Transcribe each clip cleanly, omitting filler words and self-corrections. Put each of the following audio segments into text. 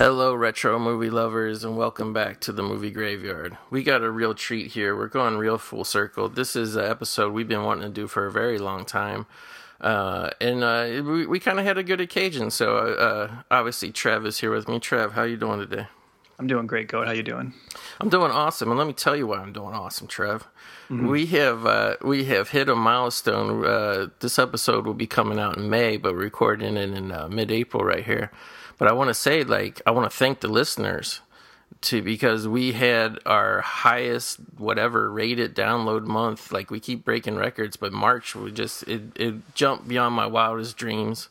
Hello, retro movie lovers, and welcome back to the Movie Graveyard. We got a real treat here. We're going real full circle. This is an episode we've been wanting to do for a very long time, and we kind of had a good occasion. So obviously, Trev is here with me. Trev, how you doing today? I'm doing great, Goat. How you doing? I'm doing awesome, and let me tell you why I'm doing awesome, Trev. Mm-hmm. We have hit a milestone. This episode will be coming out in May, but recording it in mid-April right here. But I want to say, I want to thank the listeners, because we had our highest whatever rated download month. We keep breaking records, but March, it jumped beyond my wildest dreams.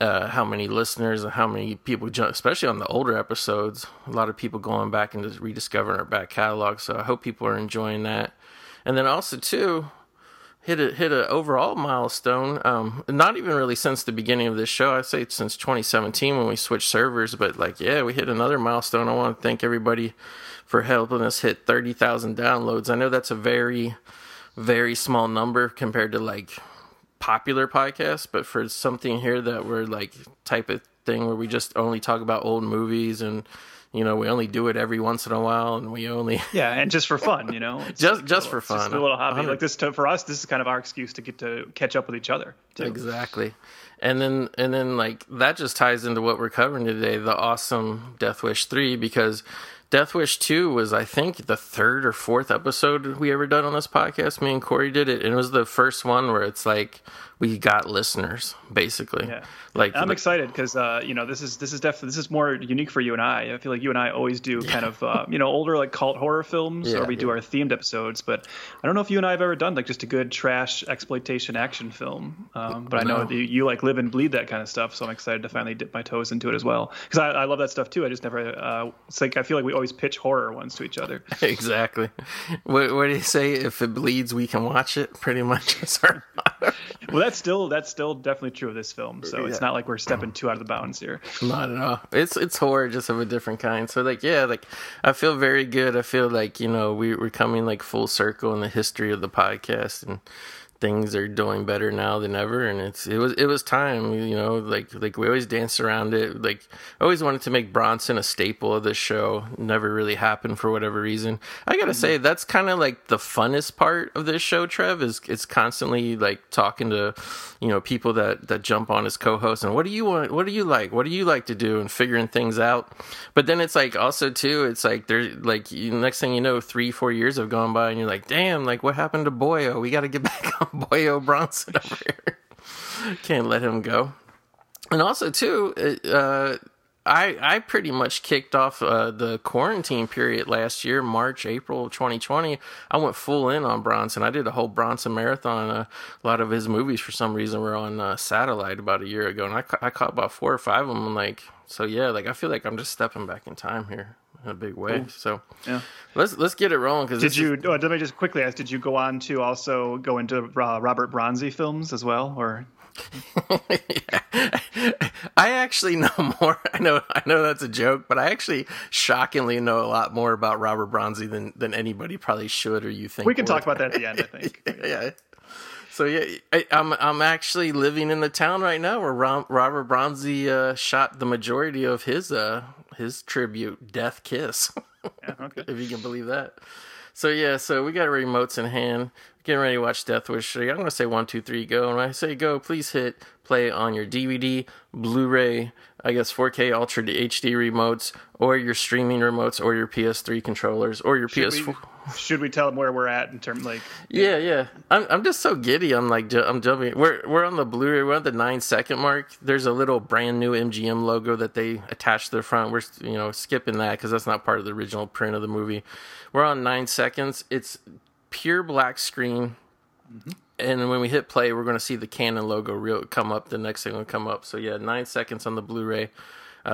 How many listeners and how many people jumped, especially on the older episodes. A lot of people going back and just rediscovering our back catalog. So I hope people are enjoying that. And then also, too, hit a overall milestone, not even really since the beginning of this show. I'd say since 2017 when we switched servers, but we hit another milestone. I want to thank everybody for helping us hit 30,000 downloads. I know that's a very, very small number compared to popular podcasts, but for something here that we're type of thing where we just only talk about old movies and we only do it every once in a while, and we only and just for fun, just for fun, just a little hobby like this. For us, this is kind of our excuse to get to catch up with each other, too. Exactly, and then that just ties into what we're covering today, the awesome Death Wish 3, because Death Wish 2 was, I think, the third or fourth episode we ever done on this podcast. Me and Corey did it, and it was the first one where it's we got listeners, basically. Yeah. I'm excited because this is more unique for you and I. I feel you and I always do kind of older cult horror films, or we do our themed episodes. But I don't know if you and I have ever done just a good trash exploitation action film. But I know that you live and bleed that kind of stuff, so I'm excited to finally dip my toes into it as well, because I love that stuff too. I just never. I feel we always pitch horror ones to each other. Exactly. What do you say? If it bleeds, we can watch it. Pretty much. Well, that's still definitely true of this film. So It's not we're stepping too out of the bounds here. Not at all. It's horror, just of a different kind. So I feel very good. I feel we're coming full circle in the history of the podcast, and things are doing better now than ever, and it was time. We always danced around it. I always wanted to make Bronson a staple of this show. Never really happened for whatever reason. I gotta say, that's kind of the funnest part of this show, Trev, is it's constantly talking to people that jump on as co-hosts and what do you want, what do you like to do, and figuring things out. But then it's also too, it's there's next thing 3-4 years have gone by, and you're damn, what happened to Boyo? We got to get back on Boyo Bronson over here. Can't let him go. And also too, I pretty much kicked off the quarantine period last year, March, April 2020. I went full in on Bronson. I did a whole Bronson marathon. A lot of his movies, for some reason, were on Satellite about a year ago, and I caught about 4 or 5 of them. I feel I'm just stepping back in time here in a big way. Ooh. So yeah, let's get it rolling. Because let me just quickly ask: did you go on to also go into Robert Bronzi films as well, or? I actually know more. I know that's a joke, but I actually shockingly know a lot more about Robert Bronzi than anybody probably should, or you think. We can talk about that at the end, I think. Yeah. So I'm actually living in the town right now where Robert Bronzi shot the majority of his tribute, Death Kiss. Yeah, okay. If you can believe that. So we got remotes in hand. Getting ready to watch Death Wish 3. I'm going to say 1, 2, 3, go. And when I say go, please hit play on your DVD, Blu-ray, 4K Ultra HD remotes, or your streaming remotes, or your PS3 controllers, or your PS4. Should we tell them where we're at in terms Yeah. I'm just so giddy. I'm jumping. We're on the Blu-ray. We're at the 9-second mark. There's a little brand new MGM logo that they attached to the front. We're skipping that because that's not part of the original print of the movie. We're on 9 seconds. It's pure black screen, and when we hit play, we're going to see the Cannon logo come up. The next thing will come up. So 9 seconds on the Blu-ray,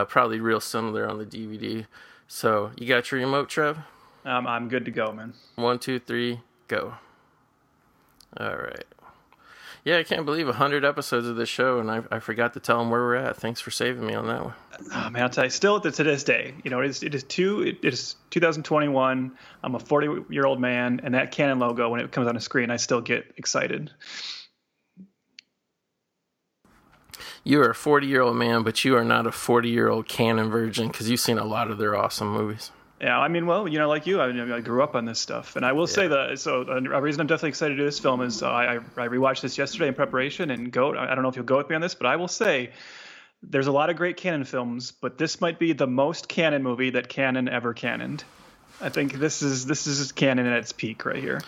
probably real similar on the DVD. So you got your remote, Trev? I'm good to go, man. 1, 2, 3, go. All right. Yeah, I can't believe 100 episodes of this show, and I forgot to tell them where we're at. Thanks for saving me on that one. Oh, man, I'll tell you, still to this day, you know, it is 2021. I'm a 40-year-old man, and that Canon logo, when it comes on the screen, I still get excited. You are a 40-year-old man, but you are not a 40-year-old Canon virgin, because you've seen a lot of their awesome movies. Yeah, I mean, well, you know, like you, I grew up on this stuff. And I will say that, so a reason I'm definitely excited to do this film is I rewatched this yesterday in preparation, and I don't know if you'll go with me on this, but I will say there's a lot of great Cannon films, but this might be the most Cannon movie that Cannon ever cannoned. I think this is Cannon at its peak right here.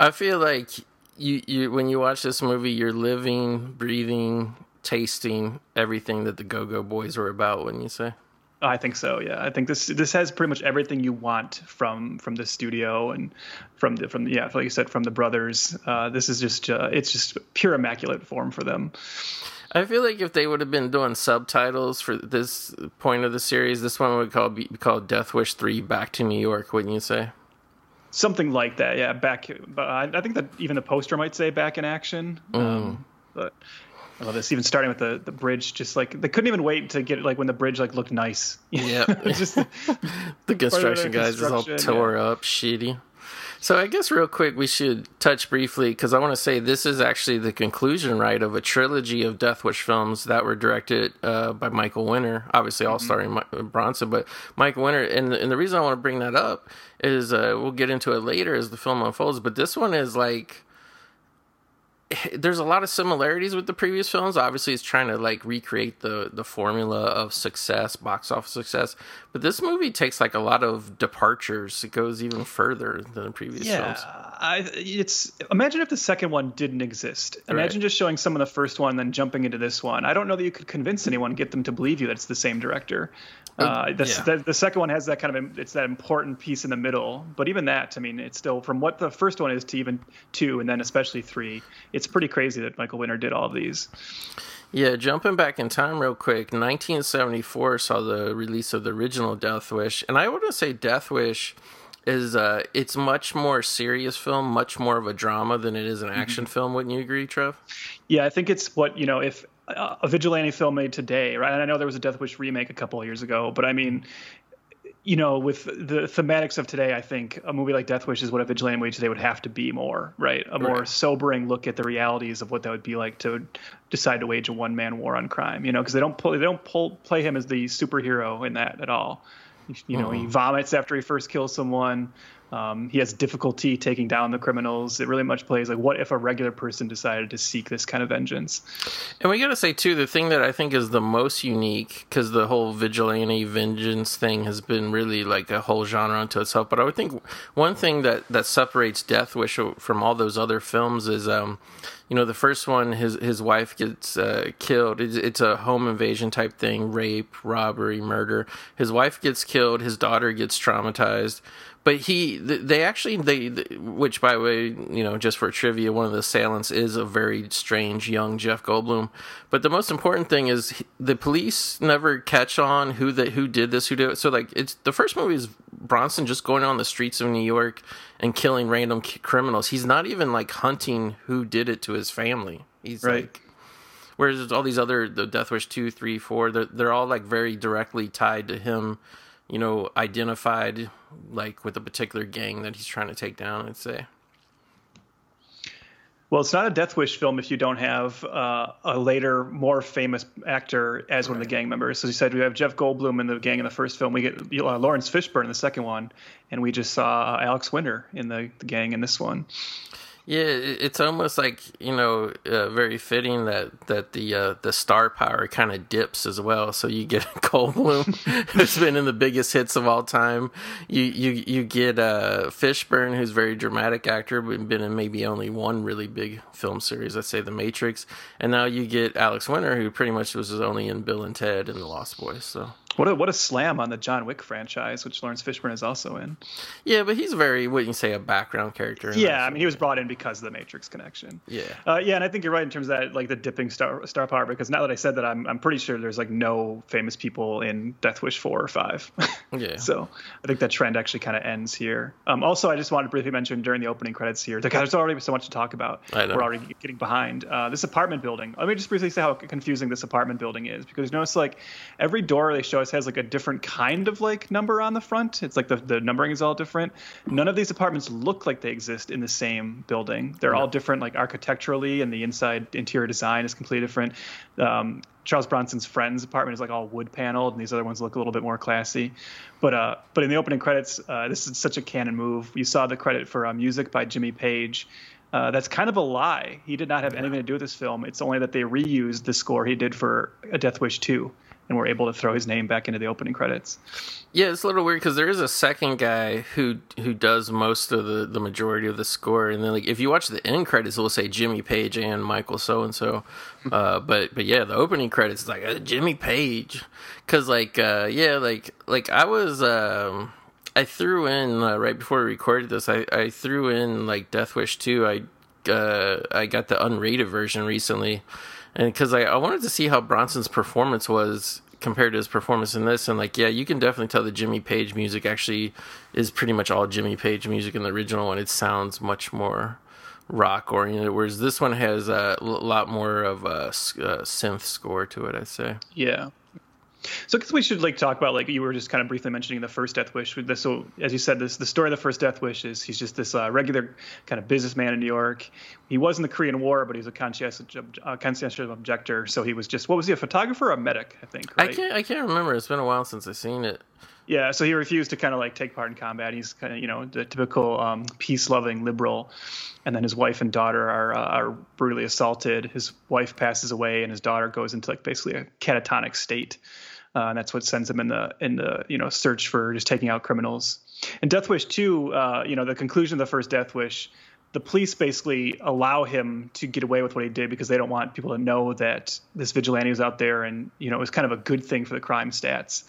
I feel like you when you watch this movie, you're living, breathing, tasting everything that the Go-Go Boys were about, wouldn't you say? I think so. Yeah, I think this has pretty much everything you want from the studio and from like you said, from the brothers. This is just it's just pure immaculate form for them. I feel like if they would have been doing subtitles for this point of the series, this one would be called Death Wish 3: Back to New York, wouldn't you say? Something like that. Yeah, back. But I think that even the poster might say "Back in Action." But. I love this, even starting with the bridge, just like they couldn't even wait to get like when the bridge like looked nice. Yeah. Just the construction guys is all tore up, shitty. So I guess real quick we should touch briefly, because I want to say this is actually the conclusion, right, of a trilogy of Death Wish films that were directed by Michael Winner, obviously all starring Bronson, but Michael Winner. And the reason I want to bring that up is we'll get into it later as the film unfolds, but this one is like, there's a lot of similarities with the previous films. Obviously, it's trying to like recreate the formula of success, box office success. But this movie takes like a lot of departures. It goes even further than the previous films. Imagine if the second one didn't exist. Imagine just showing someone the first one, then jumping into this one. I don't know that you could convince anyone, get them to believe you that it's the same director. The second one has that kind of, it's that important piece in the middle, but even that, I mean, it's still from what the first one is to even 2, and then especially 3, it's pretty crazy that Michael Winner did all of these. Yeah, jumping back in time real quick, 1974 saw the release of the original Death Wish, and I wouldn't say Death Wish is it's much more serious film, much more of a drama than it is an action film. Wouldn't you agree, Trev? Yeah, I think it's what, you know, if a vigilante film made today, right? And I know there was a Death Wish remake a couple of years ago, but I mean, you know, with the thematics of today, I think a movie like Death Wish is what a vigilante movie today would have to be more, right? A more sobering look at the realities of what that would be like to decide to wage a one-man war on crime, you know, because they don't play him as the superhero in that at all. You know, he vomits after he first kills someone. He has difficulty taking down the criminals. It really much plays like, what if a regular person decided to seek this kind of vengeance? And we got to say, too, the thing that I think is the most unique, because the whole vigilante vengeance thing has been really like a whole genre unto itself. But I would think one thing that separates Death Wish from all those other films is, you know, the first one, his wife gets killed. It's a home invasion type thing, rape, robbery, murder. His wife gets killed. His daughter gets traumatized. But they actually, which by the way, you know, just for trivia, one of the assailants is a very strange young Jeff Goldblum. But the most important thing is the police never catch on who did this, who did it. So like, it's the first movie is Bronson just going on the streets of New York and killing random criminals. He's not even like hunting who did it to his family. He's like, whereas all these other, the Death Wish 2, 3, 4, they're all like very directly tied to him, you know, identified like with a particular gang that he's trying to take down, I'd say. Well, it's not a Death Wish film if you don't have a later, more famous actor as one of the gang members. So you said we have Jeff Goldblum in the gang in the first film. We get Lawrence Fishburne in the second one, and we just saw Alex Winter in the gang in this one. Yeah, it's almost like, you know, very fitting that the star power kind of dips as well. So you get Goldblum, who's been in the biggest hits of all time. You get Fishburne, who's a very dramatic actor, but been in maybe only one really big film series, let's say The Matrix. And now you get Alex Winter, who pretty much was only in Bill and Ted and The Lost Boys. So What a slam on the John Wick franchise, which Lawrence Fishburne is also in. Yeah, but he's very, wouldn't you say, a background character? Yeah, I mean, he was brought in because of the Matrix connection. Yeah. Yeah, and I think you're right in terms of that, like the dipping star power, because now that I said that, I'm pretty sure there's like no famous people in Death Wish 4 or 5. Yeah. So I think that trend actually kind of ends here. Also, I just wanted to briefly mention during the opening credits here, there's already so much to talk about. I know. We're already getting behind. This apartment building. Let me just briefly say how confusing this apartment building is, because notice like every door they show us has like a different kind of like number on the front. It's like the numbering is all different. None of these apartments look like they exist in the same building. They're all different, like architecturally, and the inside interior design is completely different. Charles Bronson's friend's apartment is like all wood paneled, and these other ones look a little bit more classy. But in the opening credits, this is such a Cannon move. You saw the credit for music by Jimmy Page. That's kind of a lie. He did not have anything to do with this film. It's only that they reused the score he did for Death Wish 2. And we're able to throw his name back into the opening credits. Yeah, it's a little weird because there is a second guy who does most of the majority of the score. And then like if you watch the end credits, it'll say Jimmy Page and Michael so-and-so. But yeah, the opening credits is like Jimmy Page. Because I was... I threw in, right before we recorded this, I threw in like Death Wish 2. I got the unrated version recently. And because I wanted to see how Bronson's performance was compared to his performance in this. And, like, yeah, you can definitely tell the Jimmy Page music actually is pretty much all Jimmy Page music in the original one. It sounds much more rock-oriented, whereas this one has a lot more of a synth score to it, I'd say. Yeah. So I guess we should talk about you were just kind of briefly mentioning the first Death Wish. So as you said, the story of the first Death Wish is he's just this regular kind of businessman in New York. He was in the Korean War, but he's a conscientious objector. So he was just, what was he, a photographer or a medic? I think. Right? I can't remember. It's been a while since I've seen it. Yeah, so he refused to kind of take part in combat. He's kind of, the typical peace-loving liberal. And then his wife and daughter are brutally assaulted. His wife passes away, and his daughter goes into basically a catatonic state. And that's what sends him in the search for just taking out criminals. In Death Wish 2, the conclusion of the first Death Wish, the police basically allow him to get away with what he did because they don't want people to know that this vigilante was out there, and it was kind of a good thing for the crime stats.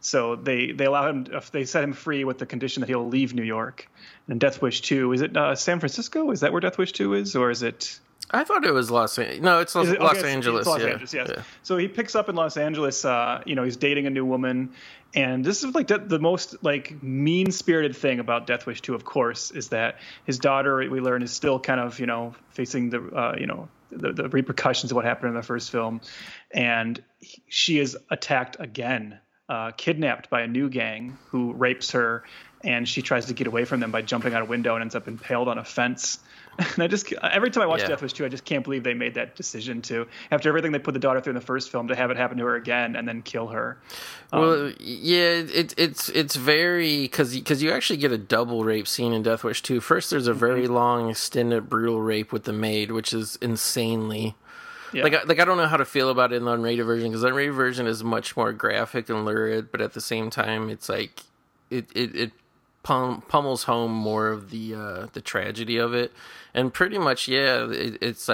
So they allow him, they set him free with the condition that he'll leave New York. And in Death Wish 2, is it San Francisco? Is that where Death Wish 2 is, or is it? I thought it was Los Angeles. No, it's Los Angeles. It's Los Angeles, yes. Yeah. So he picks up in Los Angeles. He's dating a new woman, and this is the most mean-spirited thing about Death Wish 2, of course, is that his daughter, we learn, is still kind of facing the repercussions of what happened in the first film, and she is attacked again, kidnapped by a new gang who rapes her. And she tries to get away from them by jumping out a window and ends up impaled on a fence. And I just, every time I watch Death Wish 2, I just can't believe they made that decision to, after everything they put the daughter through in the first film, to have it happen to her again and then kill her. Well, yeah, it's very, because you actually get a double rape scene in Death Wish 2. First, there's a very long, extended, brutal rape with the maid, which is insanely. Yeah. I don't know how to feel about it in the unrated version, because the unrated version is much more graphic and lurid, but at the same time, it's like it pummels home more of the tragedy of it, and pretty much it's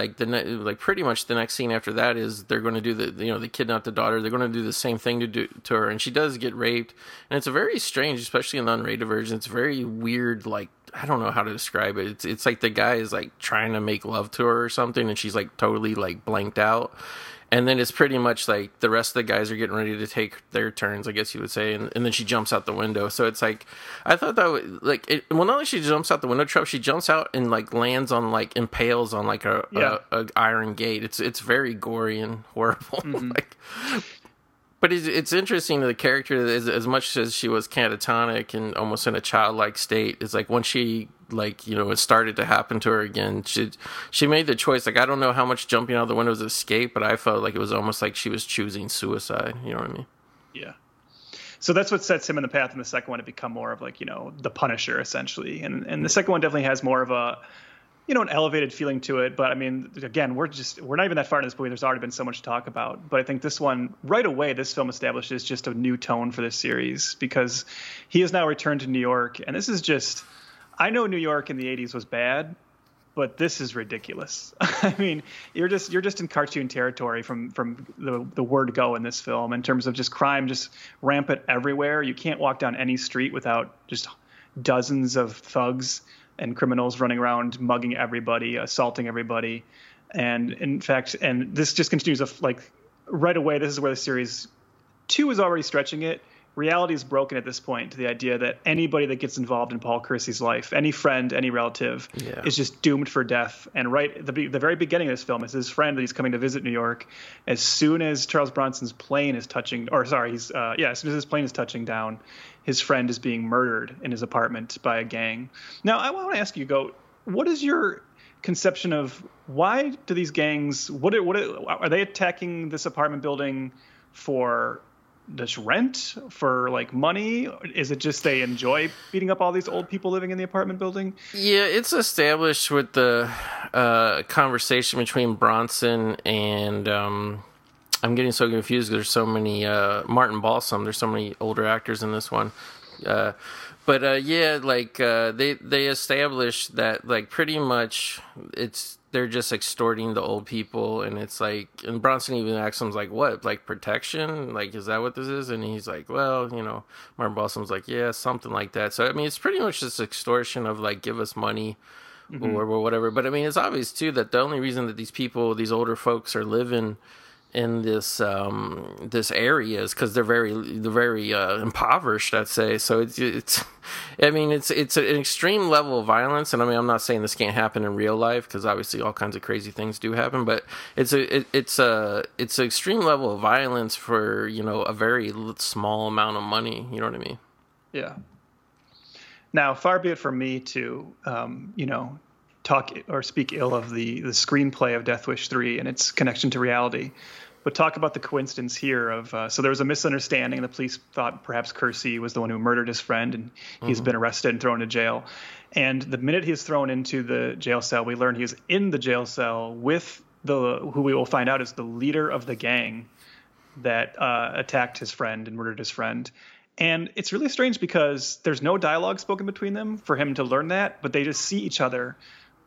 pretty much the next scene after that is they're going to do they kidnap the daughter, they're going to do the same thing to her, and she does get raped, and it's a very strange, especially in the unrated version, it's very weird, I don't know how to describe it. It's the guy is trying to make love to her or something, and she's totally blanked out. And then it's pretty much the rest of the guys are getting ready to take their turns, I guess you would say. And then she jumps out the window. So it's I thought that would, not only she jumps out the window trap, she jumps out and lands on impales on a iron gate. It's very gory and horrible. Mm-hmm. But it's interesting that the character, as much as she was catatonic and almost in a childlike state, is once she it started to happen to her again, she made the choice. I don't know how much jumping out the window was escape, but I felt it was almost she was choosing suicide. You know what I mean? Yeah. So that's what sets him in the path in the second one to become more of the Punisher essentially, and the second one definitely has more of a. An elevated feeling to it. But I mean, again, we're not even that far in this movie. There's already been so much to talk about. But I think this one, right away, this film establishes just a new tone for this series, because he has now returned to New York. And this is just, I know New York in the 80s was bad, but this is ridiculous. I mean, you're just in cartoon territory from the word go in this film in terms of just crime, just rampant everywhere. You can't walk down any street without just dozens of thugs and criminals running around, mugging everybody, assaulting everybody. And in fact, and this just continues like right away. This is where the series 2 is already stretching it. Reality is broken at this point to the idea that anybody that gets involved in Paul Kersey's life, any friend, any relative, is just doomed for death. And right at the very beginning of this film is his friend that he's coming to visit New York. As soon as Charles Bronson's plane is touching, as soon as his plane is touching down, his friend is being murdered in his apartment by a gang. Now, I want to ask you, Goat, what is your conception of why do these gangs? What are they attacking this apartment building for? Does rent for like money? Is it just they enjoy beating up all these old people living in the apartment building? Yeah, it's established with the conversation between Bronson and I'm getting so confused. There's so many Martin Balsam. There's so many older actors in this one. They establish that like pretty much they're just extorting the old people, and it's like, and Bronson even asks him like, what, like protection? Like, is that what this is? And he's like, well, you know, Martin Balsam's like, yeah, something like that. So, I mean, it's pretty much just extortion of like, give us money or whatever. But I mean, it's obvious too, that the only reason that these people, these older folks are living in this, this area is cause they're very impoverished, I'd say. So it's an extreme level of violence. And I mean, I'm not saying this can't happen in real life, cause obviously all kinds of crazy things do happen, but it's an extreme level of violence for, you know, a very small amount of money. You know what I mean? Yeah. Now, far be it from me to, talk or speak ill of the screenplay of Death Wish 3 and its connection to reality. But talk about the coincidence here of, so there was a misunderstanding, and the police thought perhaps Kersey was the one who murdered his friend, and he's been arrested and thrown to jail. And the minute he's thrown into the jail cell, we learn he's in the jail cell with who we will find out is the leader of the gang that attacked his friend and murdered his friend. And it's really strange because there's no dialogue spoken between them for him to learn that, but they just see each other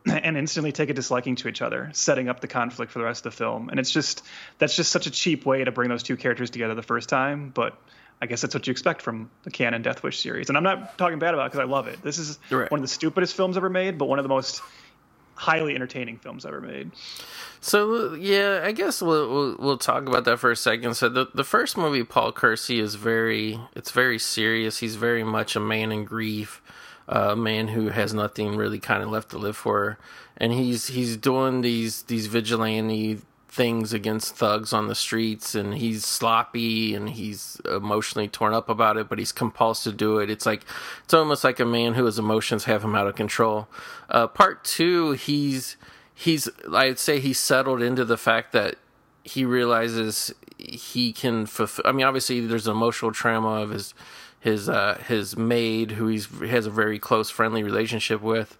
and instantly take a disliking to each other, setting up the conflict for the rest of the film. And it's just, that's just such a cheap way to bring those two characters together the first time. But I guess that's what you expect from the Cannon Death Wish series. And I'm not talking bad about it because I love it. This is one of the stupidest films ever made, but one of the most highly entertaining films ever made. So, yeah, I guess we'll talk about that for a second. So the first movie, Paul Kersey, it's very serious. He's very much a man in grief. A man who has nothing really kind of left to live for, and he's doing these vigilante things against thugs on the streets, and he's sloppy and he's emotionally torn up about it, but he's compelled to do it. It's almost like a man who his emotions have him out of control. Part two, he's I'd say he's settled into the fact that he realizes he can fulfill. I mean, obviously there's an emotional trauma of his maid, who he has a very close, friendly relationship with,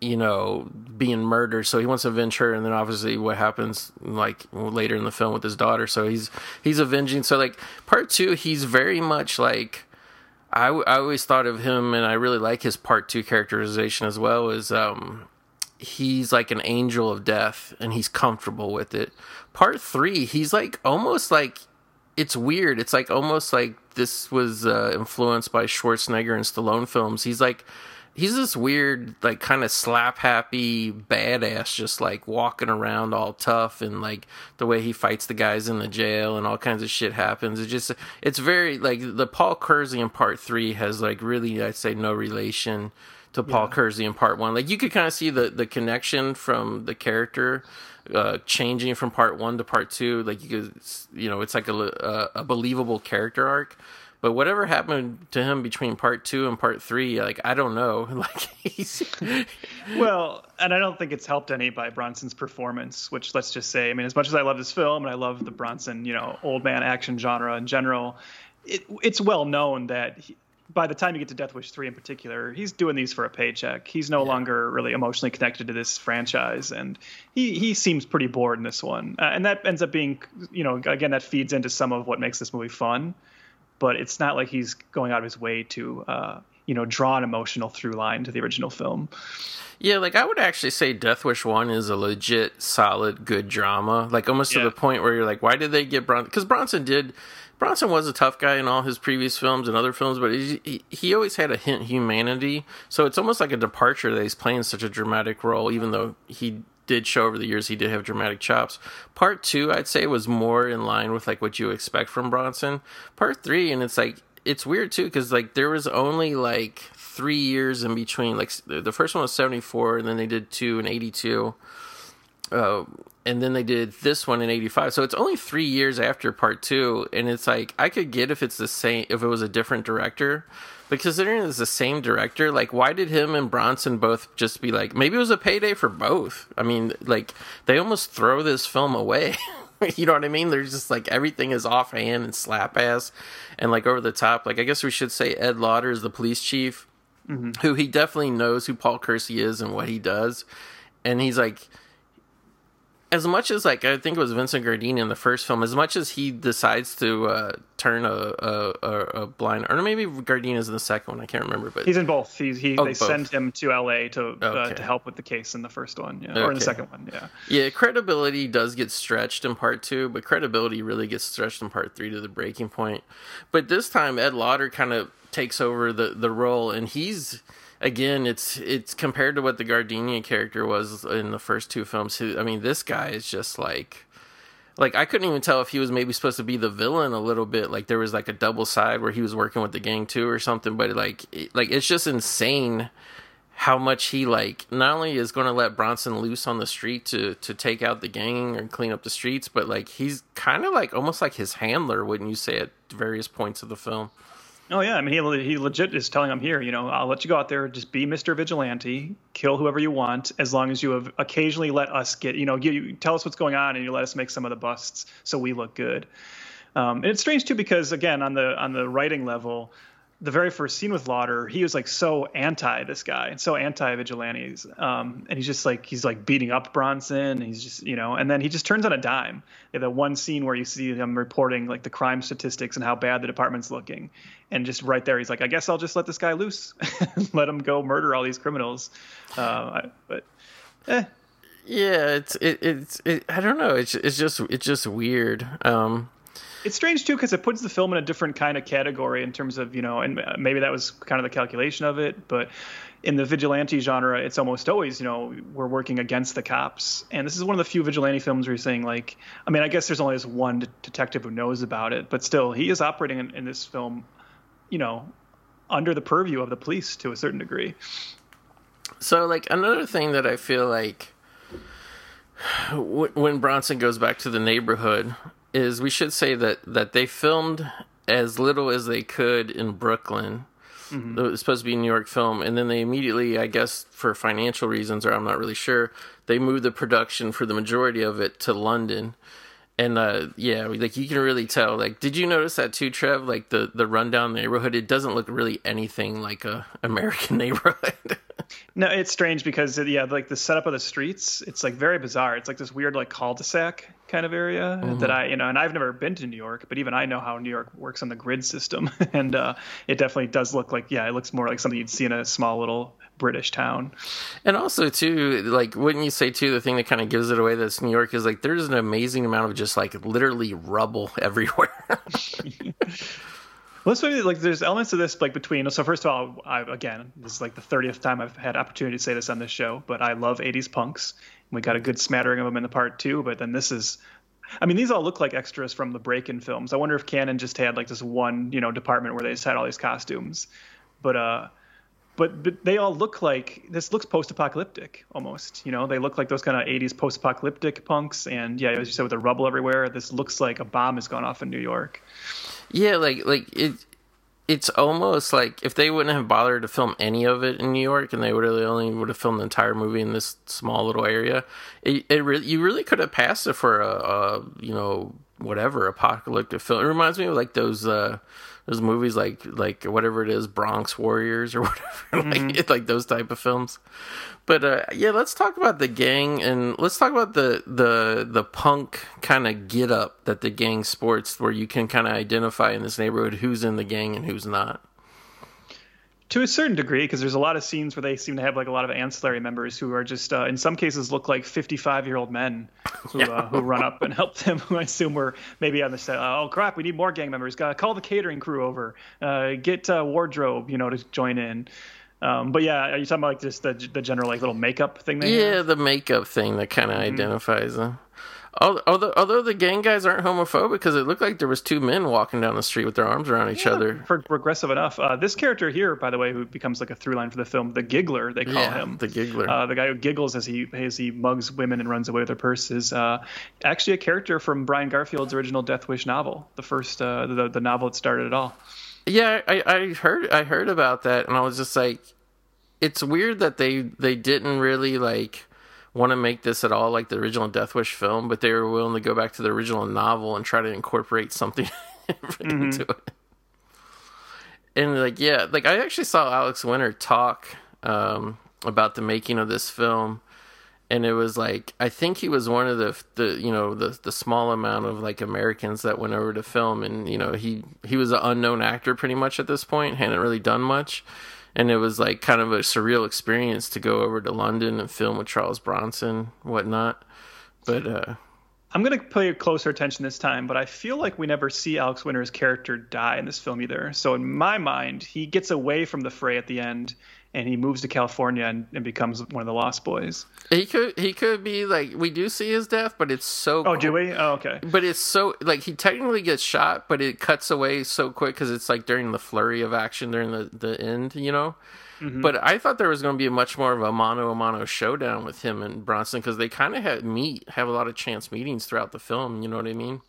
being murdered. So he wants to avenge her, and then obviously what happens like later in the film with his daughter. So he's avenging. So like part two, he's very much like I always thought of him, and I really like his part two characterization as well. Is he's like an angel of death, and he's comfortable with it. Part three, he's like almost like. It's weird. It's like almost like this was influenced by Schwarzenegger and Stallone films. He's this weird, like kind of slap happy badass, just like walking around all tough, and like the way he fights the guys in the jail and all kinds of shit happens. It's very like the Paul Kersey in part three has like really, I'd say, no relation to Paul Kersey in part one. Like you could kind of see the connection from the character. Changing from part one to part two, like it's like a believable character arc. But whatever happened to him between part two and part three, like I don't know. Like he's well, and I don't think it's helped any by Bronson's performance. Which let's just say, I mean, as much as I love this film and I love the Bronson, old man action genre in general, it's well known that. By the time you get to Death Wish 3 in particular, he's doing these for a paycheck. He's no longer really emotionally connected to this franchise, and he seems pretty bored in this one. And that ends up being, again, that feeds into some of what makes this movie fun. But it's not like he's going out of his way to you know, draw an emotional through line to the original film. Yeah, like I would actually say Death Wish 1 is a legit, solid, good drama. Like almost to the point where you're like, why did they get Bronson? Because Bronson was a tough guy in all his previous films and other films, but he always had a hint humanity. So it's almost like a departure that he's playing such a dramatic role, even though he did show over the years he did have dramatic chops. Part 2, I'd say, was more in line with like what you expect from Bronson. Part 3, and it's like, it's weird too, because like there was only like 3 years in between. Like the first one was 1974, and then they did 2 in 1982, and then they did this one in 1985. So it's only 3 years after Part 2, and it's like I could get if it's the same, if it was a different director. But considering it's the same director, like, why did him and Bronson both just be like, maybe it was a payday for both? I mean, like, they almost throw this film away. You know what I mean? They're just like, everything is offhand and slap ass and like over the top. Like, I guess we should say Ed Lauter is the police chief, who he definitely knows who Paul Kersey is and what he does. And he's like, as much as like, I think it was Vincent Gardini in the first film, as much as he decides to turn a blind, or maybe Gardini is in the second one, I can't remember, but he's in both. They send him to LA to help with the case in the first one, or in the second one. Yeah, credibility does get stretched in Part 2, but credibility really gets stretched in Part 3 to the breaking point. But this time Ed Lauter kind of takes over the role, and he's, again, it's compared to what the Gardini character was in the first two films. I mean, this guy is just like I couldn't even tell if he was maybe supposed to be the villain a little bit. Like there was like a double side where he was working with the gang too or something. But like it's just insane how much he like not only is going to let Bronson loose on the street to take out the gang and clean up the streets, but like he's kind of like almost like his handler, wouldn't you say, at various points of the film? Oh, yeah. I mean, he legit is telling him here, you know, I'll let you go out there. Just be Mr. Vigilante. Kill whoever you want, as long as you have occasionally let us get, you know, you tell us what's going on and you let us make some of the busts so we look good. And it's strange, too, because, again, on the writing level, the very first scene with Lauter, he was like so anti this guy and so anti vigilantes. And he's beating up Bronson. And he's just, you know, and then he just turns on a dime. They have that one scene where you see him reporting like the crime statistics and how bad the department's looking. And just right there, he's like, I guess I'll just let this guy loose, let him go murder all these criminals. Yeah, it's I don't know. It's just weird. It's strange, too, because it puts the film in a different kind of category in terms of, you know, and maybe that was kind of the calculation of it. But in the vigilante genre, it's almost always, you know, we're working against the cops. And this is one of the few vigilante films where you're saying, like, I mean, I guess there's only this one detective who knows about it. But still, he is operating in this film, you know, under the purview of the police to a certain degree. So, like, another thing that I feel like when Bronson goes back to the neighborhood is we should say that they filmed as little as they could in Brooklyn. Mm-hmm. It was supposed to be a New York film. And then they immediately, I guess for financial reasons, or I'm not really sure, they moved the production for the majority of it to London. And, yeah, like you can really tell, like, did you notice that too, Trev? Like the rundown neighborhood, it doesn't look really anything like a American neighborhood. No, it's strange because, yeah, like the setup of the streets, it's like very bizarre. It's like this weird like cul-de-sac kind of area that I, you know, and I've never been to New York, but even I know how New York works on the grid system. And it definitely does look like, yeah, it looks more like something you'd see in a small little British town. And also, too, like, wouldn't you say, too, the thing that kind of gives it away that's New York is, like, there's an amazing amount of just, like, literally rubble everywhere. Well, it's maybe, like, there's elements of this, like, between, so first of all, again, this is, like, the 30th time I've had opportunity to say this on this show, but I love 80s punks. We got a good smattering of them in the Part 2, but then this is, I mean, these all look like extras from the break-in films. I wonder if Cannon just had, like, this one, you know, department where they just had all these costumes. But they all look like, this looks post-apocalyptic almost, you know, they look like those kind of 80s post-apocalyptic punks. And yeah, as you said, with the rubble everywhere, this looks like a bomb has gone off in New York. Yeah, like it's almost like if they wouldn't have bothered to film any of it in New York and they would really only would have filmed the entire movie in this small little area, you really could have passed it for a you know, whatever apocalyptic film. It reminds me of like those movies like whatever it is, Bronx Warriors or whatever, like those type of films. But yeah, let's talk about the gang and let's talk about the punk kind of get up that the gang sports, where you can kind of identify in this neighborhood who's in the gang and who's not. To a certain degree, because there's a lot of scenes where they seem to have like a lot of ancillary members who are just, in some cases, look like 55-year-old men who run up and help them, who I assume were maybe on the set. Oh, crap, we need more gang members. Call the catering crew over. Get wardrobe, to join in. But yeah, are you talking about like just the general like little makeup thing? The makeup thing that kind of identifies them. Although the gang guys aren't homophobic, because it looked like there was two men walking down the street with their arms around each other. Progressive enough. This character here, by the way, who becomes like a through line for the film, the Giggler, they call him. The Giggler. The guy who giggles as he mugs women and runs away with their purses. Actually a character from Brian Garfield's original Death Wish novel, the first the novel that started it all. Yeah, I heard about that, and I was just like, it's weird that they didn't really like want to make this at all like the original Death Wish film, but they were willing to go back to the original novel and try to incorporate something into it. And I actually saw Alex Winter talk about the making of this film, and it was like, I think he was one of the small amount of like Americans that went over to film, and he was an unknown actor pretty much at this point, hadn't really done much. And it was like kind of a surreal experience to go over to London and film with Charles Bronson, whatnot. But I'm going to pay closer attention this time, but I feel like we never see Alex Winter's character die in this film either. So in my mind, he gets away from the fray at the end, and he moves to California and becomes one of the Lost Boys. He could be like, we do see his death, but it's so quick. Oh, do we? Oh, okay. But it's so like, he technically gets shot, but it cuts away so quick because it's like during the flurry of action during the end, Mm-hmm. But I thought there was going to be much more of a mano-a-mano showdown with him and Bronson, because they kind of have a lot of chance meetings throughout the film, you know what I mean?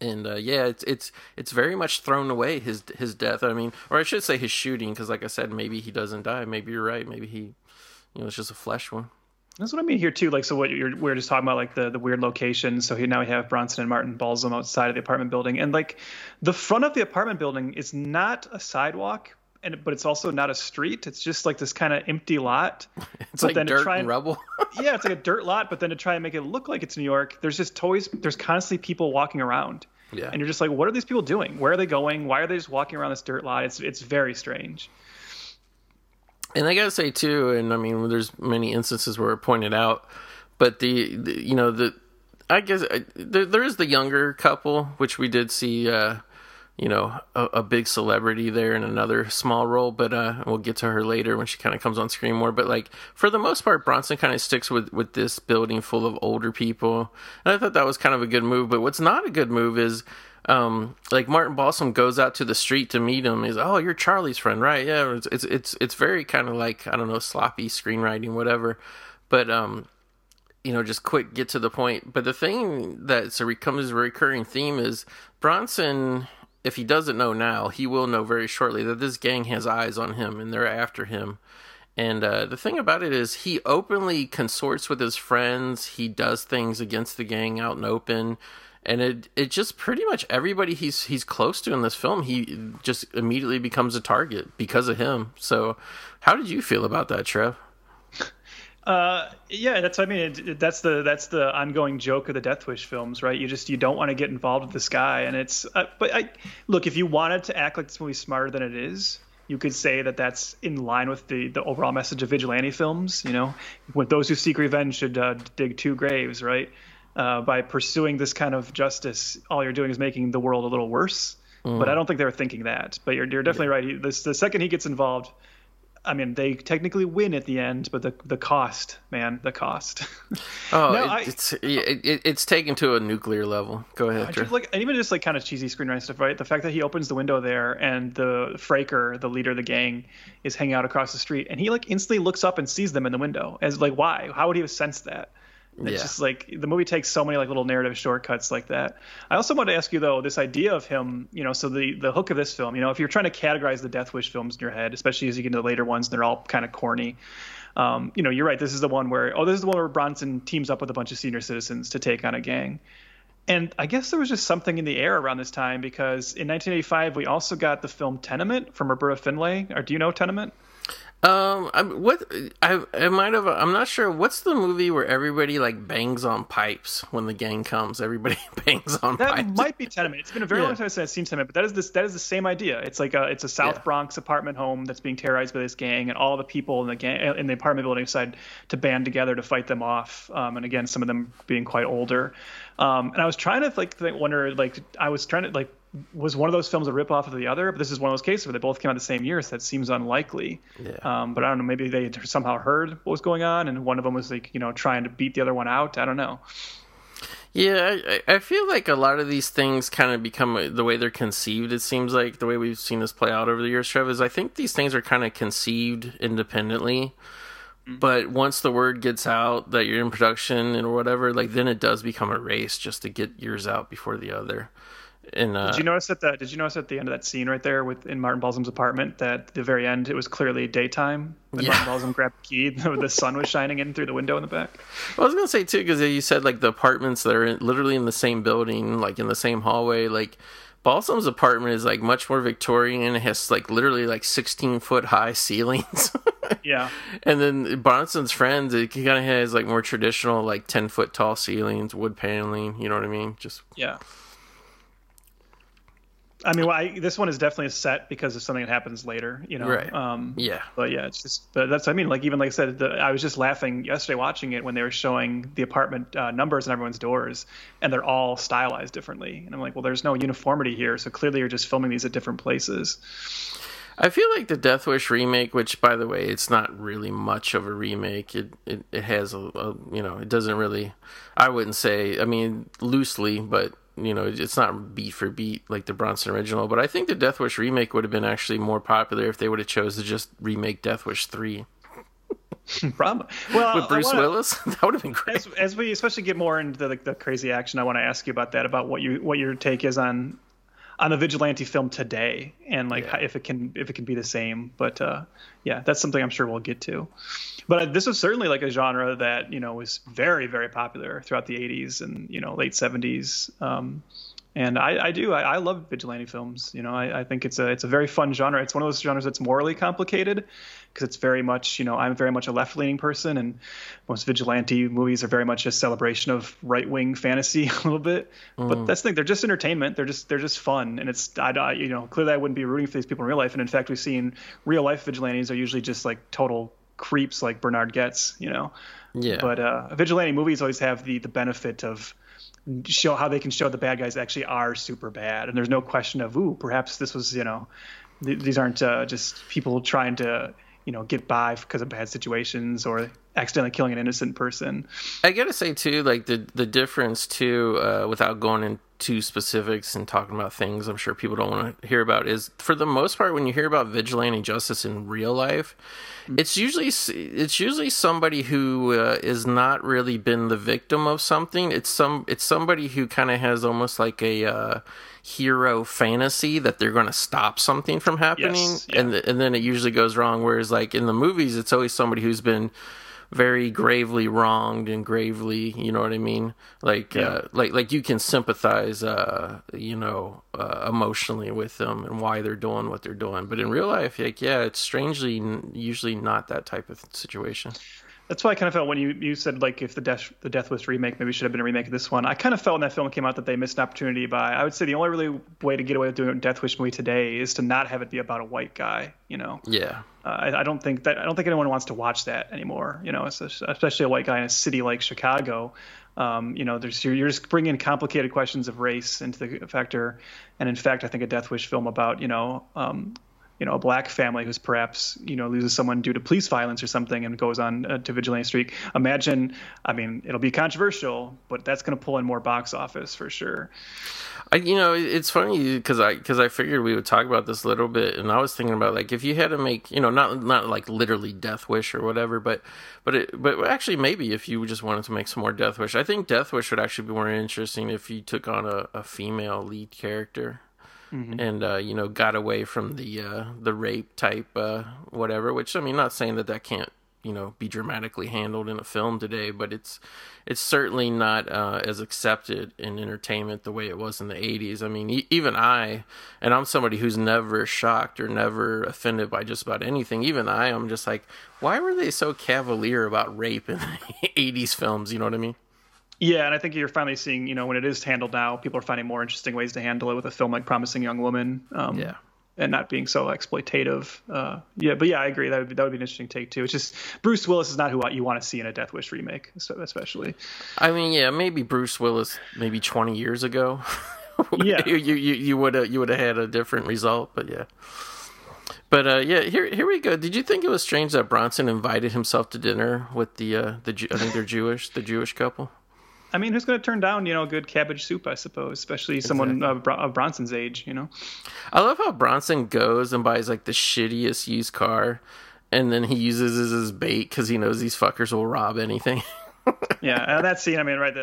And it's very much thrown away, his death. I mean, or I should say his shooting, because like I said, maybe he doesn't die. Maybe you're right. Maybe he, it's just a flesh wound. That's what I mean here too. Like, so what we're just talking about, like the weird location. So now we have Bronson and Martin Balsam outside of the apartment building, and like the front of the apartment building is not a sidewalk. But it's also not a street. It's just like this kind of empty lot. It's but like then dirt and rubble. Yeah, it's like a dirt lot. But then to try and make it look like it's New York, there's just toys. There's constantly people walking around. Yeah. And you're just like, what are these people doing? Where are they going? Why are they just walking around this dirt lot? It's very strange. And I gotta say too, and I mean, there's many instances where it pointed out, but there is the younger couple, which we did see. A big celebrity there in another small role, but we'll get to her later when she kind of comes on screen more. But like for the most part, Bronson kind of sticks with this building full of older people, and I thought that was kind of a good move. But what's not a good move is like Martin Balsam goes out to the street to meet him. He's, oh, you're Charlie's friend, right? Yeah, it's very kind of like, I don't know, sloppy screenwriting, whatever. But just quick, get to the point. But the thing that's a recurring theme is Bronson. If he doesn't know now, he will know very shortly that this gang has eyes on him and they're after him. And the thing about it is he openly consorts with his friends. He does things against the gang out and open. And it just pretty much everybody he's close to in this film, he just immediately becomes a target because of him. So how did you feel about that, Trev? Yeah, that's what I mean. That's the ongoing joke of the Death Wish films, right? You don't want to get involved with this guy, and it's. But if you wanted to act like this movie's smarter than it is, you could say that's in line with the overall message of vigilante films. With those who seek revenge should dig two graves, right? By pursuing this kind of justice, all you're doing is making the world a little worse. Mm. But I don't think they were thinking that. But you're definitely right. The second he gets involved. I mean, they technically win at the end, but the cost, man, the cost. Oh, it's taken to a nuclear level. Go ahead. And even just like kind of cheesy screenwriting stuff, right? The fact that he opens the window there and the Fraker, the leader of the gang, is hanging out across the street, and he like instantly looks up and sees them in the window. As like, why? How would he have sensed that? It's just like the movie takes so many like little narrative shortcuts like that. I also want to ask you though, this idea of him, so the hook of this film, if you're trying to categorize the Death Wish films in your head, especially as you get into the later ones, and they're all kind of corny. You're right. This is the one where Bronson teams up with a bunch of senior citizens to take on a gang. And I guess there was just something in the air around this time, because in 1985 we also got the film Tenement from Roberta Findlay. Or do you know Tenement? I'm not sure. What's the movie where everybody like bangs on pipes when the gang comes? Everybody bangs on pipes. That might be Tenement. It's been a very long time since I've seen Tenement, but that is the same idea. It's like it's a South Bronx apartment home that's being terrorized by this gang, and all the people in the gang in the apartment building decide to band together to fight them off. And again, some of them being quite older. And I was trying to was one of those films a ripoff of the other? But this is one of those cases where they both came out the same year, so that seems unlikely. Yeah. But I don't know. Maybe they had somehow heard what was going on, and one of them was like, you know, trying to beat the other one out. I don't know. Yeah, I feel like a lot of these things kind of become the way they're conceived. It seems like the way we've seen this play out over the years, Trev, is I think these things are kind of conceived independently. But once the word gets out that you're in production and whatever, like then it does become a race just to get yours out before the other. And, did you notice at the end of that scene right there in Martin Balsam's apartment that at the very end it was clearly daytime when Martin Balsam grabbed the key, the sun was shining in through the window in the back? Well, I was gonna say too, because you said like the apartments that are literally in the same building, like in the same hallway, like Balsam's apartment is like much more Victorian. It has like literally like 16-foot high ceilings. Yeah. And then Bronson's friends, it kind of has like more traditional like 10-foot tall ceilings, wood paneling. You know what I mean? Just yeah. I mean, this one is definitely a set because of something that happens later, you know? Right. Yeah. But yeah, it's just, that's, I mean, like, even like I said, I was just laughing yesterday watching it when they were showing the apartment numbers on everyone's doors, and they're all stylized differently. And I'm like, well, there's no uniformity here. So clearly you're just filming these at different places. I feel like the Death Wish remake, which by the way, it's not really much of a remake. It has you know, it doesn't really, I wouldn't say, I mean, loosely, but you know, it's not beat for beat like the Bronson original, but I think the Death Wish remake would have been actually more popular if they would have chose to just remake Death Wish 3. Probably. Well, with Bruce Willis, that would have been great. As we especially get more into the crazy action, I want to ask you about that, about what your take is on a vigilante film today, and like if it can be the same. But that's something I'm sure we'll get to. But this was certainly like a genre that, you know, was very, very popular throughout the 80s and, you know, late 70s. And I love vigilante films. You know, I think it's a very fun genre. It's one of those genres that's morally complicated because it's very much, you know, I'm very much a left-leaning person, and most vigilante movies are very much a celebration of right-wing fantasy a little bit. But that's the thing. They're just entertainment. They're just fun. And it's, you know, clearly I wouldn't be rooting for these people in real life. And in fact, we've seen real-life vigilantes are usually just like total creeps like Bernard Getz, you know? Yeah. But vigilante movies always have the benefit of show how they can show the bad guys actually are super bad, and there's no question of perhaps this was, you know, these aren't just people trying to, you know, get by because of bad situations or accidentally killing an innocent person. I gotta say too, like the difference too, without going into specifics and talking about things I'm sure people don't want to hear about, is for the most part when you hear about vigilante justice in real life, it's usually somebody who is not really been the victim of something. It's somebody who kind of has almost like a hero fantasy that they're going to stop something from happening. Yes. Yeah. And then it usually goes wrong, whereas like in the movies it's always somebody who's been very gravely wronged and gravely, you know what I mean? Like, like you can sympathize, you know, emotionally with them and why they're doing what they're doing. But in real life, like, yeah, it's strangely usually not that type of situation. That's why I kind of felt when you said, like, if the Death Wish remake maybe should have been a remake of this one, I kind of felt when that film came out that they missed an opportunity by, I would say the only really way to get away with doing a Death Wish movie today is to not have it be about a white guy, you know? Yeah. I don't think anyone wants to watch that anymore, you know, especially a white guy in a city like Chicago. You know, you're just bringing complicated questions of race into the factor. And in fact, I think a Death Wish film about, you know, a black family who's perhaps, you know, loses someone due to police violence or something and goes on to vigilante streak. Imagine, I mean, it'll be controversial, but that's going to pull in more box office for sure. You know, it's funny because I figured we would talk about this a little bit, and I was thinking about like if you had to make, you know, not like literally Death Wish or whatever, but actually maybe if you just wanted to make some more Death Wish, I think Death Wish would actually be more interesting if you took on a female lead character. Mm-hmm. And, you know, got away from the rape type, whatever, which, I mean, not saying that can't you know, be dramatically handled in a film today, but it's certainly not as accepted in entertainment the way it was in the 80s. I mean, I'm somebody who's never shocked or never offended by just about anything. Even I'm just like, why were they so cavalier about rape in the 80s films? You know what I mean? Yeah, and I think you're finally seeing, you know, when it is handled now, people are finding more interesting ways to handle it with a film like Promising Young Woman. Yeah. And not being so exploitative. But I agree. That would be an interesting take too. It's just Bruce Willis is not who you want to see in a Death Wish remake, especially. I mean, yeah, maybe Bruce Willis, maybe 20 years ago. Yeah, you would have had a different result, but yeah. But here we go. Did you think it was strange that Bronson invited himself to dinner with the I think they're Jewish, the Jewish couple? I mean, who's going to turn down, you know, a good cabbage soup, I suppose, especially someone of Bronson's age, you know? I love how Bronson goes and buys, the shittiest used car, and then he uses it as bait because he knows these fuckers will rob anything. Yeah, that scene, I mean, right there,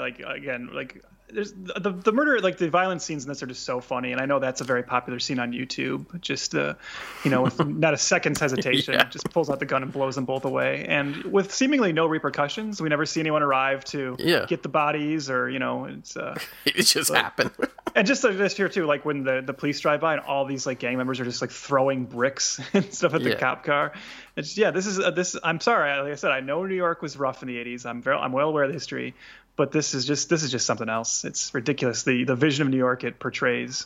there's the murder, the violence scenes in this are just so funny, and I know that's a very popular scene on YouTube. Just with not a second's hesitation, yeah. Just pulls out the gun and blows them both away, and with seemingly no repercussions. We never see anyone arrive to get the bodies, or it's just happened. And just this here too, when the police drive by and all these gang members are just throwing bricks and stuff at the cop car. It's this. I'm sorry, like I said, I know New York was rough in the 80s. I'm well aware of the history. But this is just something else. It's ridiculous. The vision of New York it portrays.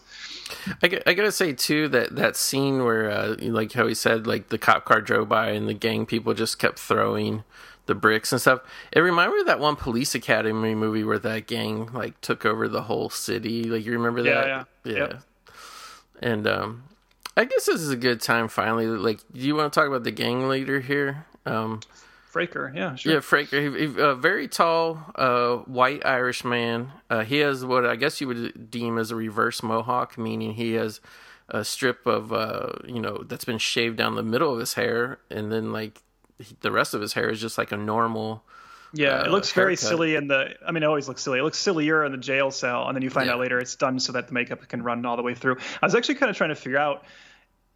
I gotta say too that scene where how he said the cop car drove by and the gang people just kept throwing the bricks and stuff. It reminded me of that one Police Academy movie where that gang took over the whole city. You remember that? Yeah. Yep. And I guess this is a good time finally. Do you want to talk about the gang leader here? Fraker, yeah, sure. Yeah, Fraker. He's a very tall, white Irish man. He has what I guess you would deem as a reverse mohawk, meaning he has a strip of, that's been shaved down the middle of his hair, and then the rest of his hair is just a normal. Yeah, it looks very silly it always looks silly. It looks sillier in the jail cell, and then you find out later it's done so that the makeup can run all the way through. I was actually kind of trying to figure out.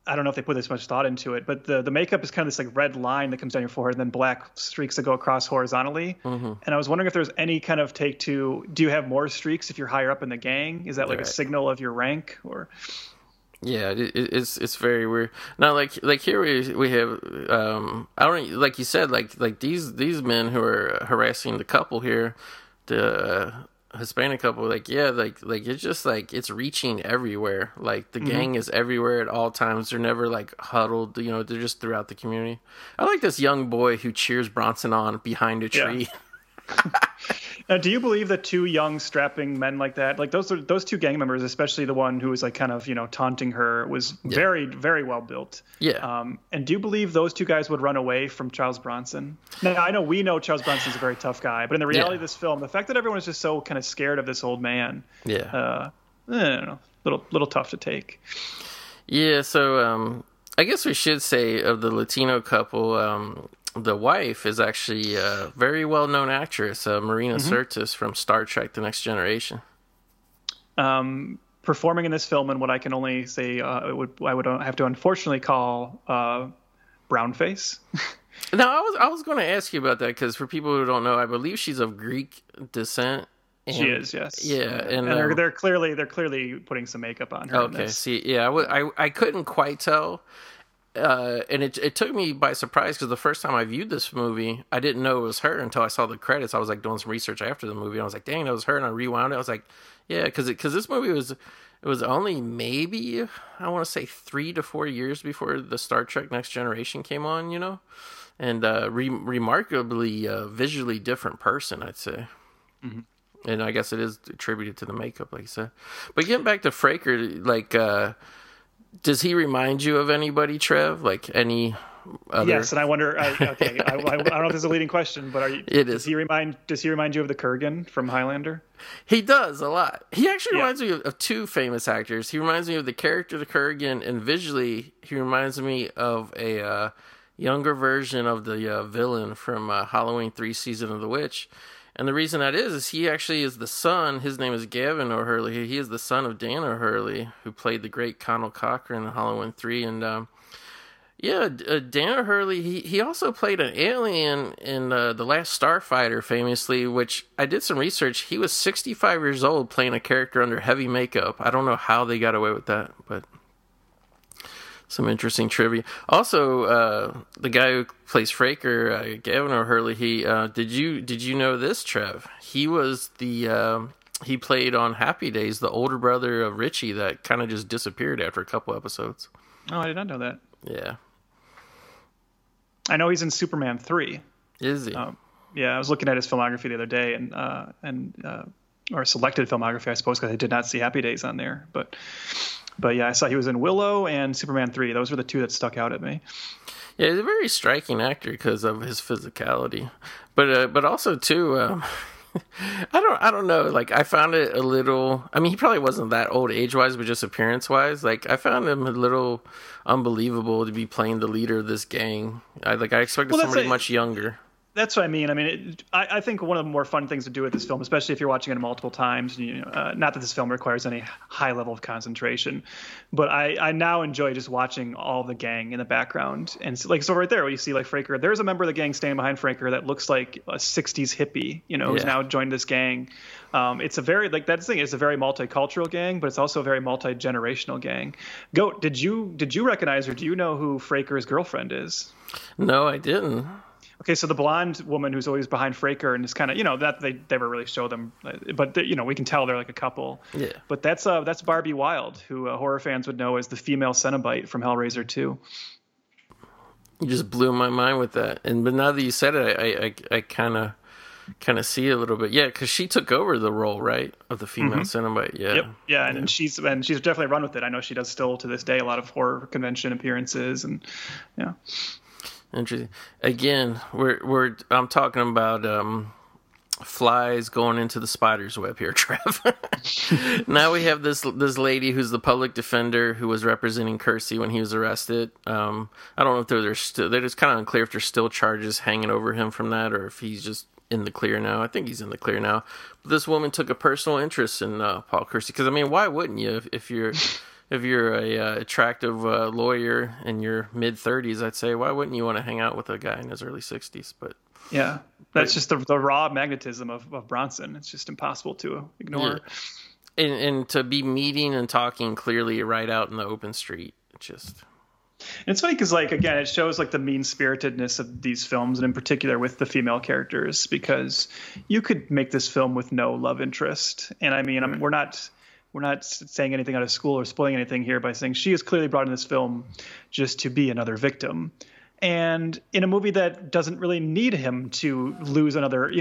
I don't know if they put this much thought into it, but the makeup is kind of this red line that comes down your forehead and then black streaks that go across horizontally. Mm-hmm. And I was wondering if there was any kind of take to, do you have more streaks if you're higher up in the gang? Is that right. A signal of your rank or? Yeah, it's very weird. Now, here we have, I don't, like you said, these men who are harassing the couple here, the Hispanic couple, it's just it's reaching everywhere. The gang is everywhere at all times. They're never huddled. They're just throughout the community. I like this young boy who cheers Bronson on behind a tree. Yeah. Now, do you believe that two young strapping men like that, those two gang members, especially the one who was taunting her, was very, very well built? Yeah. And do you believe those two guys would run away from Charles Bronson? Now, I know we know Charles Bronson's a very tough guy, but in the reality of this film, the fact that everyone is just so kind of scared of this old man, I don't know, little tough to take. Yeah. So I guess we should say of the Latino couple. The wife is actually a very well-known actress, Marina Sirtis from Star Trek: The Next Generation. Performing in this film in what I can only say I would have to unfortunately call brownface. Now, I was going to ask you about that because for people who don't know, I believe she's of Greek descent. She is, yes. Yeah, and they're clearly putting some makeup on her. Okay, see, yeah, I couldn't quite tell. And it took me by surprise because the first time I viewed this movie, I didn't know it was her until I saw the credits. I was doing some research after the movie. And I was dang, that was her. And I rewound it. I was because this movie was only maybe, I want to say 3 to 4 years before the Star Trek Next Generation came on, and remarkably visually different person, I'd say. Mm-hmm. And I guess it is attributed to the makeup, like you said. But getting back to Fraker, does he remind you of anybody, Trev? Any other? Yes, and I wonder. I don't know if this is a leading question, but Does he remind you of the Kurgan from Highlander? He does a lot. He actually reminds me of two famous actors. He reminds me of the character the Kurgan, and visually, he reminds me of a younger version of the villain from Halloween 3: Season of the Witch. And the reason that is he actually is the son. His name is Gavan O'Herlihy. He is the son of Dan O'Hurley, who played the great Connell Cochran in Halloween 3. And Yeah, Dan O'Hurley, he also played an alien in The Last Starfighter, famously, which I did some research. He was 65 years old playing a character under heavy makeup. I don't know how they got away with that, but some interesting trivia. Also, the guy who plays Fraker, Gavan O'Herlihy, did you know this, Trev? He was he played on Happy Days, the older brother of Richie that kind of just disappeared after a couple episodes. Oh, I did not know that. Yeah. I know he's in Superman 3. Is he? Yeah, I was looking at his filmography the other day, or selected filmography, I suppose, because I did not see Happy Days on there. But yeah, I saw he was in Willow and Superman 3. Those were the two that stuck out at me. Yeah, he's a very striking actor because of his physicality, but also too. I don't know. Like, I found it a little. I mean, he probably wasn't that old age-wise, but just appearance-wise, like I found him a little unbelievable to be playing the leader of this gang. I expected somebody much younger. That's what I mean. I mean, I think one of the more fun things to do with this film, especially if you're watching it multiple times, not that this film requires any high level of concentration, but I now enjoy just watching all the gang in the background. And so right there, you see like Fraker, there's a member of the gang standing behind Fraker that looks like a 60s hippie, who's now joined this gang. It's a very, that's the thing, it's a very multicultural gang, but it's also a very multi-generational gang. Goat, did you recognize, or do you know who Fraker's girlfriend is? No, I didn't. Okay, so the blonde woman who's always behind Fraker and is kind of, that they never really show them, but we can tell they're like a couple. Yeah. But that's Barbie Wilde, who horror fans would know as the female Cenobite from Hellraiser 2. You just blew my mind with that, but now that you said it, I kind of see a little bit, yeah, because she took over the role, right, of the female Cenobite. Mm-hmm. And she's definitely run with it. I know she does still to this day a lot of horror convention appearances and yeah. Interesting. Again, I'm talking about flies going into the spider's web here, Trev. Now we have this lady who's the public defender who was representing Kersey when he was arrested. I don't know if they're just kind of unclear if there's still charges hanging over him from that, or if he's just in the clear now. I think he's in the clear now. But this woman took a personal interest in Paul Kersey, because I mean, why wouldn't you if you're? If you're a attractive lawyer in your mid-30s, I'd say, why wouldn't you want to hang out with a guy in his early 60s? But yeah, that's just the raw magnetism of Bronson. It's just impossible to ignore. Yeah. And to be meeting and talking clearly right out in the open street, it's funny because, again, it shows, the mean-spiritedness of these films, and in particular with the female characters, because you could make this film with no love interest. And, we're not saying anything out of school or spoiling anything here by saying she is clearly brought in this film just to be another victim. And in a movie that doesn't really need him to lose another,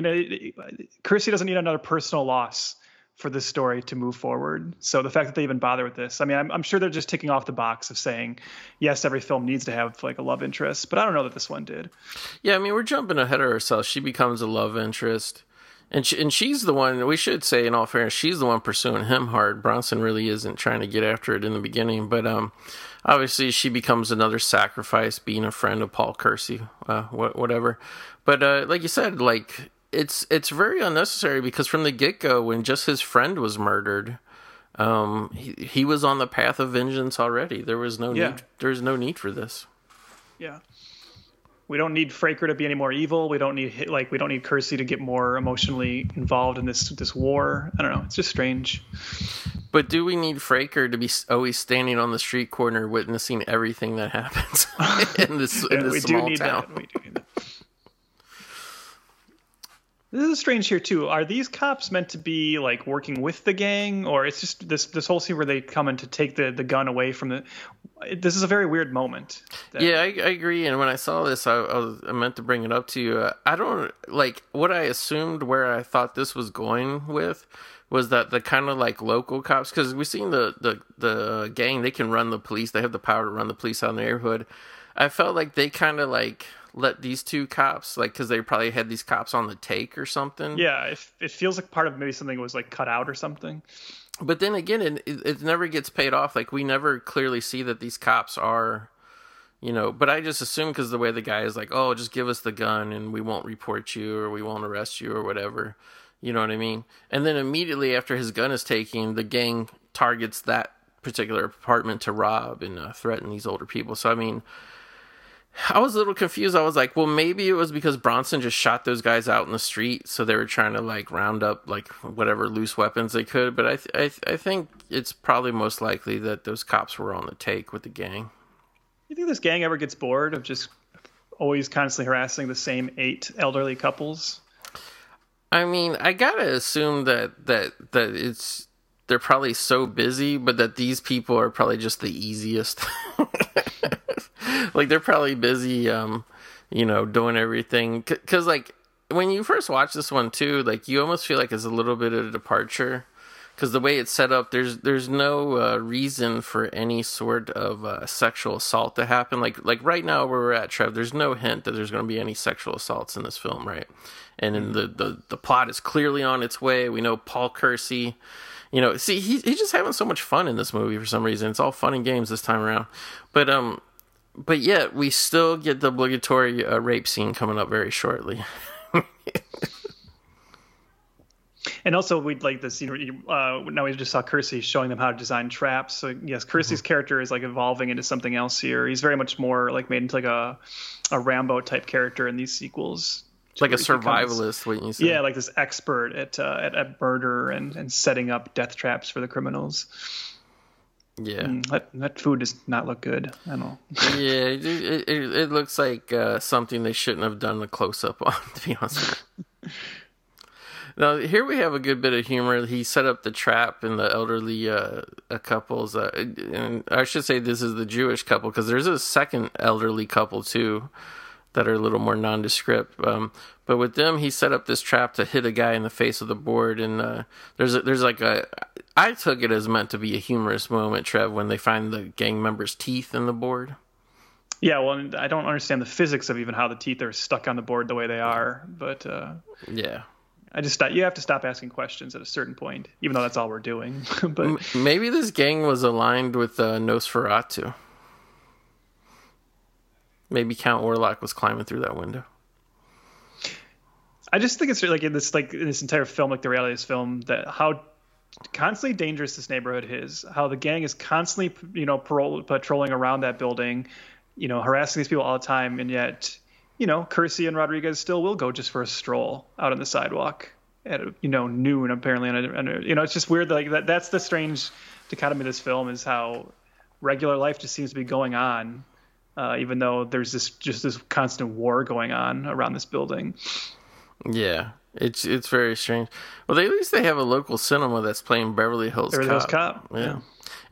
Kersey doesn't need another personal loss for this story to move forward. So the fact that they even bother with this, I mean, I'm sure they're just ticking off the box of saying, yes, every film needs to have a love interest, but I don't know that this one did. Yeah. I mean, we're jumping ahead of ourselves. She becomes a love interest. And she's the one, we should say in all fairness, she's the one pursuing him hard. Bronson really isn't trying to get after it in the beginning. But obviously she becomes another sacrifice, being a friend of Paul Kersey, whatever. But like you said, it's very unnecessary, because from the get-go, when just his friend was murdered, he was on the path of vengeance already. There was no need. There's no need for this. Yeah. We don't need Fraker to be any more evil. We don't need Kersey to get more emotionally involved in this war. I don't know. It's just strange. But do we need Fraker to be always standing on the street corner witnessing everything that happens in this small town? We do need that. This is strange here too. Are these cops meant to be working with the gang, or it's just this whole scene where they come in to take the gun away from the? This is a very weird moment. I agree. And when I saw this, I meant to bring it up to you. I don't what I assumed where I thought this was going with was that the kind of local cops, because we've seen the gang, they can run the police. They have the power to run the police out in the neighborhood. I felt like they kind of let these two cops, because they probably had these cops on the take or something. Yeah, it feels like part of maybe something was cut out or something. But then again, it never gets paid off. We never clearly see that these cops are, But I just assume, because the way the guy is oh, just give us the gun and we won't report you or we won't arrest you or whatever. You know what I mean? And then immediately after his gun is taken, the gang targets that particular apartment to rob and threaten these older people. So I mean, I was a little confused. I was like, well, maybe it was because Bronson just shot those guys out in the street, so they were trying to, like, round up, like, whatever loose weapons they could. But I think it's probably most likely that those cops were on the take with the gang. You think this gang ever gets bored of just always constantly harassing the same 8 elderly couples? I mean, I gotta assume that it's... They're probably so busy, but that these people are probably just the easiest. Like, they're probably busy, you know, doing everything. Because, like, when you first watch this one, too, like, you almost feel like it's a little bit of a departure. Because the way it's set up, there's no reason for any sort of sexual assault to happen. Like right now where we're at, Trev, there's no hint that there's going to be any sexual assaults in this film, right? And then the plot is clearly on its way. We know Paul Kersey... You know, see, he's just having so much fun in this movie for some reason. It's all fun and games this time around. But yet we still get the obligatory rape scene coming up very shortly. And also, we'd like this, you know, now we just saw Kersey showing them how to design traps. So, yes, Kersey's character is, like, evolving into something else here. He's very much more, like, made into, like, a Rambo-type character in these sequels. Like a survivalist, what you say? Yeah, like this expert at murder and setting up death traps for the criminals. Yeah, that food does not look good at all. Yeah, it looks like something they shouldn't have done a close up on, to be honest. Now here we have a good bit of humor. He set up the trap in the elderly couples, and I should say this is the Jewish couple because there's a second elderly couple too. That are a little more nondescript, but with them, he set up this trap to hit a guy in the face with a board. And I took it as meant to be a humorous moment, Trev, when they find the gang member's teeth in the board. Yeah, well, I don't understand the physics of even how the teeth are stuck on the board the way they are, but yeah. I just thought you have to stop asking questions at a certain point, even though that's all we're doing. But maybe this gang was aligned with Nosferatu. Maybe Count Orlok was climbing through that window. I just think it's like in this entire film, like the reality of this film, that how constantly dangerous this neighborhood is, how the gang is constantly, you know, patrolling around that building, you know, harassing these people all the time. And yet, you know, Kersey and Rodriguez still will go just for a stroll out on the sidewalk at, you know, noon, apparently. And you know, it's just weird. Like that's the strange dichotomy of this film is how regular life just seems to be going on. Even though there's this constant war going on around this building. Yeah, it's very strange. Well, at least they have a local cinema that's playing Beverly Hills Cop. Yeah.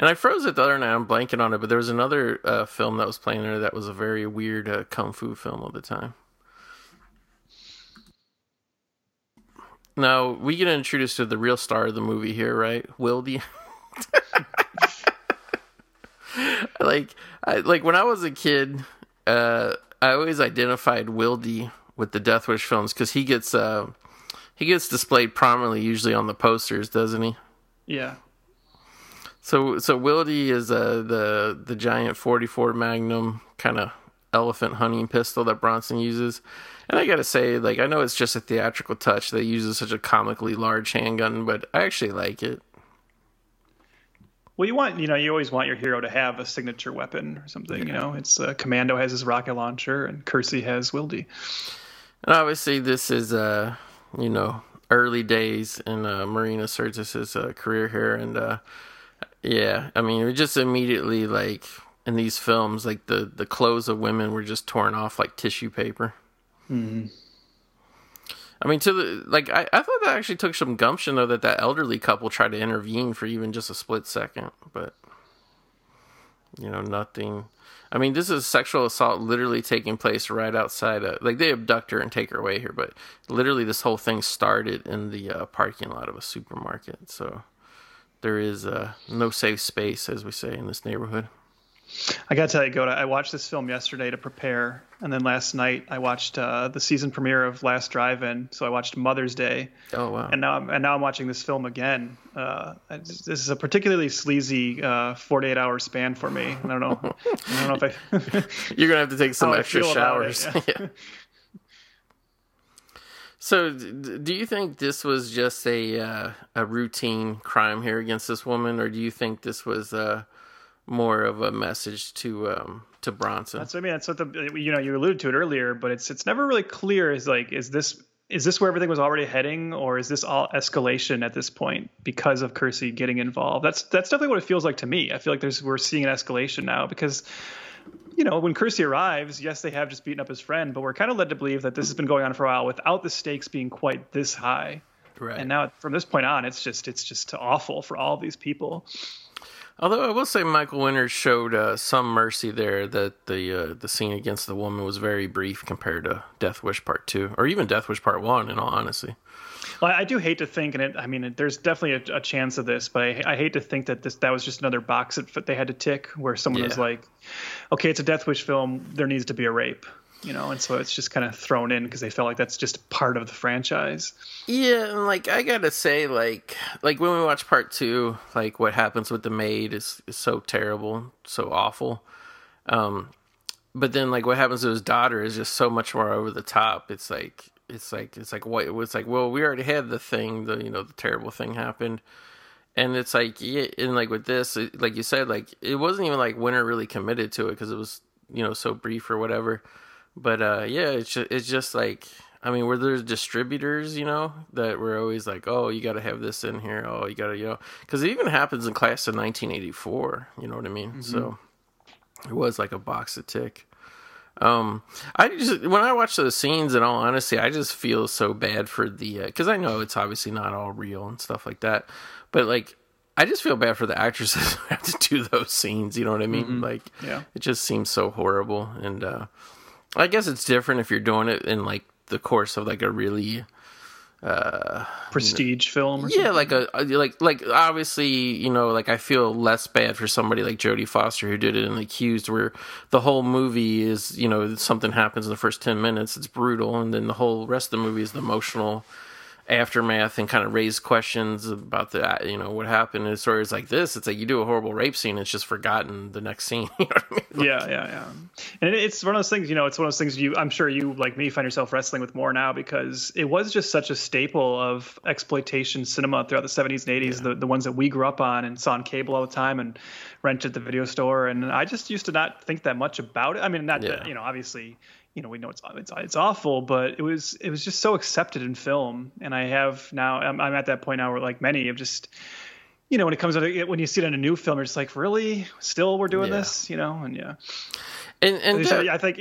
And I froze it the other night. I'm blanking on it, but there was another film that was playing there that was a very weird kung fu film of the time. Now, we get introduced to the real star of the movie here, right? Wildey. Like when I was a kid, I always identified Wildey with the Death Wish films because he gets displayed prominently usually on the posters, doesn't he? Yeah. So Wildey is the giant .44 Magnum kind of elephant hunting pistol that Bronson uses, and I gotta say, like, I know it's just a theatrical touch that uses such a comically large handgun, but I actually like it. Well, you always want your hero to have a signature weapon or something, you know. It's Commando has his rocket launcher, and Kersey has Wildey. And obviously, this is, you know, early days in Marina Sirtis' career here, and yeah, I mean, we're just immediately like in these films, like the clothes of women were just torn off like tissue paper. Mm-hmm. I mean, I thought that actually took some gumption, though, that elderly couple tried to intervene for even just a split second, but, you know, nothing. I mean, this is sexual assault literally taking place right outside of, like, they abduct her and take her away here, but literally this whole thing started in the parking lot of a supermarket, so there is no safe space, as we say, in this neighborhood. I gotta tell you, Goda, I watched this film yesterday to prepare, and then last night I watched the season premiere of Last Drive-In, so I watched Mother's Day. Oh, wow. And now I'm watching this film again. This is a particularly sleazy 48-hour span for me. I don't know if I... You're going to have to take some extra showers. Yeah. So, do you think this was just a routine crime here against this woman, or do you think this was... more of a message to Bronson. That's what I mean. That's what you alluded to it earlier, but it's never really clear. Is like, is this where everything was already heading, or is this all escalation at this point because of Kersey getting involved? That's definitely what it feels like to me. I feel like we're seeing an escalation now because, you know, when Kersey arrives, yes, they have just beaten up his friend, but we're kind of led to believe that this has been going on for a while without the stakes being quite this high. Right. And now from this point on, it's just awful for all these people. Although I will say Michael Winner showed some mercy there, that the scene against the woman was very brief compared to Death Wish Part 2, or even Death Wish Part 1, in all honesty. Well, I do hate to think, there's definitely a chance of this, but I hate to think that that was just another box that they had to tick, where someone was like, okay, it's a Death Wish film, there needs to be a rape. You know, and so it's just kind of thrown in because they felt like that's just part of the franchise. Yeah, and I gotta say, like when we watch Part 2, like what happens with the maid is so terrible, so awful. But then like what happens to his daughter is just so much more over the top. Well, we already had the thing, the terrible thing happened. And it's like, yeah, and like with this, like you said, like it wasn't even like Winter really committed to it because it was, so brief or whatever. But, it's just like, where there's distributors, that we're always like, oh, you got to have this in here. Oh, you got to, because it even happens in class of 1984. You know what I mean? Mm-hmm. So it was like a box to tick. When I watch those scenes, in all honesty, I just feel so bad for because I know it's obviously not all real and stuff like that. But like, I just feel bad for the actresses who have to do those scenes. You know what I mean? Mm-hmm. Like, yeah. It just seems so horrible. And, I guess it's different if you're doing it in like the course of like a really prestige film or something. Like like obviously, like I feel less bad for somebody like Jodie Foster who did it in The Accused, where the whole movie is, something happens in the first 10 minutes, it's brutal, and then the whole rest of the movie is the emotional aftermath and kind of raise questions about the what happened. And stories like this, it's like you do a horrible rape scene, it's just forgotten the next scene. You know what I mean? Like, yeah. And it's one of those things. It's one of those things I'm sure you, like me, find yourself wrestling with more now because it was just such a staple of exploitation cinema throughout the 70s and 80s. Yeah. The ones that we grew up on and saw on cable all the time and rented at the video store. And I just used to not think that much about it. Obviously. We know it's awful, but it was just so accepted in film. And I'm at that point now where like many have just, when it comes out, when you see it in a new film, it's like, really, still we're doing this, and yeah. And I think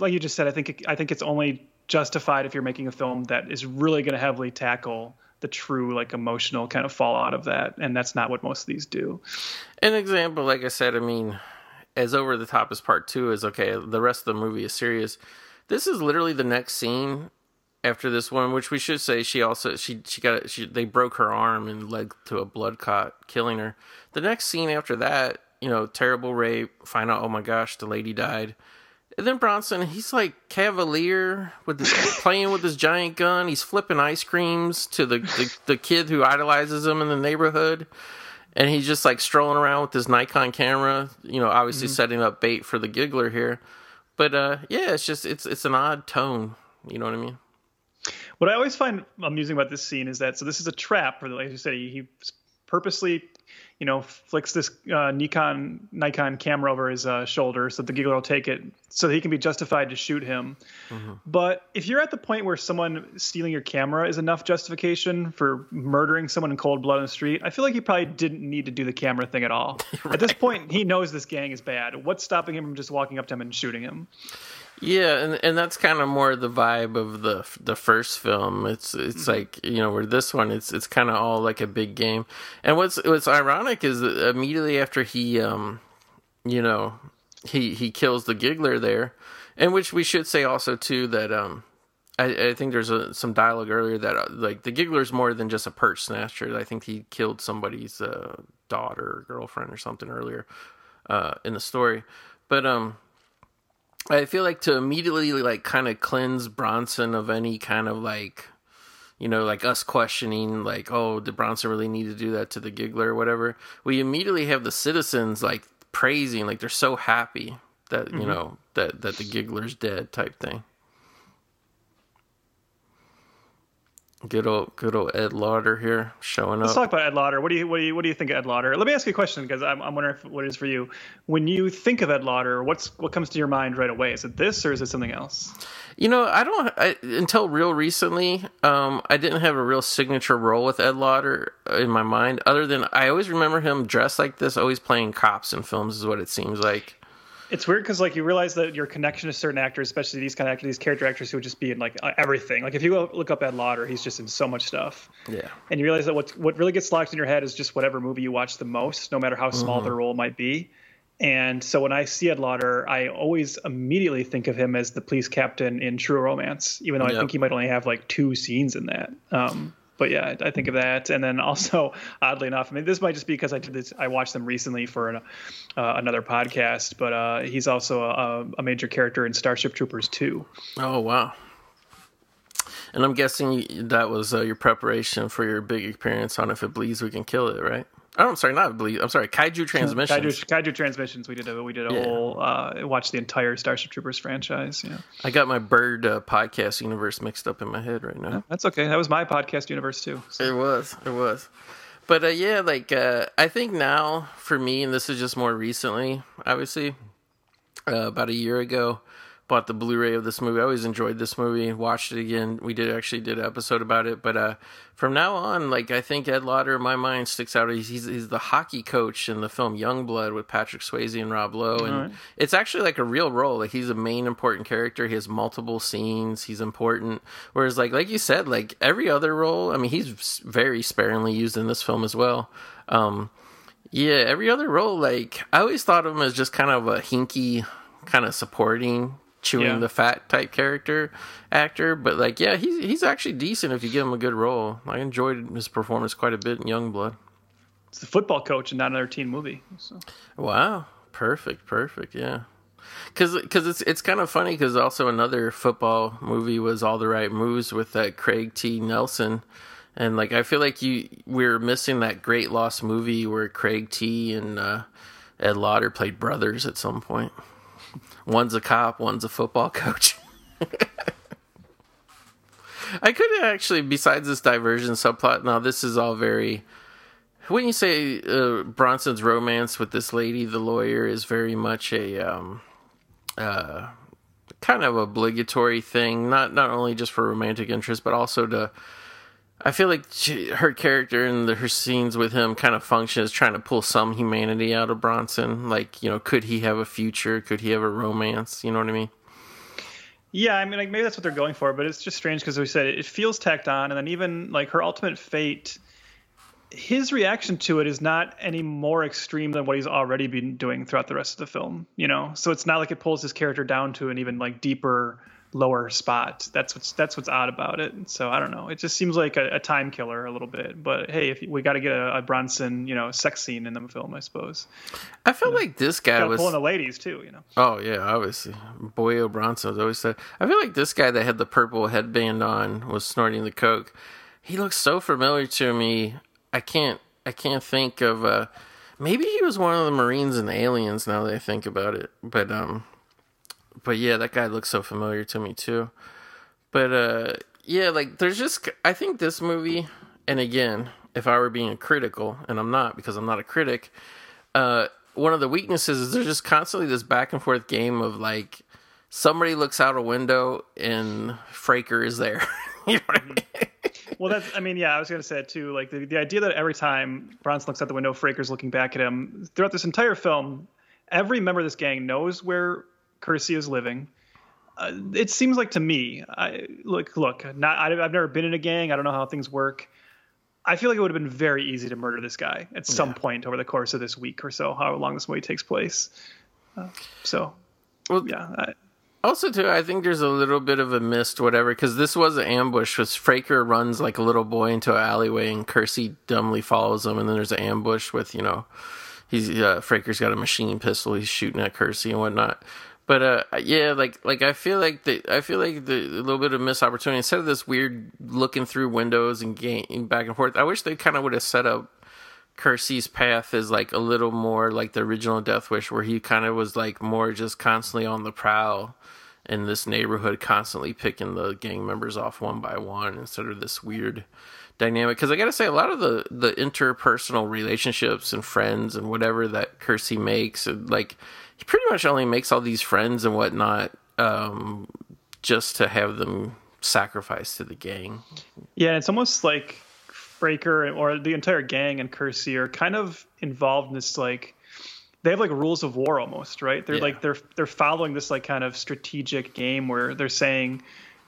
like you just said, I think it's only justified if you're making a film that is really going to heavily tackle the true like emotional kind of fallout of that. And that's not what most of these do. An example, like I said, as over the top as Part 2 is, okay, the rest of the movie is serious. This is literally the next scene after this one, which we should say they broke her arm and led to a blood clot, killing her. The next scene after that, terrible rape, find out, oh my gosh, the lady died. And then Bronson, he's like cavalier with playing with his giant gun. He's flipping ice creams to the kid who idolizes him in the neighborhood. And he's just like strolling around with his Nikon camera, obviously setting up bait for the giggler here. But it's just it's an odd tone. You know what I mean? What I always find amusing about this scene is that, so this is a trap for the, like you said, he purposely, flicks this Nikon camera over his shoulder so that the giggler will take it so that he can be justified to shoot him. Mm-hmm. But if you're at the point where someone stealing your camera is enough justification for murdering someone in cold blood on the street, I feel like he probably didn't need to do the camera thing at all. Right. At this point, he knows this gang is bad. What's stopping him from just walking up to him and shooting him? Yeah, and that's kind of more the vibe of the first film. It's like, where this one, it's kind of all like a big game. And what's ironic is that immediately after he he kills the giggler there, and which we should say also too that I think there's some dialogue earlier that like the giggler's more than just a perch snatcher. I think he killed somebody's daughter or girlfriend or something earlier in the story, but I feel like to immediately like kind of cleanse Bronson of any kind of like, like us questioning like, oh, did Bronson really need to do that to the giggler or whatever? We immediately have the citizens like praising, like they're so happy that, that the giggler's dead type thing. Good old Ed Lauter here showing up. Let's talk about Ed Lauter. What do you think of Ed Lauter? Let me ask you a question, because I'm wondering what it is for you. When you think of Ed Lauter, what comes to your mind right away? Is it this, or is it something else? You know, I until real recently, I didn't have a real signature role with Ed Lauter in my mind, other than I always remember him dressed like this, always playing cops in films, is what it seems like. It's weird because, like, you realize that your connection to certain actors, especially these kind of actors, these character actors who would just be in, like, everything. Like, if you look up Ed Lauter, he's just in so much stuff. Yeah. And you realize that what really gets locked in your head is just whatever movie you watch the most, no matter how small the role might be. And so when I see Ed Lauter, I always immediately think of him as the police captain in True Romance, even though I think he might only have, like, 2 scenes in that. But yeah, I think of that, and then also, oddly enough, I mean, this might just be because I did this. I watched them recently for another podcast, but he's also a major character in Starship Troopers 2. Oh wow! And I'm guessing that was your preparation for your big appearance on If It Bleeds, We Can Kill It, right? Oh, I'm sorry, not Bleed. I'm sorry, Kaiju Transmissions. Kaiju Transmissions. We did a whole watched the entire Starship Troopers franchise. Yeah. I got my Bird podcast universe mixed up in my head right now. That's okay. That was my podcast universe too. So. It was. But yeah, like I think now for me, and this is just more recently, obviously, about a year ago, bought the Blu-ray of this movie. I always enjoyed this movie. Watched it again. We did an episode about it. But from now on, like, I think Ed Lauter in my mind sticks out. He's the hockey coach in the film Youngblood with Patrick Swayze and Rob Lowe, and it's actually like a real role. Like, he's a main important character. He has multiple scenes. He's important. Whereas like you said, like every other role, I mean, he's very sparingly used in this film as well. Yeah, every other role, like I always thought of him as just kind of a hinky, kind of supporting. Chewing the fat type character actor, but like he's actually decent if you give him a good role. I enjoyed his performance quite a bit in Youngblood. It's the football coach and not another teen movie. So. Wow, perfect, yeah. Because it's kind of funny because also another football movie was All the Right Moves with that Craig T. Nelson, and like I feel like we're missing that great lost movie where Craig T. and Ed Lauter played brothers at some point. One's a cop, one's a football coach. I could actually, besides this diversion subplot, now this is all very... Wouldn't you say Bronson's romance with this lady, the lawyer, is very much a kind of obligatory thing, not only just for romantic interest, but also to... I feel like her character and her scenes with him kind of function as trying to pull some humanity out of Bronson. Like, you know, could he have a future? Could he have a romance? You know what I mean? Yeah, I mean, like maybe that's what they're going for, but it's just strange because, as we said, it feels tacked on. And then even like her ultimate fate, his reaction to it is not any more extreme than what he's already been doing throughout the rest of the film, you know? So it's not like it pulls his character down to an even like deeper lower spot. That's what's odd about it. So I don't know, it just seems like a time killer a little bit, but hey, if we got to get a Bronson, you know, sex scene in the film, I suppose. I feel like this guy was pulling the ladies too, you know. Oh yeah, obviously Boyo Bronson's always said, I feel like this guy that had the purple headband on was snorting the coke. He looks so familiar to me. I can't think of maybe he was one of the Marines and the Aliens now that I think about it, but yeah, that guy looks so familiar to me too. But yeah, like there's just, I think this movie, and again, if I were being critical, and I'm not because I'm not a critic, one of the weaknesses is there's just constantly this back and forth game of like somebody looks out a window and Fraker is there. You know what I mean? Well, that's, I mean, yeah, I was going to say it too. Like the idea that every time Bronson looks out the window, Fraker's looking back at him throughout this entire film. Every member of this gang knows where Kersey is living. It seems like to me, I've never been in a gang. I don't know how things work. I feel like it would have been very easy to murder this guy at some point over the course of this week or so, however long this movie takes place. Also, too, I think there's a little bit of a missed whatever, because this was an ambush. Was Fraker runs like a little boy into an alleyway and Kersey dumbly follows him, and then there's an ambush with, you know, he's Fraker's got a machine pistol. He's shooting at Kersey and whatnot. But yeah, like I feel like the little bit of missed opportunity. Instead of this weird looking through windows and game back and forth, I wish they kind of would have set up Kersey's path as like a little more like the original Death Wish, where he kind of was like more just constantly on the prowl in this neighborhood constantly picking the gang members off one by one instead of this weird dynamic. Because I gotta say, a lot of the interpersonal relationships and friends and whatever that Kersey makes, and like he pretty much only makes all these friends and whatnot just to have them sacrificed to the gang. Yeah, it's almost like Breaker or the entire gang and Kersey are kind of involved in this, like, they have like rules of war almost, right? They're like they're following this like kind of strategic game where they're saying,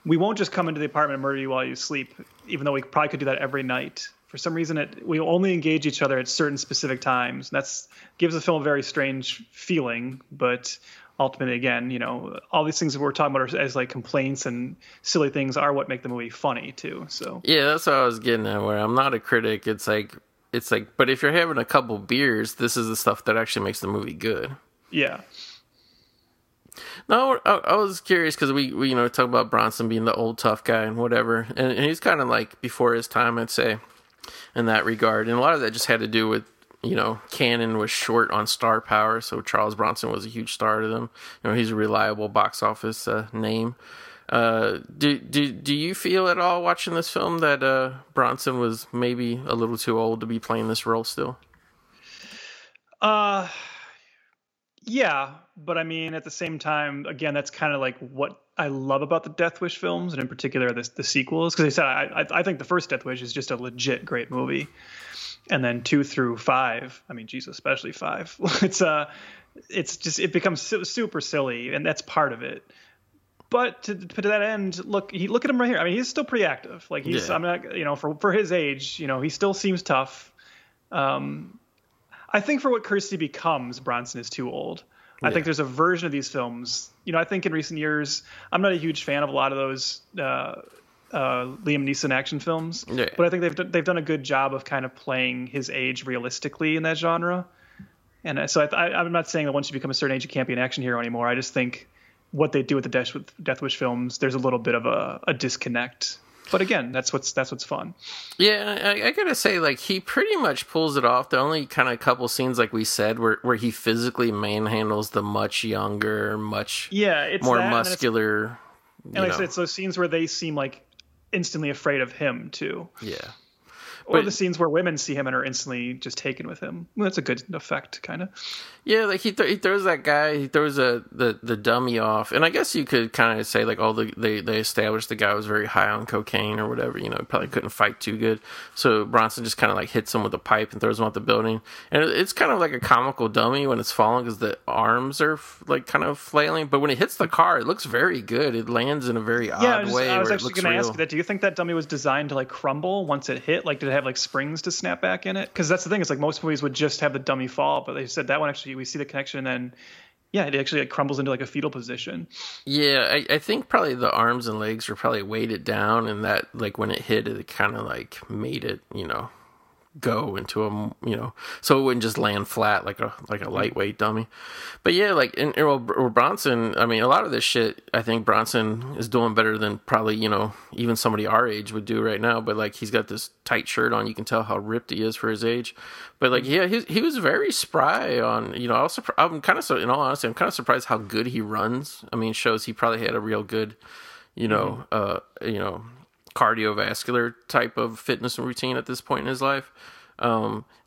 we won't just come into the apartment and murder you while you sleep, even though we probably could do that every night. For some reason, we only engage each other at certain specific times. That's gives the film a very strange feeling, but ultimately, again, you know, all these things that we're talking about are, as like complaints and silly things, are what make the movie funny too. So yeah, that's what I was getting at. Where I'm not a critic. It's like, but if you're having a couple beers, this is the stuff that actually makes the movie good. Yeah. No, I was curious because we you know talk about Bronson being the old tough guy and whatever, and he's kind of like before his time, I'd say, in that regard. And a lot of that just had to do with, you know, Cannon was short on star power, so Charles Bronson was a huge star to them. You know, he's a reliable box office name. Do you feel at all watching this film that Bronson was maybe a little too old to be playing this role still? Yeah, but I mean, at the same time, again, that's kind of like what I love about the Death Wish films, and in particular the sequels, because I think the first Death Wish is just a legit great movie. And then 2 through 5, I mean, Jesus, especially 5. It's just, it becomes super silly, and that's part of it. But to that end, look at him right here. I mean, he's still pretty active. Like he's, yeah. I'm not, you know, for his age, you know, he still seems tough. I think for what Kirsty becomes, Bronson is too old. Yeah. I think there's a version of these films, you know, I think in recent years, I'm not a huge fan of a lot of those, Liam Neeson action films, yeah. But I think they've done a good job of kind of playing his age realistically in that genre. And so I'm not saying that once you become a certain age, you can't be an action hero anymore. I just think what they do with the Death Wish films, there's a little bit of a disconnect. But again, that's what's fun. Yeah, I gotta say, like, he pretty much pulls it off. The only kind of couple scenes, like we said, where he physically manhandles the much younger, much more muscular. And like I said, it's those scenes where they seem like instantly afraid of him too. Yeah. Or the scenes where women see him and are instantly just taken with him. Well, that's a good effect, kind of. Yeah, like he throws that guy, the dummy off. And I guess you could kind of say like, oh, they established the guy was very high on cocaine or whatever, you know, probably couldn't fight too good. So Bronson just kind of like hits him with a pipe and throws him out the building. And it's kind of like a comical dummy when it's falling because the arms are like kind of flailing. But when it hits the car, it looks very good. It lands in a very odd way. I was actually going to ask that. Do you think that dummy was designed to like crumble once it hit? Like, did it have like springs to snap back in it? Because that's the thing, it's like most movies would just have the dummy fall, but they said that one actually we see the connection, and yeah, it actually like crumbles into like a fetal position. Yeah, I think probably the arms and legs were probably weighted down, and that like when it hit, it kind of like made it, you know, go into a, you know, so it wouldn't just land flat like a lightweight dummy. But yeah, like and Bronson, I mean, a lot of this shit, I think Bronson is doing better than probably, you know, even somebody our age would do right now. But like he's got this tight shirt on, you can tell how ripped he is for his age. But like, yeah, he was very spry on, you know, I'm kind of, in all honesty, I'm kind of surprised how good he runs. I mean, shows he probably had a real good, you know, cardiovascular type of fitness and routine at this point in his life.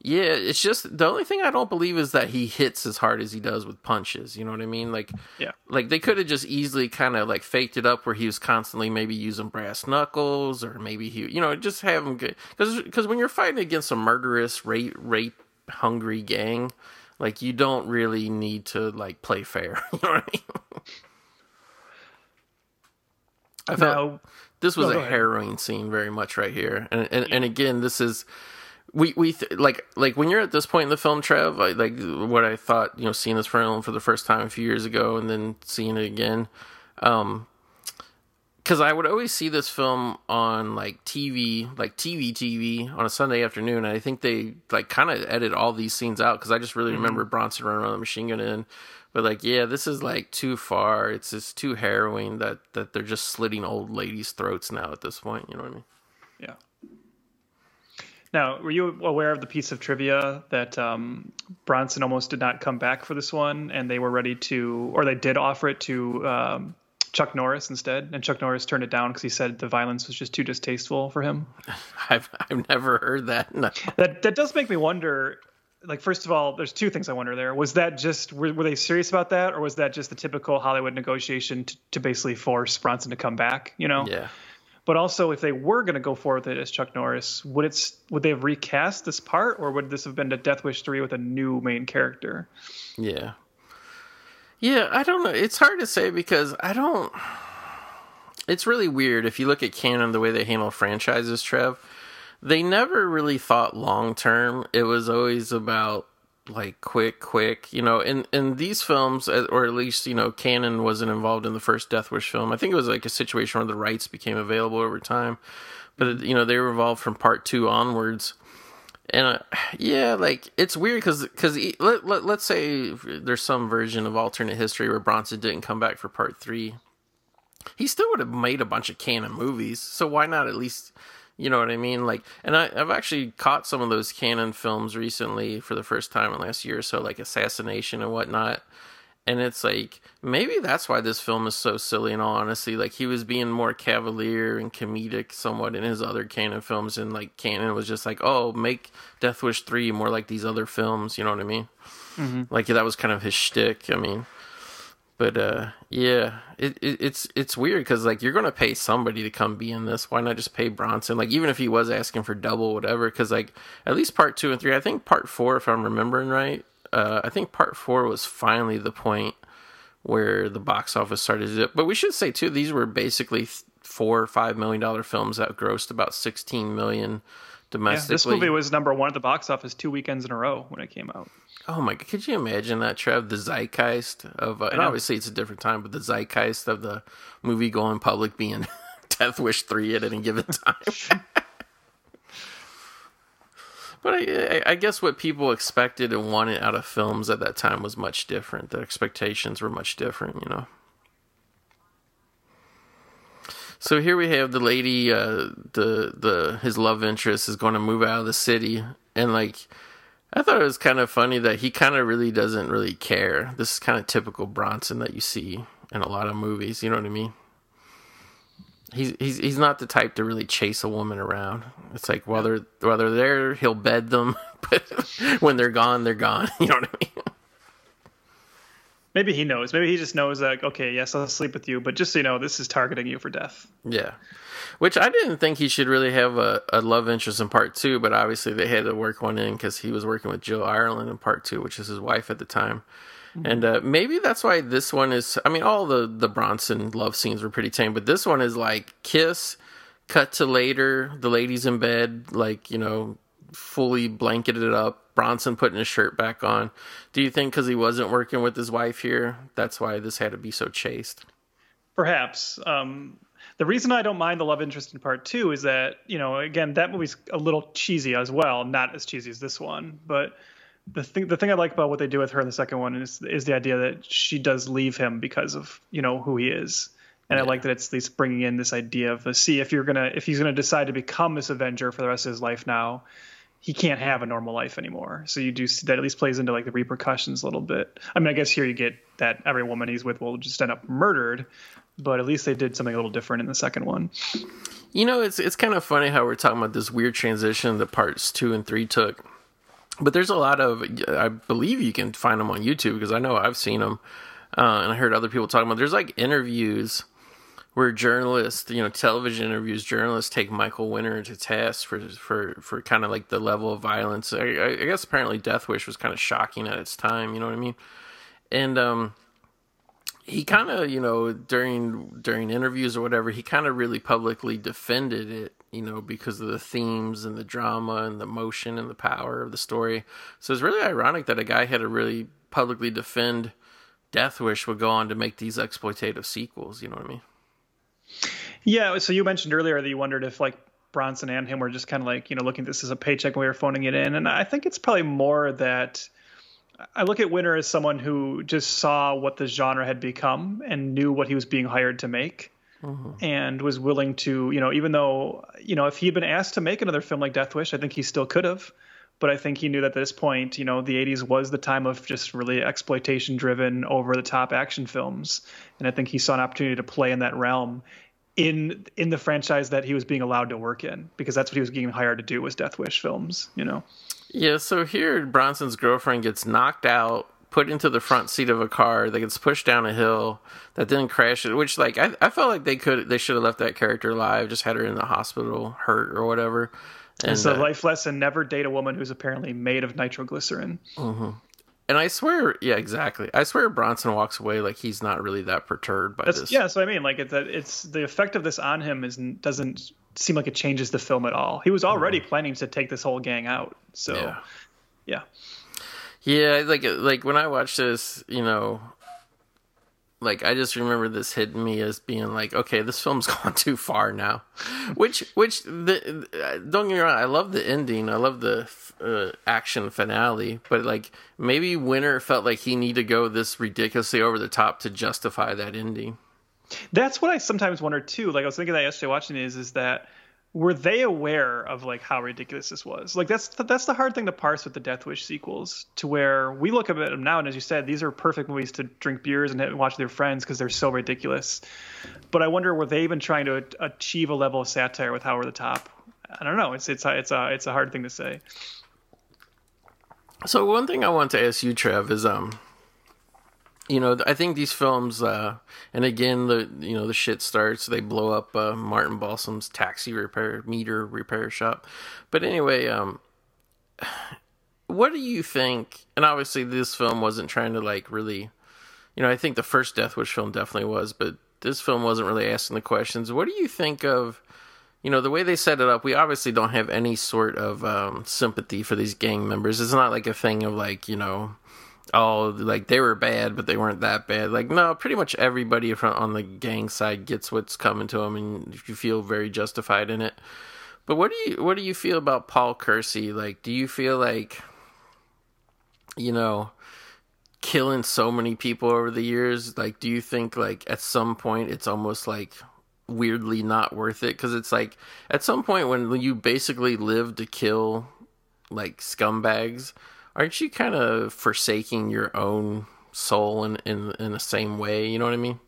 Yeah, it's just the only thing I don't believe is that he hits as hard as he does with punches. You know what I mean? Like, yeah, like they could have just easily kind of like faked it up where he was constantly maybe using brass knuckles, or maybe he, you know, just have him good. Because when you're fighting against a murderous, rape hungry gang, like you don't really need to like play fair. You know what I mean? I felt. This was a harrowing scene very much right here. And again, this is, like when you're at this point in the film, Trev, like what I thought, you know, seeing this film for the first time a few years ago and then seeing it again. 'Cause I would always see this film on like TV on a Sunday afternoon. And I think they like kind of edit all these scenes out, 'cause I just really remember Bronson running around the machine gun in. But like, yeah, this is like too far. It's just too harrowing that they're just slitting old ladies' throats now at this point. You know what I mean? Yeah. Now, were you aware of the piece of trivia that Bronson almost did not come back for this one, and they were ready to, or they did offer it to Chuck Norris instead, and Chuck Norris turned it down because he said the violence was just too distasteful for him. I've never heard that. No. That does make me wonder. Like, first of all, there's two things I wonder there. Was that just were they serious about that, or was that just the typical Hollywood negotiation to basically force Bronson to come back? You know. Yeah. But also, if they were going to go forward with it as Chuck Norris, would they have recast this part, or would this have been a Death Wish 3 with a new main character? Yeah. Yeah, I don't know. It's hard to say because it's really weird if you look at Cannon, the way they handle franchises, Trev. They never really thought long term. It was always about, like, quick, you know, in these films, or at least, you know, Cannon wasn't involved in the first Death Wish film. I think it was like a situation where the rights became available over time, but, you know, they were involved from part 2 onwards. And yeah, like, it's weird because let's say there's some version of alternate history where Bronson didn't come back for part 3. He still would have made a bunch of Cannon movies, so why not at least... You know what I mean? Like, and I've actually caught some of those Cannon films recently for the first time in last year or so, like Assassination and whatnot. And it's like, maybe that's why this film is so silly, in all honesty. Like, he was being more cavalier and comedic somewhat in his other Cannon films. And, like, Cannon was just like, oh, make Death Wish 3 more like these other films. You know what I mean? Mm-hmm. Like, that was kind of his shtick. I mean... But, yeah, it's weird because, like, you're going to pay somebody to come be in this. Why not just pay Bronson? Like, even if he was asking for double, whatever, because, like, at least part 2 and 3, I think part 4, if I'm remembering right, I think part 4 was finally the point where the box office started to dip. But we should say, too, these were basically $4 or $5 million films that grossed about $16 million domestically. Yeah, this movie was number 1 at the box office 2 weekends in a row when it came out. Oh my! Could you imagine that, Trev? The zeitgeist of, and obviously it's a different time, but the zeitgeist of the movie going public being Death Wish 3 at any given time. But I guess what people expected and wanted out of films at that time was much different. The expectations were much different, you know. So here we have the lady, his love interest is going to move out of the city, and, like, I thought it was kind of funny that he kind of really doesn't really care. This is kind of typical Bronson that you see in a lot of movies. You know what I mean? He's not the type to really chase a woman around. It's like, while they're there, he'll bed them. But when they're gone, they're gone. You know what I mean? Maybe he knows. Maybe he just knows that, okay, yes, I'll sleep with you, but just so you know, this is targeting you for death. Yeah. Which I didn't think he should really have a love interest in part 2, but obviously they had to work one in because he was working with Jill Ireland in part 2, which is his wife at the time. Mm-hmm. And maybe that's why this one is, I mean, all the Bronson love scenes were pretty tame, but this one is like kiss, cut to later, the lady's in bed, like, you know, fully blanketed up. Bronson putting his shirt back on. Do you think because he wasn't working with his wife here, that's why this had to be so chaste? Perhaps. The reason I don't mind the love interest in part 2 is that, you know, again, that movie's a little cheesy as well. Not as cheesy as this one, but the thing I like about what they do with her in the second one is the idea that she does leave him because of, you know, who he is. And yeah. I like that it's at least bringing in this idea of, see, if he's gonna decide to become this Avenger for the rest of his life now, he can't have a normal life anymore. So you do see that at least plays into, like, the repercussions a little bit. I mean, I guess here you get that every woman he's with will just end up murdered, but at least they did something a little different in the second one. You know, it's kind of funny how we're talking about this weird transition that parts 2 and 3 took, but there's a lot of, I believe you can find them on YouTube because I know I've seen them. And I heard other people talking about, there's like interviews where journalists, you know, television interviews, journalists take Michael Winner to task for kind of like the level of violence. I guess apparently Death Wish was kind of shocking at its time, you know what I mean? And he kind of, you know, during interviews or whatever, he kind of really publicly defended it, you know, because of the themes and the drama and the emotion and the power of the story. So it's really ironic that a guy had to really publicly defend Death Wish would go on to make these exploitative sequels, you know what I mean? Yeah, so you mentioned earlier that you wondered if, like, Bronson and him were just kind of like, you know, looking at this as a paycheck when we were phoning it in. And I think it's probably more that I look at Winter as someone who just saw what the genre had become and knew what he was being hired to make. Mm-hmm. And was willing to, you know, even though, you know, if he had been asked to make another film like Death Wish, I think he still could have. But I think he knew that at this point, you know, the 80s was the time of just really exploitation-driven, over-the-top action films. And I think he saw an opportunity to play in that realm in the franchise that he was being allowed to work in, because that's what he was being hired to do, was Death Wish films, you know? Yeah, so here Bronson's girlfriend gets knocked out, put into the front seat of a car that gets pushed down a hill that then crashes, which, like, I felt like they should have left that character alive, just had her in the hospital, hurt or whatever. And it's a life lesson: never date a woman who's apparently made of nitroglycerin. Mm-hmm. And I swear, yeah, exactly. I swear Bronson walks away like he's not really that perturbed by this. Yeah, so I mean, like, it's the effect of this on him doesn't seem like it changes the film at all. He was already planning to take this whole gang out. So, yeah, like when I watched this, you know, like, I just remember this hitting me as being like, okay, this film's gone too far now. Don't get me wrong, I love the ending. I love the action finale. But, like, maybe Winter felt like he needed to go this ridiculously over the top to justify that ending. That's what I sometimes wonder, too. Like, I was thinking that yesterday watching it, is that, were they aware of, like, how ridiculous this was? Like, that's the hard thing to parse with the Death Wish sequels, to where we look at them now, and as you said, these are perfect movies to drink beers and watch with their friends because they're so ridiculous. But I wonder, were they even trying to achieve a level of satire with how over the top? I don't know. It's a hard thing to say. So one thing I want to ask you, Trev, is you know, I think these films, and again, the shit starts. They blow up Martin Balsam's taxi repair shop. But anyway, what do you think? And obviously, this film wasn't trying to, like, really, you know, I think the first Death Wish film definitely was, but this film wasn't really asking the questions. What do you think of, you know, the way they set it up? We obviously don't have any sort of sympathy for these gang members. It's not like a thing of, like, you know, oh, like, they were bad, but they weren't that bad. Like, no, pretty much everybody on the gang side gets what's coming to them, and you feel very justified in it. But what do you feel about Paul Kersey? Like, do you feel like, you know, killing so many people over the years, like, do you think, like, at some point it's almost, like, weirdly not worth it? Because it's like, at some point when you basically live to kill, like, scumbags, aren't you kind of forsaking your own soul in the same way? You know what I mean?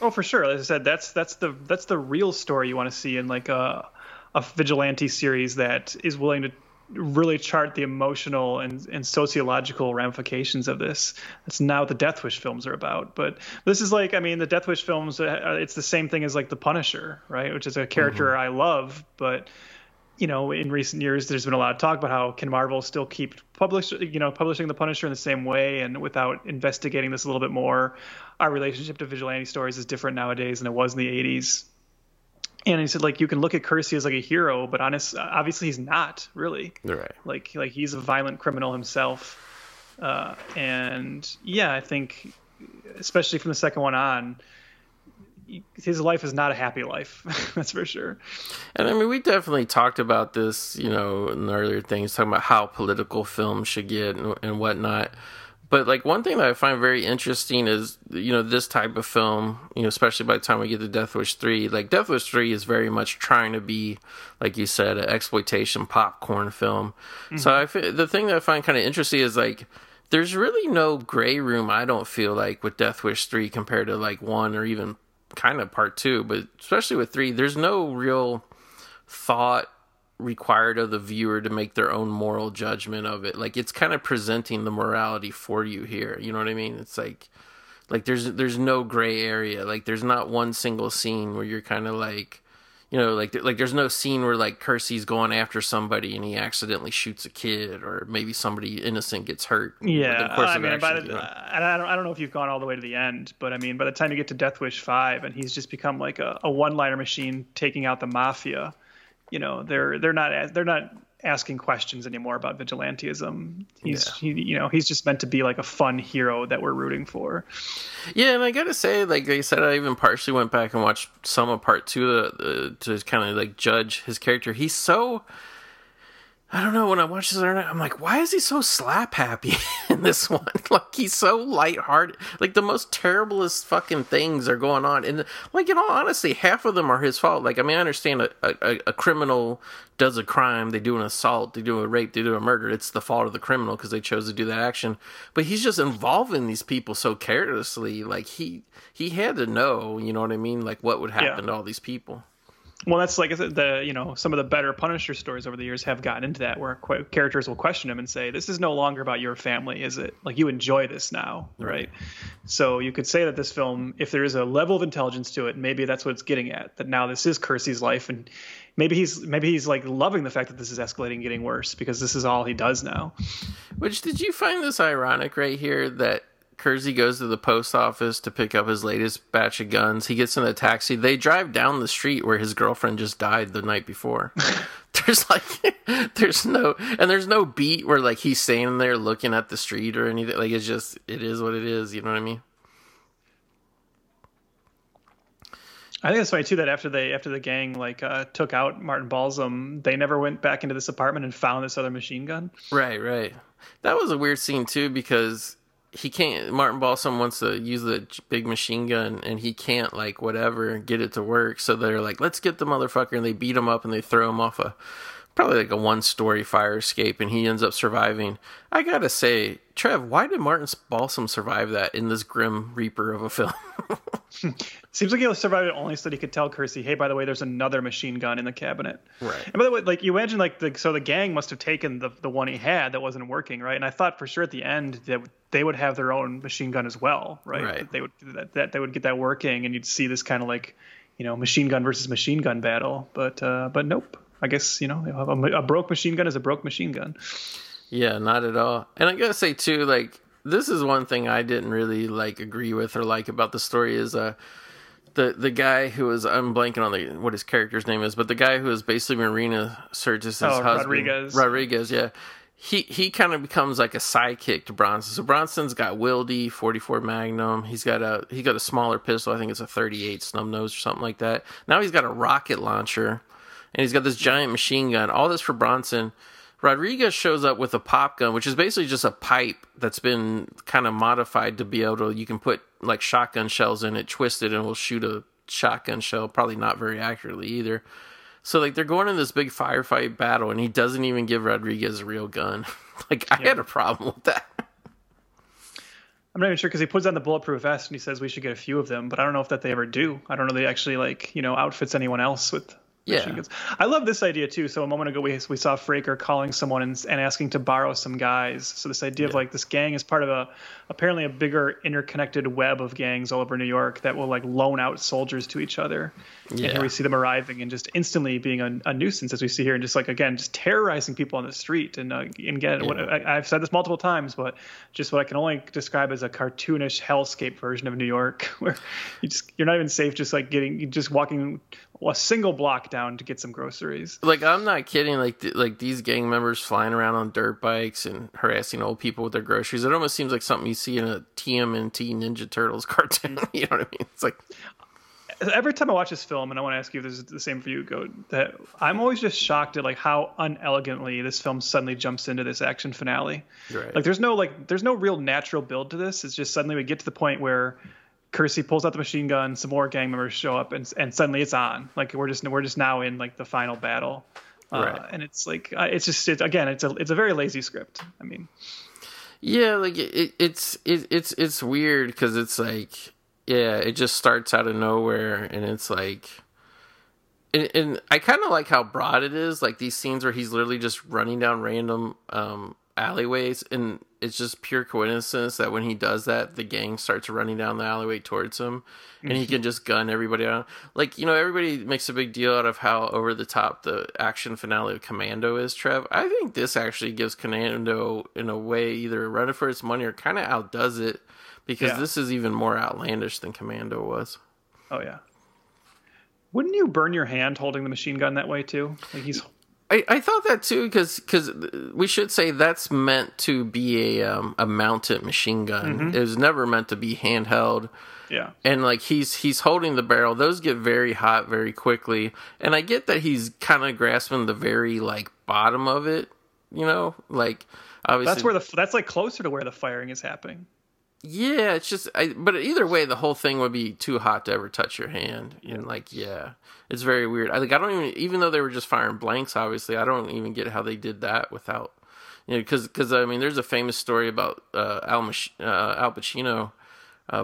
Oh, for sure. As I said, that's the real story you want to see in, like, a vigilante series that is willing to really chart the emotional and sociological ramifications of this. That's not what the Death Wish films are about. But this is, like, I mean, the Death Wish films, it's the same thing as, like, The Punisher, right? Which is a character I love, but, you know, in recent years, there's been a lot of talk about how can Marvel still keep publishing The Punisher in the same way and without investigating this a little bit more. Our relationship to vigilante stories is different nowadays than it was in the 80s. And he said, like, you can look at Kersey as, like, a hero, but obviously he's not really. Right. Like he's a violent criminal himself. And yeah, I think especially from the second one on, his life is not a happy life. That's for sure. And I mean, we definitely talked about this, you know, in the earlier things, talking about how political films should get and whatnot. But, like, one thing that I find very interesting is, you know, this type of film, you know, especially by the time we get to Death Wish 3, like, Death Wish 3 is very much trying to be, like you said, an exploitation popcorn film. Mm-hmm. So the thing that I find kind of interesting is, like, there's really no gray room, I don't feel like, with Death Wish 3 compared to, like, 1 or even kind of part 2, but especially with 3, there's no real thought required of the viewer to make their own moral judgment of it. Like, it's kind of presenting the morality for you here. You know what I mean? It's like there's no gray area. Like, there's not one single scene where you're kind of like, you know, like there's no scene where, like, Kersey's going after somebody and he accidentally shoots a kid, or maybe somebody innocent gets hurt. Yeah, I mean, I don't know if you've gone all the way to the end, but I mean, by the time you get to Death Wish 5 and he's just become, like, a one-liner machine taking out the mafia, you know, they're not asking questions anymore about vigilantism. He's just meant to be, like, a fun hero that we're rooting for. Yeah, and I gotta say, like I said, I even partially went back and watched some of part 2 to kind of, like, judge his character. He's so I don't know, when I watch this internet, I'm like, why is he so slap happy in this one? Like, he's so lighthearted. Like, the most terriblest fucking things are going on. And, like, in all honesty, half of them are his fault. Like, I mean, I understand a criminal does a crime. They do an assault. They do a rape. They do a murder. It's the fault of the criminal because they chose to do that action. But he's just involving these people so carelessly. Like, he had to know, you know what I mean? Like, what would happen to all these people. Well, that's like the, you know, some of the better Punisher stories over the years have gotten into that, where characters will question him and say, this is no longer about your family, is it? Like, you enjoy this now, right? So you could say that this film, if there is a level of intelligence to it, maybe that's what it's getting at, that now this is Kersey's life. And maybe he's like loving the fact that this is escalating and getting worse because this is all he does now. Which, did you find this ironic right here that Kersey goes to the post office to pick up his latest batch of guns? He gets in a taxi. They drive down the street where his girlfriend just died the night before. there's no beat where, like, he's standing there looking at the street or anything. Like, it's just, it is what it is. You know what I mean? I think that's funny too, that after the gang took out Martin Balsam, they never went back into this apartment and found this other machine gun. Right. That was a weird scene too, because he can't, Martin Balsam wants to use the big machine gun and he can't, like, whatever, get it to work. So they're like, let's get the motherfucker. And they beat him up and they throw him off probably a 1-story fire escape. And he ends up surviving. I got to say, Trev, why did Martin Balsam survive that in this grim reaper of a film? Seems like he survived it only so that he could tell Kersey, hey, by the way, there's another machine gun in the cabinet. Right. And by the way, like, you imagine, like, so the gang must have taken the one he had that wasn't working, right? And I thought for sure at the end that they would have their own machine gun as well, right? That they would get that working, and you'd see this kind of, like, you know, machine gun versus machine gun battle. But nope. I guess, you know, a broke machine gun is a broke machine gun. Yeah, not at all. And I gotta say too, like, this is one thing I didn't really, like, agree with or like about the story is the guy who was, I'm blanking on what his character's name is, but the guy who is basically Marina Sirtis's husband, Rodriguez, yeah. He kind of becomes like a sidekick to Bronson. So Bronson's got Wildey, 44 Magnum. He's got a smaller pistol. I think it's a 38 snub nose or something like that. Now he's got a rocket launcher, and he's got this giant machine gun. All this for Bronson. Rodriguez shows up with a pop gun, which is basically just a pipe that's been kind of modified to be able to, you can put, like, shotgun shells in it, twist it, and we'll shoot a shotgun shell, probably not very accurately either. So, like, they're going in this big firefight battle, and he doesn't even give Rodriguez a real gun. Like, I had a problem with that. I'm not even sure, because he puts on the bulletproof vest, and he says we should get a few of them, but I don't know if that they ever do. I don't know they actually, like, you know, outfits anyone else with... Yeah, I love this idea too. So a moment ago we saw Fraker calling someone and asking to borrow some guys. So this idea of, like, this gang is part of apparently a bigger interconnected web of gangs all over New York that will, like, loan out soldiers to each other. Yeah. And here we see them arriving and just instantly being a nuisance, as we see here, and just, like, again, just terrorizing people on the street. And again, I've said this multiple times, but just what I can only describe as a cartoonish hellscape version of New York, where you're not even safe, just like walking a single block down to get some groceries. Like, I'm not kidding. Like, these gang members flying around on dirt bikes and harassing old people with their groceries. It almost seems like something you see in a TMNT Ninja Turtles cartoon. You know what I mean? It's like, every time I watch this film, and I want to ask you if this is the same for you, Go, that I'm always just shocked at, like, how unelegantly this film suddenly jumps into this action finale. Right. Like, there's no real natural build to this. It's just suddenly we get to the point where Kersey pulls out the machine gun, some more gang members show up, and suddenly it's on. Like, we're just now in, like, the final battle, right. And it's like it's a very lazy script. I mean, yeah, like it's weird because it's like, yeah, it just starts out of nowhere, and it's like, and I kind of like how broad it is. Like, these scenes where he's literally just running down random alleyways, and it's just pure coincidence that when he does that, the gang starts running down the alleyway towards him, and he can just gun everybody out. Like, you know, everybody makes a big deal out of how over the top the action finale of Commando is, Trev. I think this actually gives Commando, in a way, either a run for its money or kind of outdoes it, because this is even more outlandish than Commando was. Oh, yeah. Wouldn't you burn your hand holding the machine gun that way, too? Like, he's... I thought that too, because we should say that's meant to be a mounted machine gun. Mm-hmm. It was never meant to be handheld. Yeah, and, like, he's holding the barrel. Those get very hot very quickly, and I get that he's kind of grasping the very, like, bottom of it, you know? Like, obviously that's where that's like closer to where the firing is happening. Yeah, it's just but either way the whole thing would be too hot to ever touch your hand. Yeah. And like, yeah, it's very weird. I don't even though they were just firing blanks, obviously, I don't even get how they did that without, you know, because I mean, there's a famous story about Al Pacino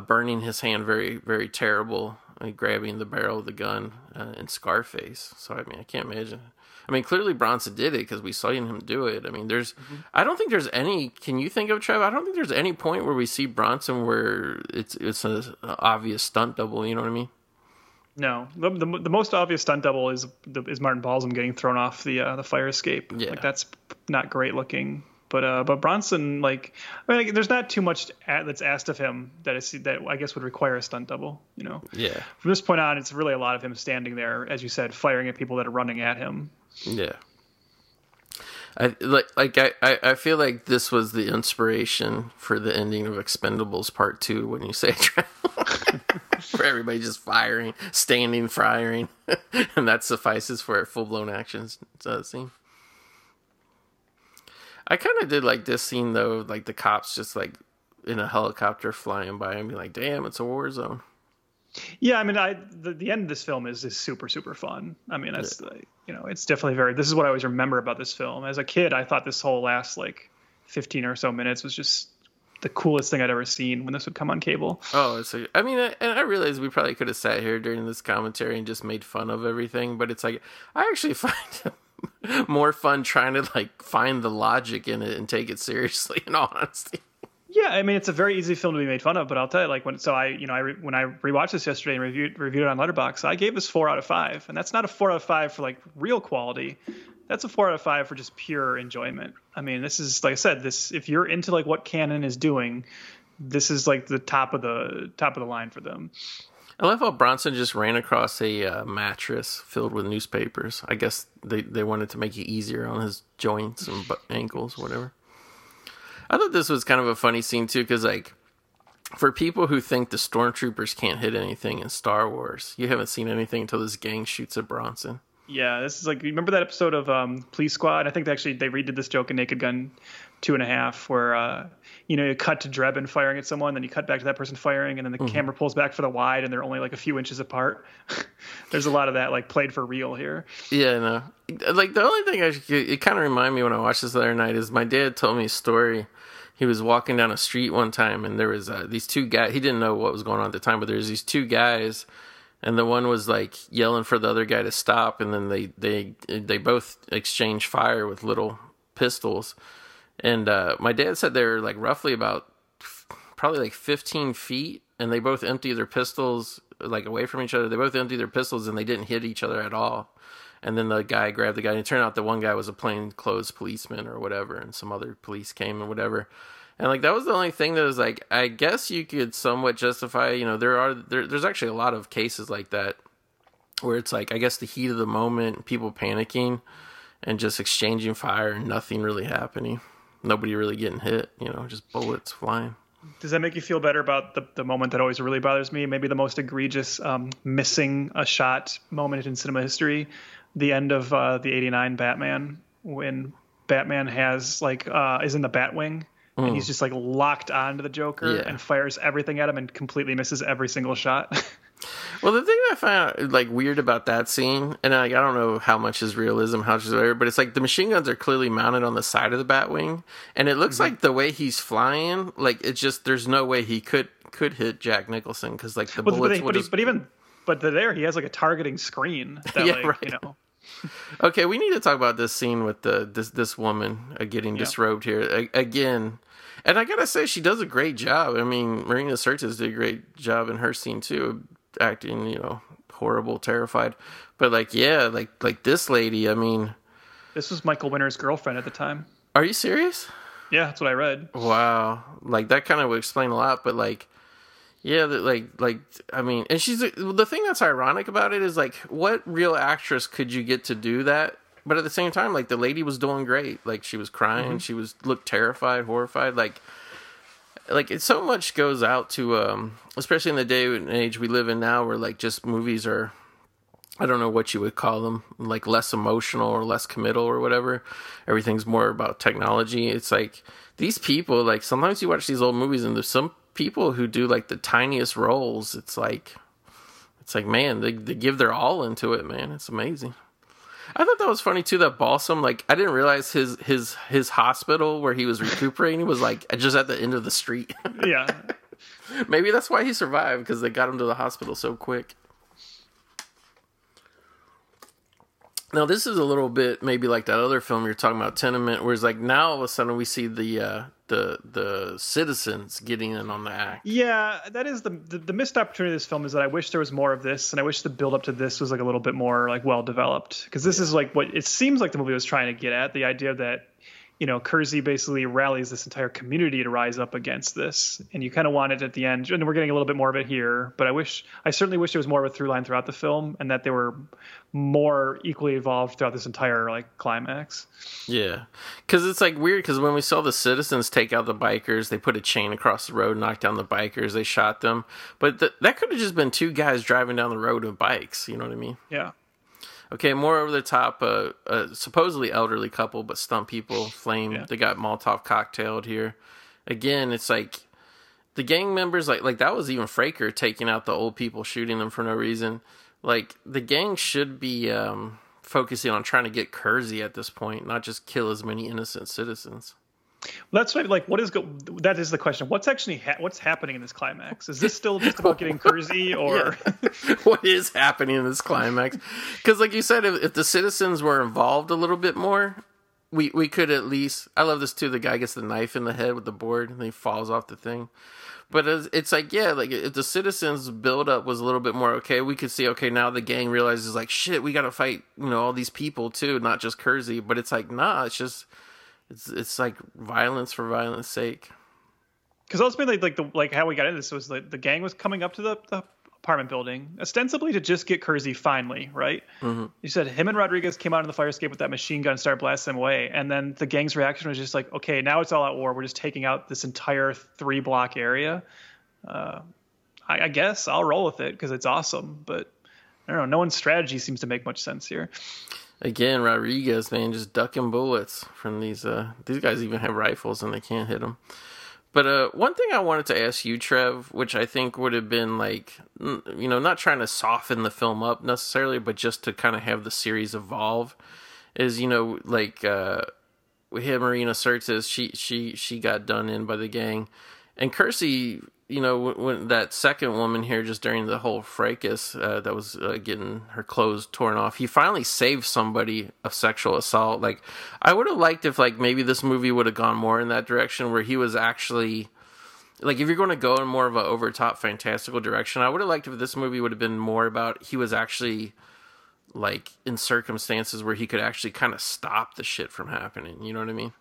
burning his hand very, very terrible, like grabbing the barrel of the gun in Scarface. So I mean, I can't imagine. I mean, clearly Bronson did it because we saw him do it. I mean, there's, mm-hmm. I don't think there's any, can you think of, Trev? I don't think there's any point where we see Bronson where it's an obvious stunt double, you know what I mean? No, the most obvious stunt double is Martin Balsam getting thrown off the fire escape. Yeah. Like, that's not great looking. But Bronson, like, I mean, like, there's not too much that's asked of him that I guess would require a stunt double, you know? Yeah. From this point on, it's really a lot of him standing there, as you said, firing at people that are running at him. Yeah. I feel like this was the inspiration for the ending of Expendables Part 2 when you say for everybody just firing, standing, firing, and that suffices for a full-blown action scene. I kind of did like this scene though, like the cops just like in a helicopter flying by and be like, damn, it's a war zone. Yeah, I mean, the end of this film is super, super fun. I mean, that's, you know, it's definitely very, this is what I always remember about this film. As a kid, I thought this whole last like 15 or so minutes was just the coolest thing I'd ever seen when this would come on cable. Oh, so, I mean, and I realize we probably could have sat here during this commentary and just made fun of everything, but it's like, I actually find it more fun trying to like find the logic in it and take it seriously, in all honesty. Yeah, I mean, it's a very easy film to be made fun of, but I'll tell you, like, when I rewatched this yesterday and reviewed it on Letterboxd, I gave this 4 out of 5, and that's not a 4 out of 5 for like real quality. That's a 4 out of 5 for just pure enjoyment. I mean, this is, like I said, this, if you're into like what Cannon is doing, this is like the top of the line for them. I love how Bronson just ran across a mattress filled with newspapers. I guess they wanted to make it easier on his joints and ankles, whatever. I thought this was kind of a funny scene, too, because, like, for people who think the stormtroopers can't hit anything in Star Wars, you haven't seen anything until this gang shoots at Bronson. Yeah, this is like, you remember that episode of Police Squad? I think they redid this joke in Naked Gun 2.5, where, you know, you cut to Drebin firing at someone, then you cut back to that person firing, and then the camera pulls back for the wide, and they're only like a few inches apart. There's a lot of that, like, played for real here. Yeah, no. Like, the only thing it kind of reminded me when I watched this the other night is my dad told me a story. He was walking down a street one time, and there was these two guys. He didn't know what was going on at the time, but there's these two guys. And the one was, like, yelling for the other guy to stop, and then they both exchanged fire with little pistols. And my dad said they were, like, roughly about probably, like, 15 feet, and they both emptied their pistols, like, away from each other. They both emptied their pistols, and they didn't hit each other at all. And then the guy grabbed the guy, and it turned out the one guy was a plainclothes policeman or whatever, and some other police came and whatever. And, like, that was the only thing that was, like, I guess you could somewhat justify, you know, there's actually a lot of cases like that where it's, like, I guess the heat of the moment, people panicking and just exchanging fire and nothing really happening. Nobody really getting hit, you know, just bullets flying. Does that make you feel better about the moment that always really bothers me? Maybe the most egregious missing a shot moment in cinema history, the end of the 89 Batman, when Batman has, like, is in the Batwing. And he's just like locked onto the Joker and fires everything at him and completely misses every single shot. Well, the thing that I found like weird about that scene, and like, I don't know how much is realism, how much is whatever, but it's like the machine guns are clearly mounted on the side of the Batwing, and it looks like the way he's flying, like it's just there's no way he could hit Jack Nicholson because like the bullets. But he has like a targeting screen. That, yeah, like, right. You know. Okay, we need to talk about this scene with this woman getting disrobed here again. And I gotta say, she does a great job. I mean, Marina Sirtis did a great job in her scene too, acting, you know, horrible, terrified. But like, yeah, like this lady. I mean, this was Michael Winner's girlfriend at the time. Are you serious? Yeah, that's what I read. Wow, like that kind of would explain a lot. But like, yeah, like I mean, and she's the thing that's ironic about it is like, what real actress could you get to do that? But at the same time, like, the lady was doing great. Like, she was crying. Mm-hmm. She looked terrified, horrified. Like it's so much goes out to, especially in the day and age we live in now where, like, just movies are I don't know what you would call them, like less emotional or less committal or whatever. Everything's more about technology. It's like these people, like sometimes you watch these old movies and there's some people who do like the tiniest roles. It's like, man, they give their all into it, man. It's amazing. I thought that was funny too, that Balsam, like I didn't realize his hospital where he was recuperating was like just at the end of the street. Yeah. Maybe that's why he survived, because they got him to the hospital so quick. Now, this is a little bit maybe like that other film you're talking about, Tenement, where it's like now all of a sudden we see the citizens getting in on the act. Yeah, that is the missed opportunity of this film, is that I wish there was more of this, and I wish the build up to this was like a little bit more like well developed, because this is like what it seems like the movie was trying to get at, the idea that, you know, Kersey basically rallies this entire community to rise up against this, and you kind of want it at the end, and we're getting a little bit more of it here, but I certainly wish there was more of a through line throughout the film, and that they were more equally involved throughout this entire like climax. Yeah, because it's like weird, because when we saw the citizens take out the bikers, they put a chain across the road, knocked down the bikers, they shot them, but that could have just been two guys driving down the road with bikes, you know what I mean? Yeah. Okay, more over the top, supposedly elderly couple, but stunt people, flame. Yeah. They got Molotov cocktailed here. Again, it's like the gang members, like that was even Fraker taking out the old people, shooting them for no reason. Like the gang should be focusing on trying to get Kersey at this point, not just kill as many innocent citizens. Well, that's right. Like, that is the question. What's actually what's happening in this climax? Is this still just about getting Kersey, or what is happening in this climax? Because, like you said, if the citizens were involved a little bit more, we could at least. I love this too. The guy gets the knife in the head with the board, and he falls off the thing. But it's like, yeah, like if the citizens' buildup was a little bit more okay, we could see, okay, now the gang realizes, like, shit, we got to fight, you know, all these people too, not just Kersey. But it's like, nah, it's just. It's like violence for violence's sake. Because ultimately, like how we got into this was like the gang was coming up to the apartment building ostensibly to just get Kersey finally, right? Mm-hmm. You said him and Rodriguez came out on the fire escape with that machine gun and started blasting them away. And then the gang's reaction was just like, okay, now it's all out war. We're just taking out this entire 3-block area. I guess I'll roll with it because it's awesome. But I don't know. No one's strategy seems to make much sense here. Again, Rodriguez, man, just ducking bullets from these guys even have rifles and they can't hit them. But one thing I wanted to ask you, Trev, which I think would have been like, you know, not trying to soften the film up necessarily, but just to kind of have the series evolve, is, you know, like we had Marina Sirtis, she got done in by the gang. And Kersey, you know, when that second woman here, just during the whole fracas that was getting her clothes torn off, he finally saved somebody of sexual assault. Like, I would have liked if, like, maybe this movie would have gone more in that direction where he was actually, like, if you're going to go in more of an over-top, fantastical direction, I would have liked if this movie would have been more about he was actually, like, in circumstances where he could actually kind of stop the shit from happening. You know what I mean?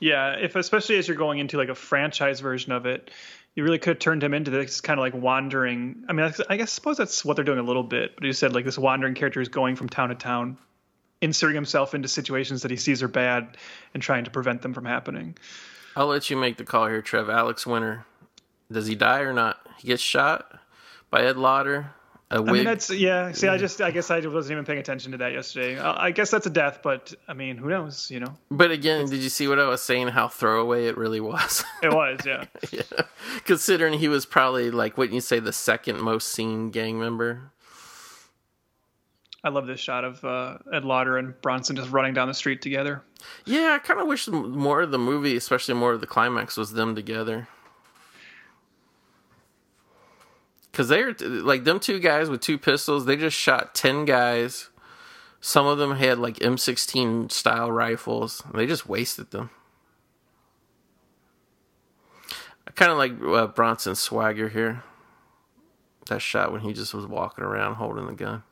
Yeah, if especially as you're going into, like, a franchise version of it, you really could have turned him into this kind of like wandering. I mean, I guess suppose that's what they're doing a little bit. But you said like this wandering character is going from town to town, inserting himself into situations that he sees are bad and trying to prevent them from happening. I'll let you make the call here, Trev. Alex Winter, does he die or not? He gets shot by Ed Lauter. I mean, that's, yeah. See, I guess I wasn't even paying attention to that yesterday. I guess that's a death, but I mean, who knows, you know? But again, did you see what I was saying? How throwaway it really was. It was, yeah. Yeah. Considering he was probably like, wouldn't you say, the second most seen gang member? I love this shot of Ed Lauter and Bronson just running down the street together. Yeah, I kind of wish more of the movie, especially more of the climax, was them together. Because they're like them two guys with two pistols. They just shot 10 guys. Some of them had like M16 style rifles. They just wasted them. I kind of like Bronson's swagger here. That shot when he just was walking around holding the gun.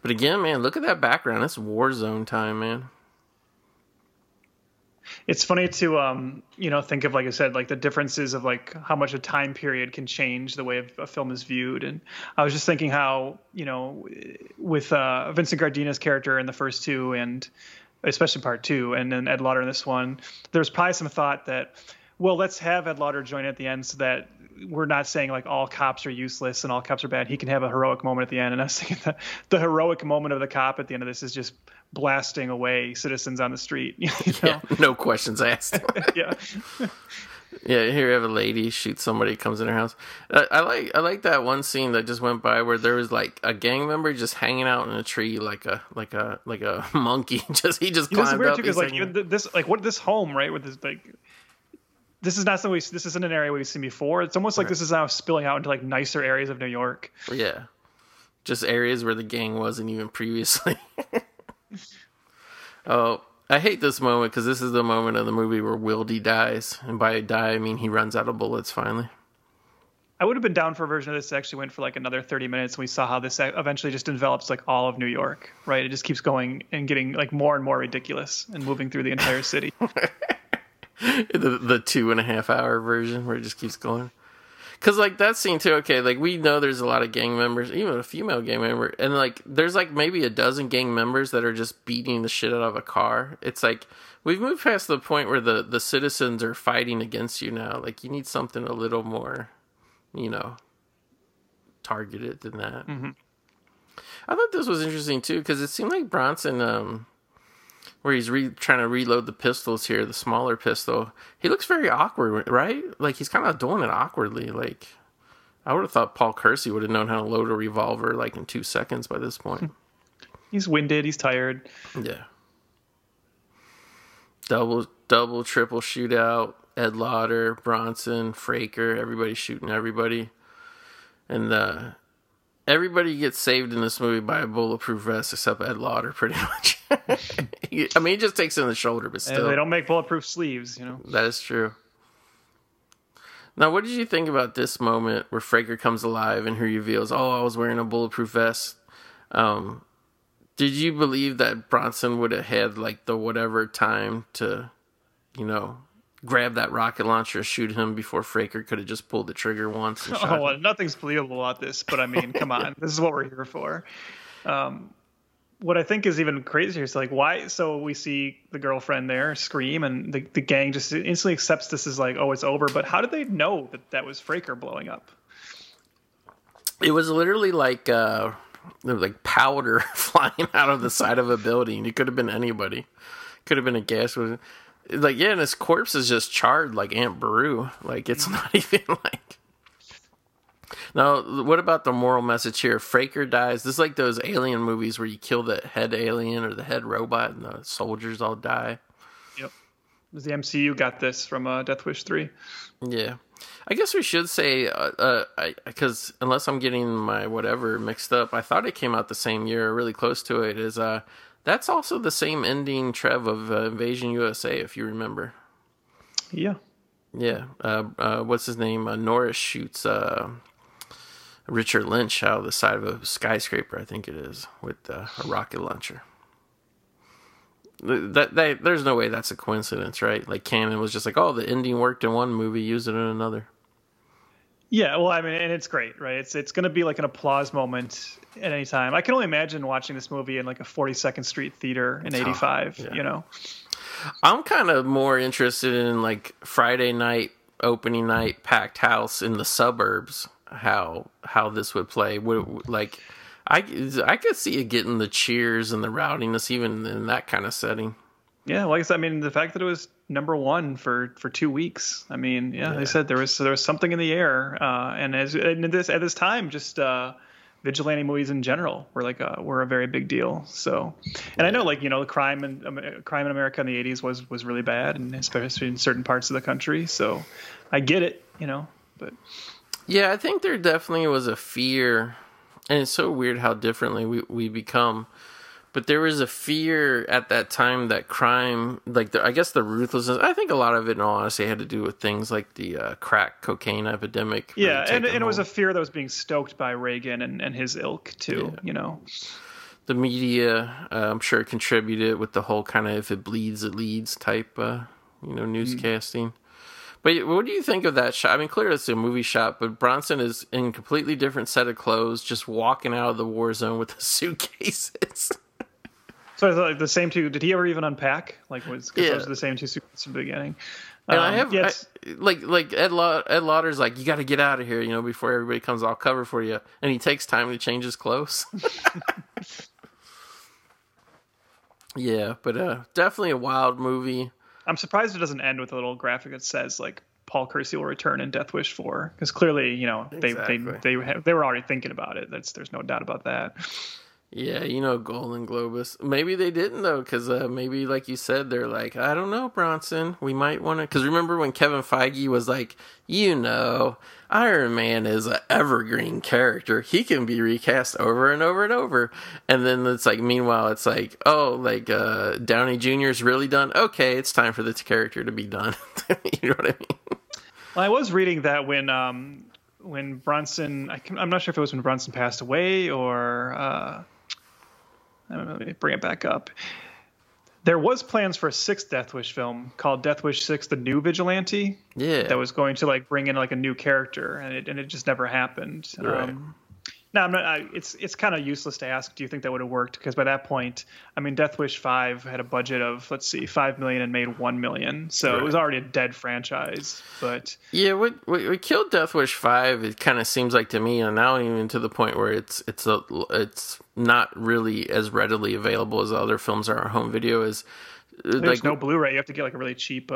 But again, man, look at that background. It's war zone time, man. It's funny to, you know, think of, like I said, like the differences of like how much a time period can change the way a film is viewed. And I was just thinking how, you know, with Vincent Gardina's character in the first two, and especially part two, and then Ed Lauter in this one, there's probably some thought that, well, let's have Ed Lauter join at the end so that we're not saying like all cops are useless and all cops are bad. He can have a heroic moment at the end. And I was thinking the heroic moment of the cop at the end of this is just blasting away citizens on the street. You know? Yeah, no questions asked. Yeah. Yeah, here you have a lady shoots somebody, comes in her house. I like that one scene that just went by where there was like a gang member just hanging out in a tree like a monkey. He just climbed up. Because like this, like what this home, right? With this like, this is not something this isn't an area we've seen before. It's almost like right. This is now spilling out into like nicer areas of New York. Yeah, just areas where the gang wasn't even previously. Oh. I hate this moment because this is the moment of the movie where Wildey dies. And by die, I mean he runs out of bullets finally. I would have been down for a version of this that actually went for like another 30 minutes. And we saw how this eventually just envelops like all of New York, right? It just keeps going and getting like more and more ridiculous and moving through the entire city. the 2.5 hour version where it just keeps going. Because, like, that scene, too, okay, like, we know there's a lot of gang members, even a female gang member, and, like, there's, like, maybe a dozen gang members that are just beating the shit out of a car. It's, like, we've moved past the point where the citizens are fighting against you now. Like, you need something a little more, you know, targeted than that. Mm-hmm. I thought this was interesting, too, because it seemed like Bronson, where he's trying to reload the pistols here, the smaller pistol. He looks very awkward, right? Like, he's kind of doing it awkwardly. Like, I would have thought Paul Kersey would have known how to load a revolver, like, in 2 seconds by this point. He's winded. He's tired. Yeah. Double, triple shootout. Ed Lauter, Bronson, Fraker, everybody shooting everybody. And everybody gets saved in this movie by a bulletproof vest except Ed Lauter, pretty much. I mean, he just takes it in the shoulder, but still. And they don't make bulletproof sleeves, you know. That is true. Now, what did you think about this moment where Fraker comes alive and he reveals, oh, I was wearing a bulletproof vest? Did you believe that Bronson would have had, like, the whatever time to, you know, grab that rocket launcher, shoot him before Fraker could have just pulled the trigger once and shot him? Well, nothing's believable about this, but I mean, come on, this is what we're here for. What I think is even crazier is like, why? So we see the girlfriend there scream, and the gang just instantly accepts this as like, oh, it's over. But how did they know that was Fraker blowing up? It was literally like powder flying out of the side of a building. It could have been anybody. Could have been a gas. Like, yeah, and his corpse is just charred like Aunt Beru. Like, it's not even like... Now, what about the moral message here? Fraker dies. This is like those alien movies where you kill the head alien or the head robot and the soldiers all die. Yep. The MCU got this from Death Wish 3. Yeah. I guess we should say, because unless I'm getting my whatever mixed up, I thought it came out the same year, really close to it, is... that's also the same ending, Trev, of Invasion USA, if you remember. Yeah. Yeah. What's his name? Norris shoots Richard Lynch out of the side of a skyscraper, I think it is, with a rocket launcher. There's no way that's a coincidence, right? Like, Cannon was just like, oh, the ending worked in one movie, use it in another. Yeah, well, I mean, and it's great, right? It's going to be like an applause moment at any time. I can only imagine watching this movie in like a 42nd Street theater in 85, yeah. You know? I'm kind of more interested in like Friday night, opening night, packed house in the suburbs, how this would play. Like, I could see it getting the cheers and the rowdiness even in that kind of setting. Yeah, like I said, I mean, the fact that it was number one for 2 weeks. I mean, yeah. They said there was something in the air, and at this time, just vigilante movies in general were a very big deal. So, and I know, like, you know, the crime in America in the 80s was really bad, and especially in certain parts of the country. So, I get it, you know. But yeah, I think there definitely was a fear, and it's so weird how differently we become. But there was a fear at that time that crime, like, I guess the ruthlessness, I think a lot of it, in all honesty, had to do with things like the crack cocaine epidemic. Yeah, and it was a fear that was being stoked by Reagan and his ilk, too, yeah. You know. The media, I'm sure, contributed with the whole kind of if it bleeds, it leads type, you know, newscasting. But what do you think of that shot? I mean, clearly it's a movie shot, but Bronson is in a completely different set of clothes, just walking out of the war zone with the suitcases. So I thought, like, the same two. Did he ever even unpack? Like, was those the same two sequences in the beginning? And I have like Ed Lauter's like, you got to get out of here, you know, before everybody comes, I'll cover for you. And he takes time to change his clothes. Yeah, but definitely a wild movie. I'm surprised it doesn't end with a little graphic that says, like, Paul Kersey will return in Death Wish 4, because clearly, you know, they were already thinking about it. There's no doubt about that. Yeah, you know, Golden Globus. Maybe they didn't, though, because maybe, like you said, they're like, I don't know, Bronson. We might want to... Because remember when Kevin Feige was like, you know, Iron Man is an evergreen character. He can be recast over and over and over. And then it's like, meanwhile, it's like, oh, like, Downey Jr. is really done? Okay, it's time for this character to be done. You know what I mean? Well, I was reading that when Bronson... I'm not sure if it was when Bronson passed away or... I don't know, let me bring it back up. There was plans for a 6th Death Wish film called Death Wish 6, The New Vigilante. Yeah. That was going to, like, bring in, like, a new character, and it just never happened. Right. Now, it's kind of useless to ask, do you think that would have worked? Because by that point, I mean, Death Wish 5 had a budget of, let's see, $5 million and made $1 million. So It was already a dead franchise. But yeah, what killed Death Wish 5, it kind of seems like to me, and now even to the point where it's not really as readily available as other films are on home video. Is there's like, no Blu-ray. You have to get, like, a really cheap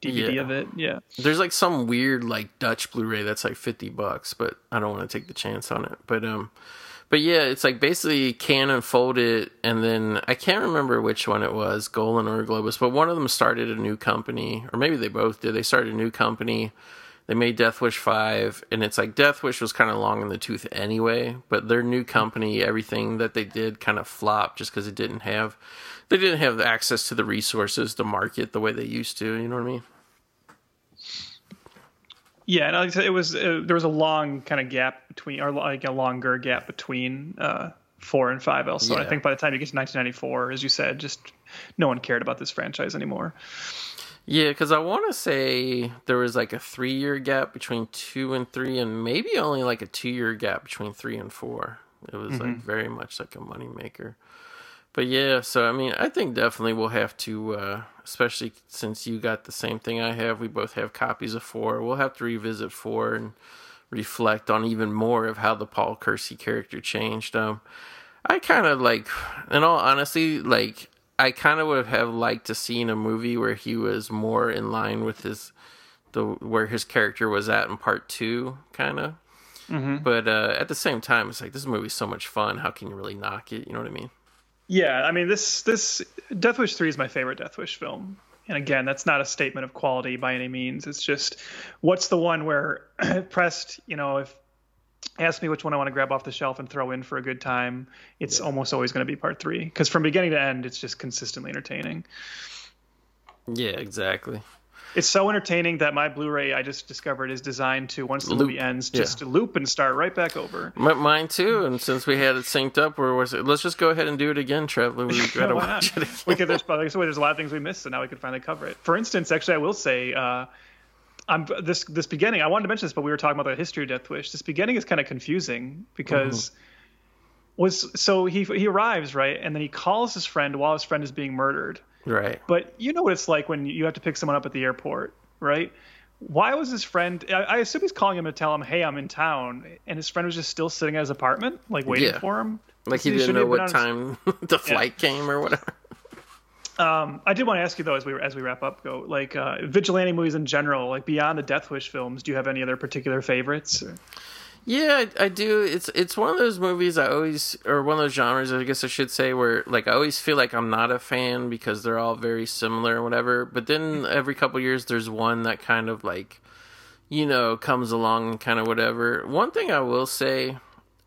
DVD of it. Yeah. There's like some weird, like, Dutch Blu-ray that's like $50, but I don't want to take the chance on it. But yeah, it's like basically Cannon folded, and then I can't remember which one it was, Golan or Globus, but one of them started a new company, or maybe they both did. They started a new company. They made Death Wish 5, and it's like Death Wish was kind of long in the tooth anyway, but their new company, everything that they did kind of flopped just because they didn't have the access to the resources to market the way they used to, you know what I mean? Yeah, and it was there was a long kind of gap between, or like a longer gap between 4 and 5 also. Yeah. I think by the time you get to 1994, as you said, just no one cared about this franchise anymore. Yeah, because I want to say there was like a 3-year gap between 2 and 3, and maybe only like a 2-year gap between 3 and 4. It was like very much like a moneymaker. But yeah, so I mean, I think definitely we'll have to, especially since you got the same thing I have, we both have copies of 4. We'll have to revisit 4 and reflect on even more of how the Paul Kersey character changed. I kind of like, in all honesty, like... I kind of would have liked to see in a movie where he was more in line with where his character was at in part 2, kind of. Mm-hmm. But at the same time, it's like, this movie's so much fun. How can you really knock it? You know what I mean? Yeah, I mean, this Death Wish 3 is my favorite Death Wish film. And again, that's not a statement of quality by any means. It's just, what's the one where pressed, you know, if ask me which one I want to grab off the shelf and throw in for a good time, it's almost always going to be part 3, because from beginning to end, it's just consistently entertaining. Yeah, exactly. It's so entertaining that my Blu-ray, I just discovered, is designed to, once the movie ends, just loop and start right back over. Mine too. And since we had it synced up, let's just go ahead and do it again, Trev. We've got to watch it again. There's a lot of things we missed, so now we can finally cover it. For instance, actually, I will say, this beginning, I wanted to mention this, but we were talking about the history of Death Wish. This beginning is kind of confusing because he arrives, right? And then he calls his friend while his friend is being murdered. Right. But you know what it's like when you have to pick someone up at the airport, right? Why was his friend, I assume he's calling him to tell him, hey, I'm in town. And his friend was just still sitting at his apartment, like waiting for him. Like he didn't know what time the flight came or whatever. I did want to ask you, though, as we wrap up, vigilante movies in general, like beyond the Death Wish films, do you have any other particular favorites? Yeah, I do. It's one of those movies one of those genres, I guess I should say, where like I always feel like I'm not a fan because they're all very similar or whatever. But then every couple of years, there's one that kind of like, you know, comes along and kind of whatever. One thing I will say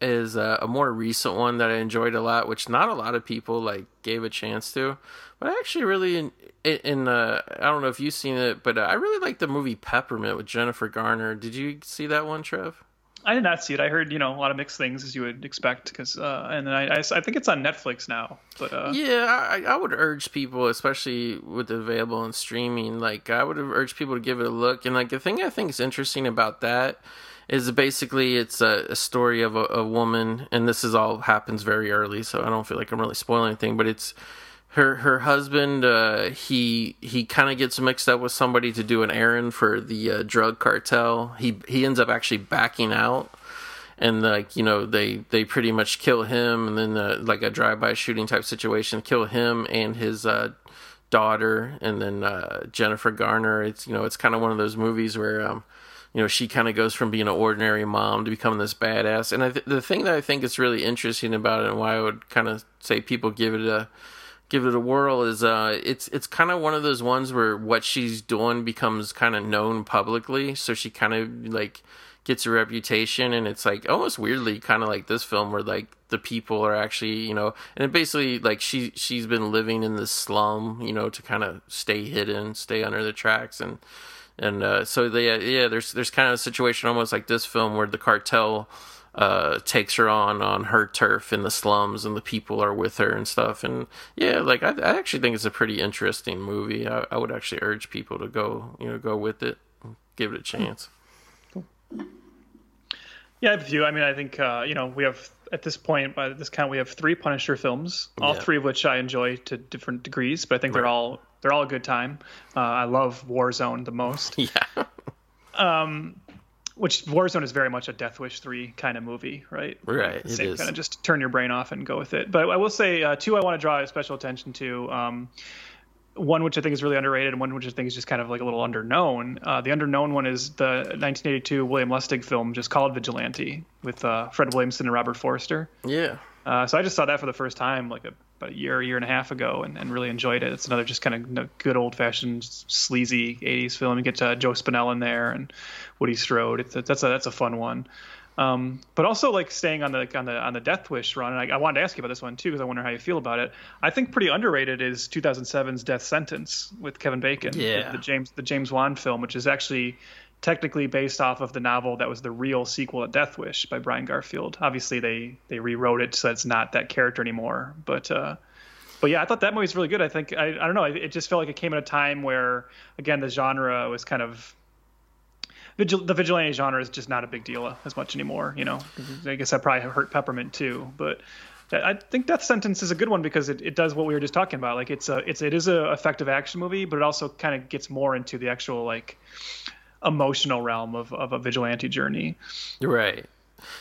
is a more recent one that I enjoyed a lot, which not a lot of people like gave a chance to, but I actually really I don't know if you've seen it, but I really like the movie Peppermint with Jennifer Garner. Did you see that one, Trev? I did not see it. I heard, you know, a lot of mixed things, as you would expect, because and then I think it's on Netflix now. But I would urge people, especially with the available and streaming, like I would urge people to give it a look. And like the thing I think is interesting about that is basically it's a story of a woman, and this is all happens very early, so I don't feel like I'm really spoiling anything, but it's her husband, he kind of gets mixed up with somebody to do an errand for the drug cartel. He ends up actually backing out, and like, you know, they pretty much kill him, and then like a drive-by shooting type situation, kill him and his daughter, and then Jennifer Garner. It's, you know, it's kind of one of those movies where you know, she kind of goes from being an ordinary mom to becoming this badass. And the thing that I think is really interesting about it, and why I would kind of say people give it a whirl, is it's kind of one of those ones where what she's doing becomes kind of known publicly, so she kind of like gets a reputation. And it's like almost weirdly kind of like this film where like the people are actually, you know, and it basically like she's been living in this slum, you know, to kind of stay hidden, stay under the tracks, and so there's kind of a situation almost like this film where the cartel takes her on her turf in the slums, and the people are with her and stuff. And yeah, like I actually think it's a pretty interesting movie. I would actually urge people to go with it, give it a chance. Cool. Yeah, I have a few. I mean, I think you know, we have at this point, by this count, we have 3 Punisher films, all three of which I enjoy to different degrees, but I think they're all a good time. I love Warzone the most. Yeah. Which Warzone is very much a Death Wish 3 kind of movie, right? Right, it is. Kind of just turn your brain off and go with it. But I will say 2 I want to draw special attention to. One which I think is really underrated, and one which I think is just kind of like a little underknown. The underknown one is the 1982 William Lustig film just called Vigilante with Fred Williamson and Robert Forster. Yeah. So I just saw that for the first time like about a year and a half ago, and really enjoyed it. It's another just kind of good old-fashioned sleazy 80s film. You get Joe Spinell in there and Woody Strode. That's a fun one. But also like staying on the Death Wish run, and I wanted to ask you about this one too, because I wonder how you feel about it. I think pretty underrated is 2007's Death Sentence with Kevin Bacon, the James Wan film, which is actually technically based off of the novel that was the real sequel to Death Wish by Brian Garfield. Obviously they rewrote it, so it's not that character anymore. But yeah, I thought that movie was really good. I think, I don't know, it just felt like it came at a time where, again, the genre was kind of, the vigilante genre is just not a big deal as much anymore, you know. I guess that probably hurt Peppermint too, but I think Death Sentence is a good one because it does what we were just talking about. Like it is a effective action movie, but it also kind of gets more into the actual like emotional realm of a vigilante journey. Right.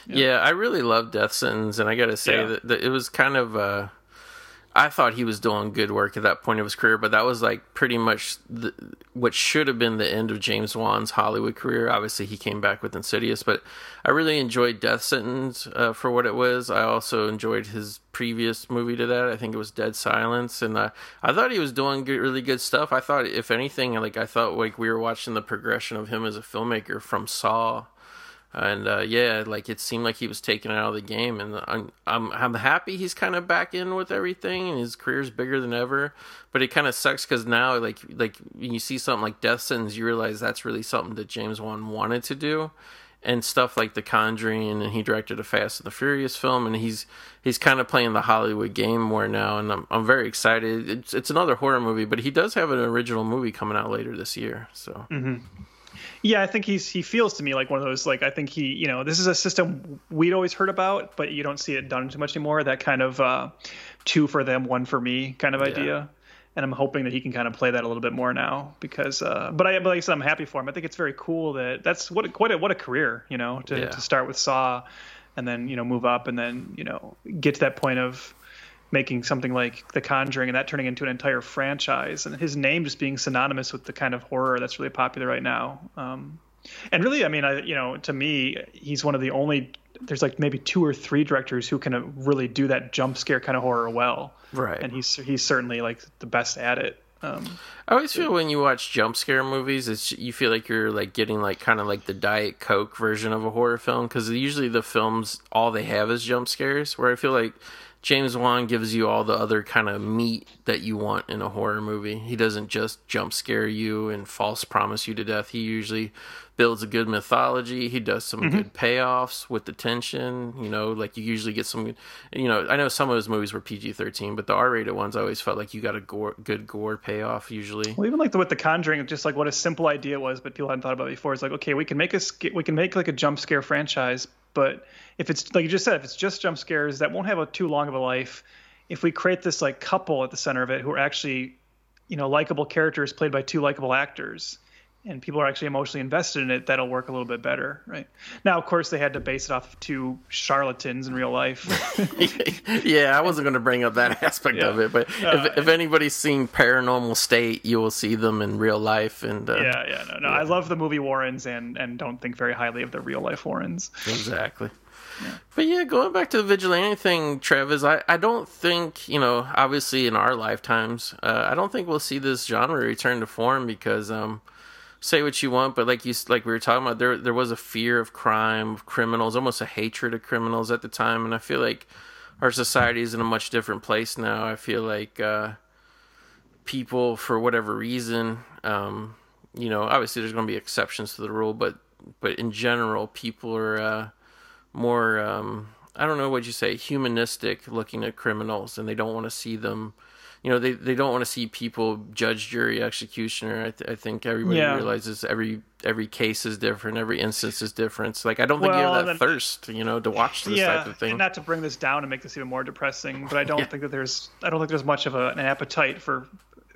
Yeah, I really love Death Sentence, and I gotta say that it was kind of I thought he was doing good work at that point of his career, but that was like pretty much what should have been the end of James Wan's Hollywood career. Obviously he came back with Insidious, but I really enjoyed Death Sentence for what it was. I also enjoyed his previous movie to that. I think it was Dead Silence. And I thought he was doing really good stuff. I thought, if anything, I thought we were watching the progression of him as a filmmaker from Saw. And it seemed like he was taken out of the game, and I'm happy he's kind of back in with everything, and his career's bigger than ever. But it kind of sucks because now, like when you see something like Death Sentence, you realize that's really something that James Wan wanted to do, and stuff like The Conjuring, and he directed a Fast and the Furious film, and he's kind of playing the Hollywood game more now, and I'm very excited. It's another horror movie, but he does have an original movie coming out later this year, so. Mm-hmm. Yeah, I think he feels to me like one of those, like, I think he, you know, this is a system we'd always heard about, but you don't see it done too much anymore. That kind of 2 for them, 1 for me kind of idea. And I'm hoping that he can kind of play that a little bit more now because, but like I said, I'm happy for him. I think it's very cool that that's what a career, you know, to start with Saw and then, you know, move up and then, you know, get to that point of making something like The Conjuring and that turning into an entire franchise, and his name just being synonymous with the kind of horror that's really popular right now. And really, I mean, to me, he's one of the only, there's like maybe 2 or 3 directors who can really do that jump scare kind of horror well. Right. And he's certainly like the best at it. I always feel when you watch jump scare movies, you feel like you're like getting like kind of like the Diet Coke version of a horror film, because usually the films, all they have is jump scares, where I feel like James Wan gives you all the other kind of meat that you want in a horror movie. He doesn't just jump scare you and false promise you to death. He usually builds a good mythology. He does some good payoffs with the tension. You know, like you usually get some, you know, I know some of his movies were PG-13, but the R-rated ones I always felt like you got a good gore payoff usually. Well, even like with The Conjuring, just like what a simple idea was, but people hadn't thought about it before. It's like, okay, we can make like a jump scare franchise, but if it's like you just said, if it's just jump scares, that won't have a too long of a life. if we create this like couple at the center of it who are actually, you know, likable characters played by two likable actors, and people are actually emotionally invested in it, that'll work a little bit better, right? Now, of course, they had to base it off of two charlatans in real life. Yeah, I wasn't going to bring up that aspect of it, but if anybody's seen Paranormal State, you will see them in real life. And yeah. I love the movie Warrens and don't think very highly of the real life Warrens. Exactly. Yeah. But yeah, going back to the vigilante thing, Travis, I don't think, you know, obviously in our lifetimes, I don't think we'll see this genre return to form because, say what you want, but like we were talking about, there was a fear of crime, of criminals, almost a hatred of criminals at the time, and I feel like our society is in a much different place now. I feel like people, for whatever reason, you know, obviously there's going to be exceptions to the rule, but in general, people are more, I don't know what you say, humanistic looking at criminals, and they don't want to see them. You know, they don't want to see people judge, jury, executioner. I think everybody realizes every case is different. Every instance is different. So, like, I don't think you have that thirst, you know, to watch this type of thing. And not to bring this down and make this even more depressing, but I don't think that there's much of an appetite for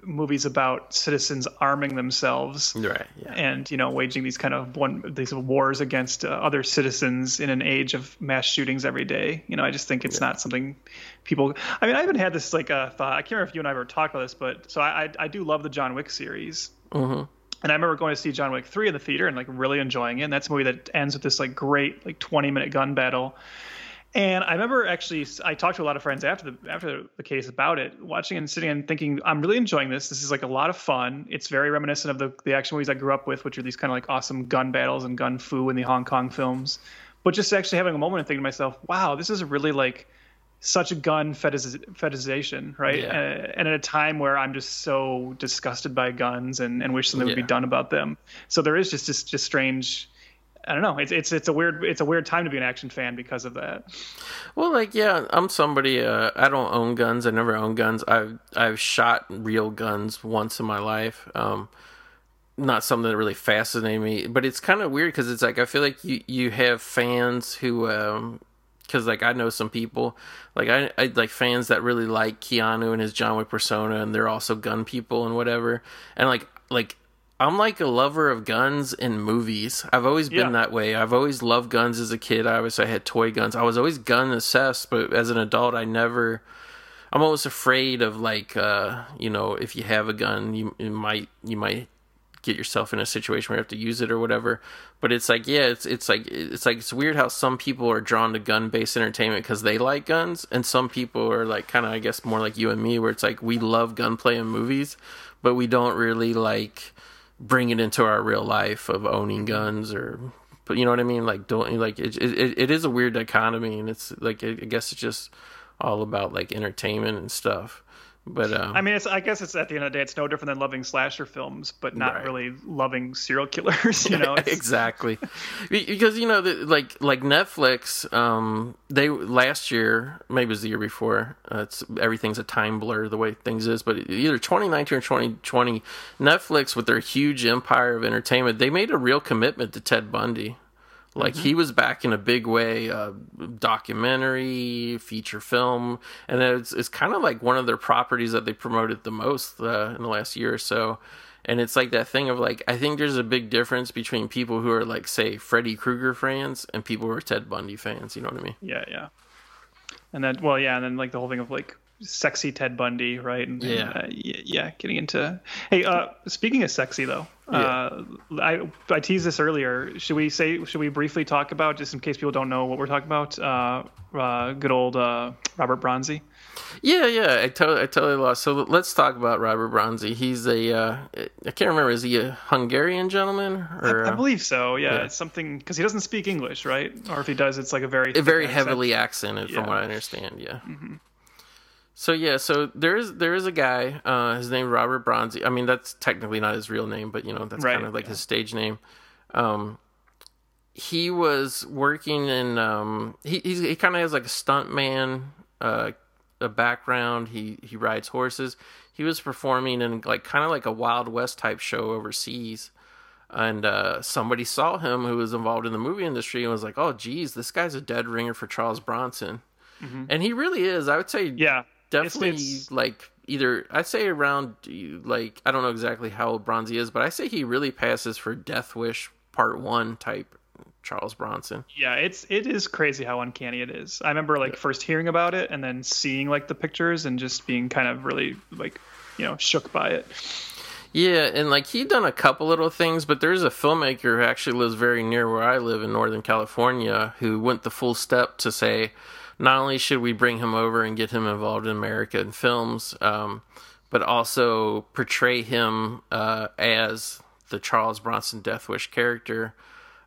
movies about citizens arming themselves, right? Yeah. And, you know, waging these kind of these wars against other citizens in an age of mass shootings every day. You know, I just think it's not something people. I mean, I even had this like thought. I can't remember if you and I ever talked about this, but so I do love the John Wick series, and I remember going to see John Wick 3 in the theater and like really enjoying it. And that's a movie that ends with this like great like 20-minute gun battle. And I remember actually, I talked to a lot of friends after the case about it, watching and sitting and thinking, I'm really enjoying this. This is like a lot of fun. It's very reminiscent of the action movies I grew up with, which are these kind of like awesome gun battles and gun fu in the Hong Kong films. But just actually having a moment and thinking to myself, wow, this is really like such a gun fetishization, right? Yeah. And at a time where I'm just so disgusted by guns and wish something would be done about them. So there is just strange. I don't know. It's a weird time to be an action fan because of that. Well, like, yeah, I'm somebody. I don't own guns. I never own guns. I've shot real guns once in my life. Not something that really fascinated me, but it's kind of weird because it's like I feel like you have fans who because like I know some people like I like fans that really like Keanu and his John Wick persona, and they're also gun people and whatever, and like. I'm like a lover of guns in movies. I've always been that way. I've always loved guns as a kid. I had toy guns. I was always gun obsessed, but as an adult, I'm always afraid of like, you know, if you have a gun, you might get yourself in a situation where you have to use it or whatever. But it's like, yeah, it's like, it's weird how some people are drawn to gun-based entertainment because they like guns. And some people are like, kind of, I guess, more like you and me, where it's like, we love gunplay in movies, but we don't really like bring it into our real life of owning guns, or, but you know what I mean? Like, don't, like, it is a weird dichotomy, and it's like, I guess it's just all about like entertainment and stuff. But I mean, I guess it's at the end of the day, it's no different than loving slasher films, but not really loving serial killers, you know? Exactly. Because, you know, like Netflix, they last year, maybe it was the year before, everything's a time blur the way things is, but either 2019 or 2020, Netflix, with their huge empire of entertainment, they made a real commitment to Ted Bundy. Like, he was back in a big way, documentary, feature film, and it's kind of like one of their properties that they promoted the most in the last year or so. And it's like that thing of, like, I think there's a big difference between people who are, like, say, Freddy Krueger fans and people who are Ted Bundy fans, you know what I mean? Yeah, yeah. And then, well, yeah, and then, like, the whole thing of, like, sexy Ted Bundy, right? And, yeah. Getting into... Hey, speaking of sexy, though, I teased this earlier. Should we briefly talk about, just in case people don't know what we're talking about, good old Robert Bronzi? Yeah. I totally lost. So let's talk about Robert Bronzi. He's I can't remember, is he a Hungarian gentleman? Or, I believe so, yeah. It's something, because he doesn't speak English, right? Or if he does, it's like a very heavily accented, from what I understand, yeah. Mm-hmm. So, yeah, so there is a guy, his name is Robert Bronzi. I mean, that's technically not his real name, but, you know, that's kind of like his stage name. He was working in, he kind of has like a stuntman, a background. He rides horses. He was performing in like kind of like a Wild West type show overseas. And somebody saw him who was involved in the movie industry and was like, oh, geez, this guy's a dead ringer for Charles Bronson. Mm-hmm. And he really is. I would say definitely it's like either I'd say around like I don't know exactly how old Bronzi is, but I say he really passes for Death Wish Part 1 type Charles Bronson. Yeah, it is crazy how uncanny it is. I remember like first hearing about it and then seeing like the pictures and just being kind of really like, you know, shook by it. Yeah, and like he'd done a couple little things, but there's a filmmaker who actually lives very near where I live in Northern California who went the full step to say, not only should we bring him over and get him involved in American films, but also portray him as the Charles Bronson Death Wish character.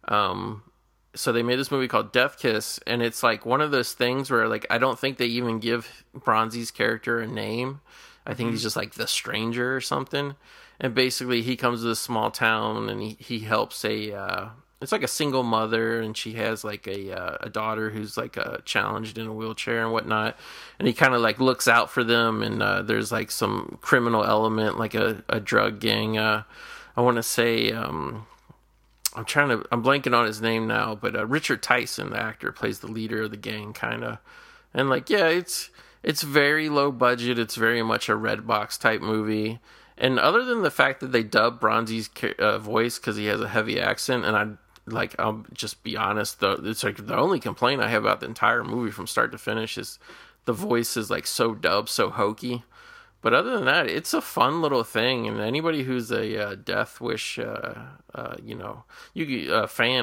So they made this movie called Death Kiss, and it's like one of those things where like I don't think they even give Bronzi's character a name. I think he's just like the stranger or something. And basically he comes to this small town and he helps a it's like a single mother, and she has like a daughter who's like challenged in a wheelchair and whatnot. And he kind of like looks out for them, and there's like some criminal element, like a drug gang. I want to say I'm blanking on his name now, but Richard Tyson, the actor, plays the leader of the gang, kind of. And like, yeah, it's very low budget. It's very much a Redbox type movie. And other than the fact that they dub Bronzi's voice because he has a heavy accent, and I'll just be honest, though, it's like the only complaint I have about the entire movie from start to finish is the voice is like so dubbed, so hokey. But other than that, it's a fun little thing, and anybody who's a Death Wish, fan,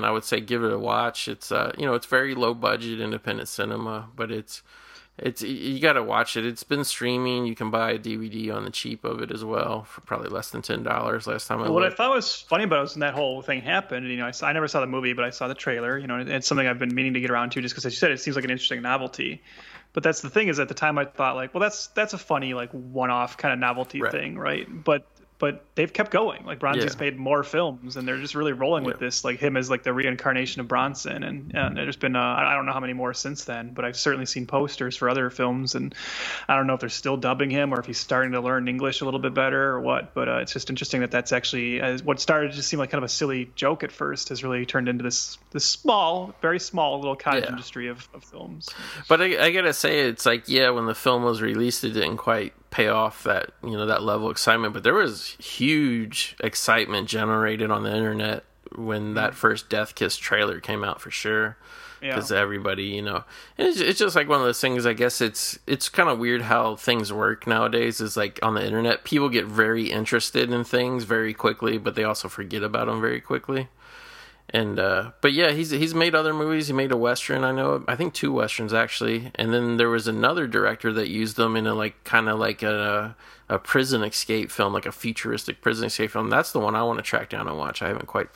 I would say give it a watch. It's it's very low budget independent cinema, but it's you got to watch it. It's been streaming. You can buy a DVD on the cheap of it as well for probably less than $10 last time I looked. What I thought was funny about it was when that whole thing happened. You know, I never saw the movie, but I saw the trailer. You know, and it's something I've been meaning to get around to just because, as you said, it seems like an interesting novelty. But that's the thing is at the time I thought like, well, that's a funny like one-off kind of novelty thing, right? But they've kept going. Like Bronzi's made more films, and they're just really rolling with this, like him as like the reincarnation of Bronson. And there's been I don't know how many more since then, but I've certainly seen posters for other films, and I don't know if they're still dubbing him or if he's starting to learn English a little bit better or what. But it's just interesting that that's actually what started to seem like kind of a silly joke at first has really turned into this small, very small little cottage industry of films. But I gotta say, it's like, yeah, when the film was released, it didn't quite pay off that, you know, that level of excitement, but there was huge excitement generated on the internet when that first Death Kiss trailer came out, for sure, because everybody, you know, and it's just like one of those things. I guess it's kind of weird how things work nowadays, is like on the internet people get very interested in things very quickly, but they also forget about them very quickly. And but yeah, he's made other movies. He made a Western, I think 2 Westerns actually, and then there was another director that used them in a like kind of like a prison escape film, like a futuristic prison escape film. That's the one I want to track down and watch. I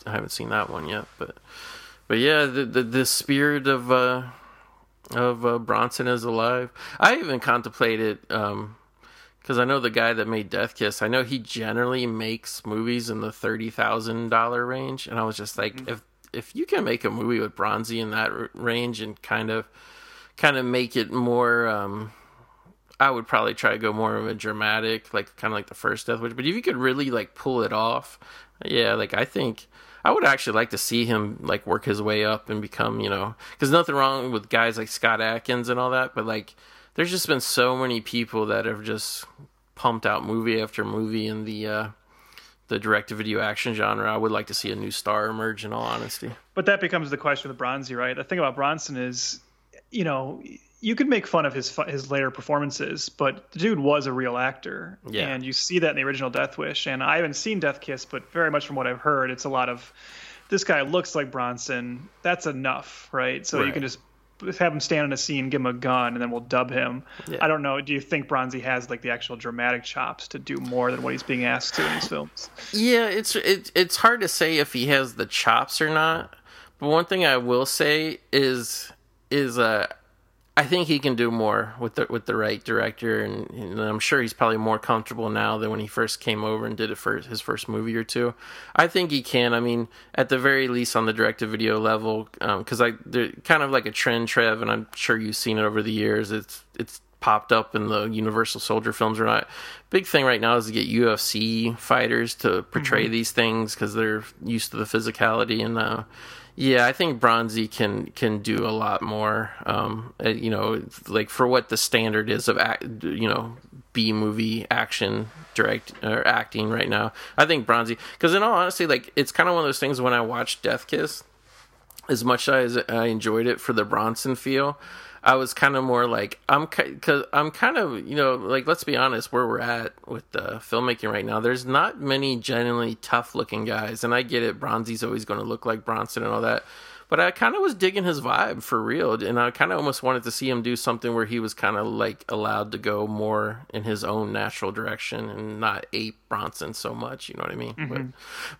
haven't seen that one yet, but yeah, the spirit of Bronson is alive. I even contemplated because I know the guy that made Death Kiss, I know he generally makes movies in the $30,000 range. And I was just like, if you can make a movie with Bronzi in that range and kind of make it more, I would probably try to go more of a dramatic, like kind of like the first Death Wish. But if you could really like pull it off, yeah, like I think I would actually like to see him like work his way up and become, you know, because nothing wrong with guys like Scott Adkins and all that, but like, there's just been so many people that have just pumped out movie after movie in the direct-to-video action genre. I would like to see a new star emerge, in all honesty. But that becomes the question with Bronzi, right? The thing about Bronson is, you know, you could make fun of his later performances, but the dude was a real actor. Yeah. And you see that in the original Death Wish. And I haven't seen Death Kiss, but very much from what I've heard, it's a lot of, this guy looks like Bronson. That's enough, right? So you can just have him stand in a scene, give him a gun, and then we'll dub him. Yeah. I don't know. Do you think Bronzi has like the actual dramatic chops to do more than what he's being asked to in these films? Yeah, it's hard to say if he has the chops or not. But one thing I will say is I think he can do more with the right director, and I'm sure he's probably more comfortable now than when he first came over and did it for his first movie or two. I think he can. I mean, at the very least on the direct-to-video level, because they're kind of like a trend, Trev, and I'm sure you've seen it over the years. It's popped up in the Universal Soldier films or not. Big thing right now is to get UFC fighters to portray these things because they're used to the physicality and Yeah, I think Bronzi can do a lot more. You know, like for what the standard is of B-movie action direct or acting right now. I think Bronzi, because in all honesty, like it's kind of one of those things when I watched Death Kiss, as much as I enjoyed it for the Bronson feel, I was kind of more like I'm kind of, you know, like let's be honest, where we're at with the filmmaking right now, there's not many genuinely tough looking guys, and I get it, Bronzi's always going to look like Bronson and all that, but I kind of was digging his vibe for real, and I kind of almost wanted to see him do something where he was kind of like allowed to go more in his own natural direction and not ape Bronson so much, you know what I mean? Mm-hmm.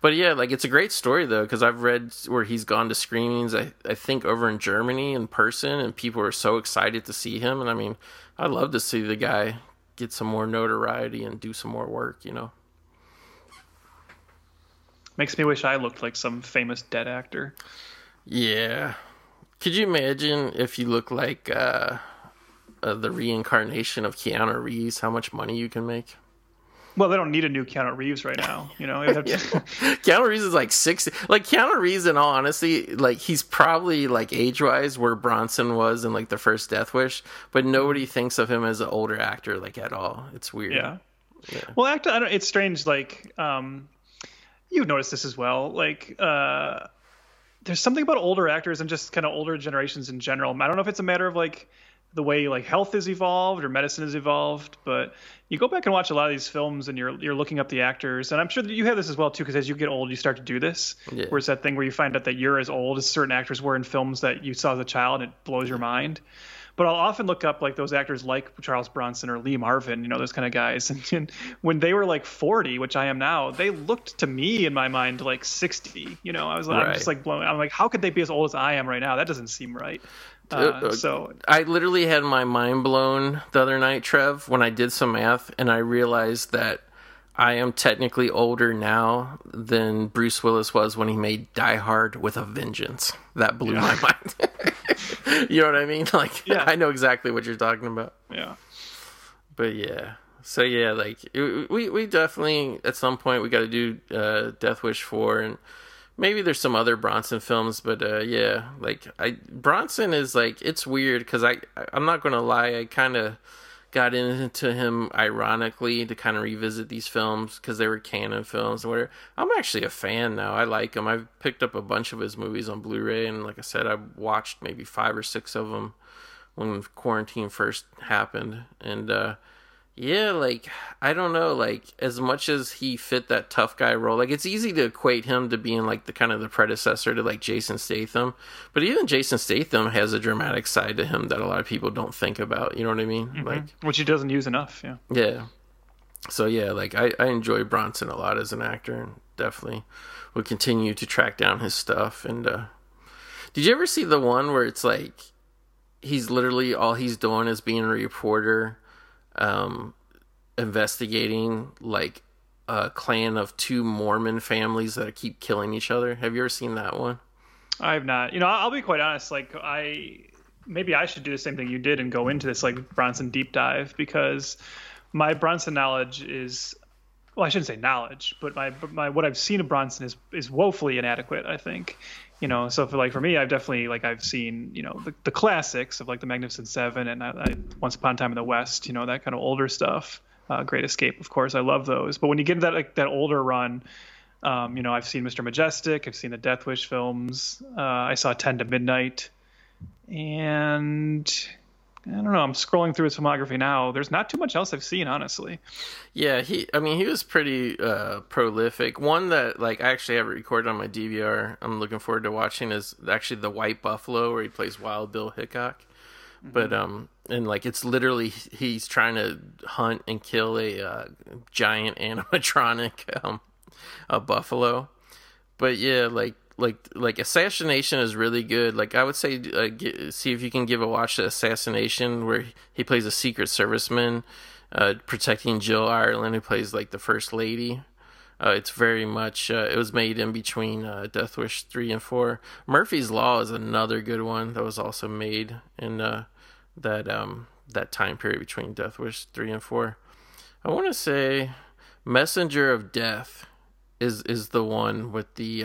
But yeah, like it's a great story though, because I've read where he's gone to screenings, I think over in Germany in person, and people are so excited to see him, and I mean, I'd love to see the guy get some more notoriety and do some more work, you know? Makes me wish I looked like some famous dead actor. Yeah, could you imagine if you look like the reincarnation of Keanu Reeves? How much money you can make? Well, they don't need a new Keanu Reeves right now, you know. Yeah. Keanu Reeves is like 60. Like Keanu Reeves, in all honesty, like he's probably like age-wise where Bronson was in like the first Death Wish, but nobody thinks of him as an older actor like at all. It's weird. Yeah. Well, actually, it's strange. Like you've noticed this as well. Like. There's something about older actors and just kind of older generations in general. I don't know if it's a matter of like the way like health has evolved or medicine has evolved, but you go back and watch a lot of these films and you're looking up the actors, and I'm sure that you have this as well too, because as you get old you start to do this. Yeah. Where it's that thing where you find out that you're as old as certain actors were in films that you saw as a child, and it blows your mind. But I'll often look up like those actors like Charles Bronson or Lee Marvin, you know, those kind of guys. And when they were like 40, which I am now, they looked to me in my mind like 60. You know, I was like, right. I'm just like blown. I'm like, how could they be as old as I am right now? That doesn't seem right. So I literally had my mind blown the other night, Trev, when I did some math and I realized that I am technically older now than Bruce Willis was when he made Die Hard with a Vengeance. That blew my mind. You know what I mean? Like, yeah. I know exactly what you're talking about. Yeah. But yeah. So yeah, like we definitely, at some point we got to do Death Wish 4, and maybe there's some other Bronson films, but yeah, like Bronson is like, it's weird. Cause I'm not going to lie. I kind of got into him ironically to kind of revisit these films because they were Cannon films and whatever. I'm actually a fan now. I like him. I've picked up a bunch of his movies on Blu-ray, and like I said, I watched maybe 5 or 6 of them when quarantine first happened. And yeah, like I don't know, like as much as he fit that tough guy role, like it's easy to equate him to being like the kind of the predecessor to like Jason Statham, but even Jason Statham has a dramatic side to him that a lot of people don't think about, you know what I mean? Mm-hmm. Like which he doesn't use enough. Yeah So yeah, like I enjoy Bronson a lot as an actor, and definitely will continue to track down his stuff. And did you ever see the one where it's like he's literally all he's doing is being a reporter, investigating like a clan of 2 Mormon families that keep killing each other? Have you ever seen that one? I have not. You know, I'll be quite honest. Like maybe I should do the same thing you did and go into this like Bronson deep dive, because my Bronson knowledge is, well, I shouldn't say knowledge, but my what I've seen of Bronson is woefully inadequate, I think. You know, so for me, I've definitely, like, I've seen, you know, the classics of, like, The Magnificent Seven and I Once Upon a Time in the West, you know, that kind of older stuff. Great Escape, of course. I love those. But when you get into that, like, that older run, you know, I've seen Mr. Majestic. I've seen the Death Wish films. I saw 10 to Midnight. And I don't know. I'm scrolling through his filmography now. There's not too much else I've seen, honestly. Yeah, he was pretty prolific. One that like I actually have recorded on my DVR, I'm looking forward to watching, is actually The White Buffalo, where he plays Wild Bill Hickok. Mm-hmm. But and like it's literally he's trying to hunt and kill a giant animatronic a buffalo. But yeah, like Assassination is really good. Like I would say see if you can give a watch to Assassination, where he plays a Secret Serviceman protecting Jill Ireland, who plays like the First Lady. It's very much it was made in between Death Wish 3 and 4. Murphy's Law is another good one that was also made in that time period between Death Wish 3 and 4. I want to say Messenger of Death is the one with the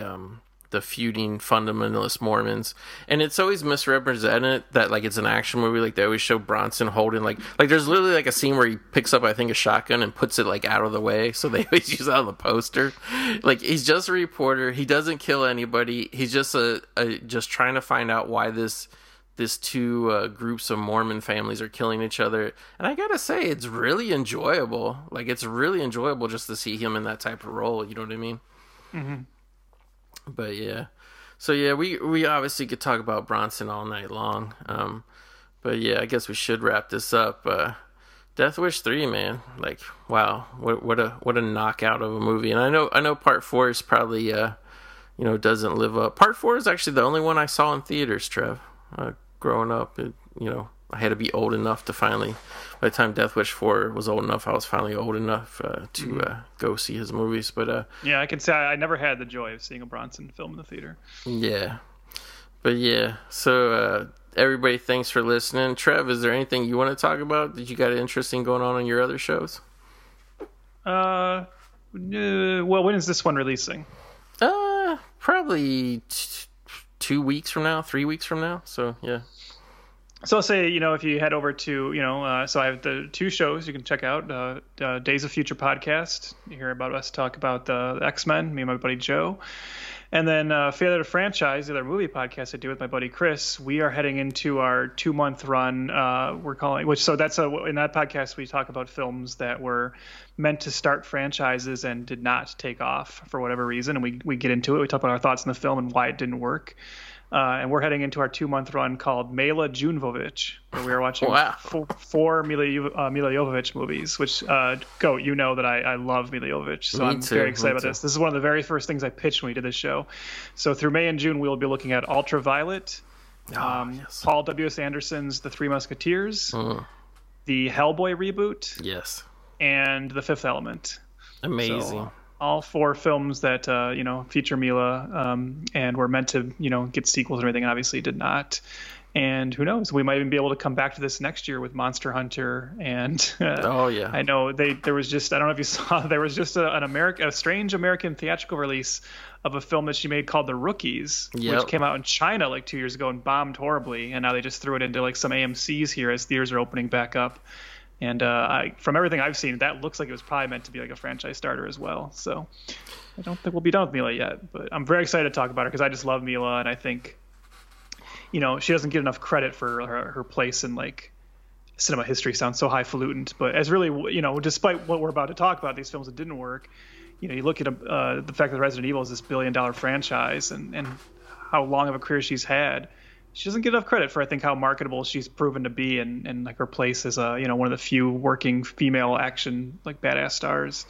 the feuding fundamentalist Mormons, and it's always misrepresented that like it's an action movie. Like they always show Bronson holding like there's literally like a scene where he picks up I think a shotgun and puts it like out of the way, so they always use that on the poster. Like he's just a reporter, he doesn't kill anybody, he's just just trying to find out why this two groups of Mormon families are killing each other. And I gotta say, it's really enjoyable. Like it's really enjoyable just to see him in that type of role, you know what I mean? Mm-hmm. But yeah, so yeah, we obviously could talk about Bronson all night long, but yeah, I guess we should wrap this up. Death Wish 3, man, like wow, what a knockout of a movie! And I know Part 4 is probably doesn't live up. Part 4 is actually the only one I saw in theaters, Trev. Growing up, I had to be old enough to finally. By the time Death Wish 4 was old enough, I was finally old enough to go see his movies. But yeah, I can say I never had the joy of seeing a Bronson film in the theater. Yeah, but yeah. So everybody, thanks for listening. Trev, is there anything you want to talk about? Did you got interesting going on your other shows? Well, when is this one releasing? Probably 2 weeks from now, 3 weeks from now. So yeah. So I'll say, if you head over to, so I have the two shows you can check out, Days of Future Podcast. You hear about us talk about the X-Men, me and my buddy Joe. And then Failure to Franchise, the other movie podcast I do with my buddy Chris. We are heading into our 2-month run. We're calling, which so that's in that podcast we talk about films that were meant to start franchises and did not take off for whatever reason. And we get into it. We talk about our thoughts on the film and why it didn't work. And we're heading into our 2-month run called Mila Jovovich, where we are watching four Mila Jovovich movies, which go, that I love Mila Jovovich. So I'm very excited about this. This is one of the very first things I pitched when we did this show. So through May and June, we'll be looking at Ultraviolet, yes. Paul W.S. Anderson's The Three Musketeers, the Hellboy reboot, yes, and The Fifth Element. Amazing. So, all four films that, feature Mila and were meant to, get sequels or anything, and obviously did not. And who knows, we might even be able to come back to this next year with Monster Hunter. And I know I don't know if you saw, there was just a strange American theatrical release of a film that she made called The Rookies, which came out in China like 2 years ago and bombed horribly. And now they just threw it into like some AMCs here as theaters are opening back up. And from everything I've seen, that looks like it was probably meant to be like a franchise starter as well. So I don't think we'll be done with Mila yet, but I'm very excited to talk about her because I just love Mila. And I think, she doesn't get enough credit for her place in like cinema history. Sounds so highfalutin, but as really, despite what we're about to talk about, these films that didn't work, you look at the fact that Resident Evil is this $1 billion franchise and how long of a career she's had. She doesn't get enough credit for, I think, how marketable she's proven to be and like her place as one of the few working female action like badass stars.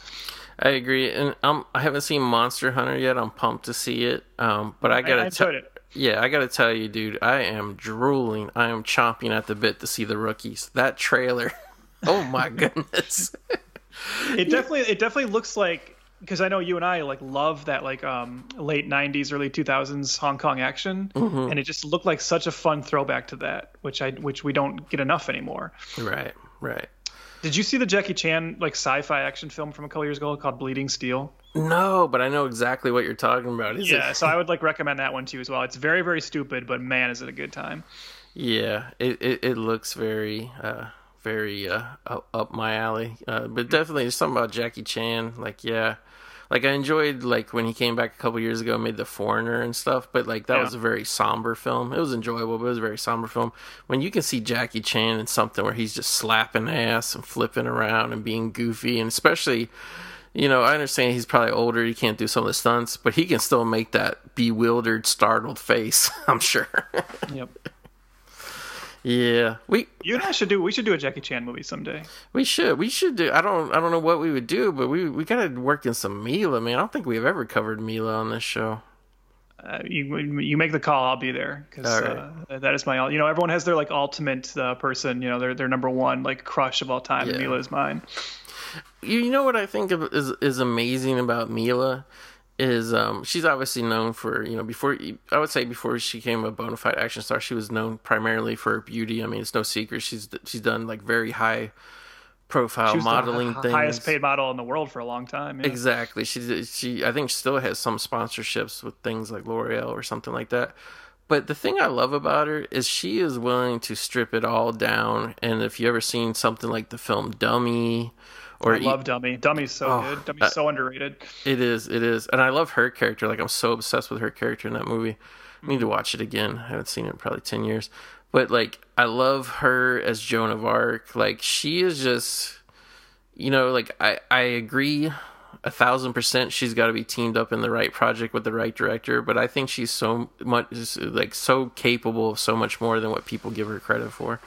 I agree, and I haven't seen Monster Hunter yet. I'm pumped to see it, but I gotta enjoyed it. Yeah, I gotta tell you, dude, I am drooling. I am chomping at the bit to see The Rookies. That trailer, oh my goodness! It definitely looks like. Because I know you and I like love that like late 90s, early 2000s Hong Kong action, and it just looked like such a fun throwback to that, which we don't get enough anymore. Right. Did you see the Jackie Chan like sci-fi action film from a couple years ago called Bleeding Steel? No, but I know exactly what you're talking about. So I would like recommend that one to you as well. It's very very stupid, but man, is it a good time. Yeah, it looks very. Very up my alley, but definitely there's something about Jackie Chan. Like, yeah, like I enjoyed like when he came back a couple years ago and made The Foreigner and stuff, but like that was a very somber film. It was enjoyable, but it was a very somber film. When you can see Jackie Chan in something where he's just slapping ass and flipping around and being goofy, and especially, I understand he's probably older, he can't do some of the stunts, but he can still make that bewildered, startled face. I'm sure. Yep. Yeah, we should do a Jackie Chan movie someday. We should do. I don't know what we would do, but we gotta work in some Mila, man. I don't think we've ever covered Mila on this show. You make the call, I'll be there because that is my everyone has their like ultimate person, their number one like crush of all time. Yeah. Mila is mine. You know what I think is amazing about Mila. Is she's obviously known for before she became a bona fide action star, she was known primarily for her beauty. I mean, it's no secret she's done like very high profile she was modeling thing. Highest paid model in the world for a long time. Yeah. Exactly. She I think still has some sponsorships with things like L'Oreal or something like that. But the thing I love about her is she is willing to strip it all down. And if you ever seen something like the film Dummy, or I love Dummy. Dummy's so good. Dummy's so underrated. It is. It is. And I love her character. Like, I'm so obsessed with her character in that movie. I need to watch it again. I haven't seen it in probably 10 years. But, like, I love her as Joan of Arc. Like, she is just, you know, like, I agree 1,000% she's got to be teamed up in the right project with the right director. But I think she's so much, like, so capable of so much more than what people give her credit for.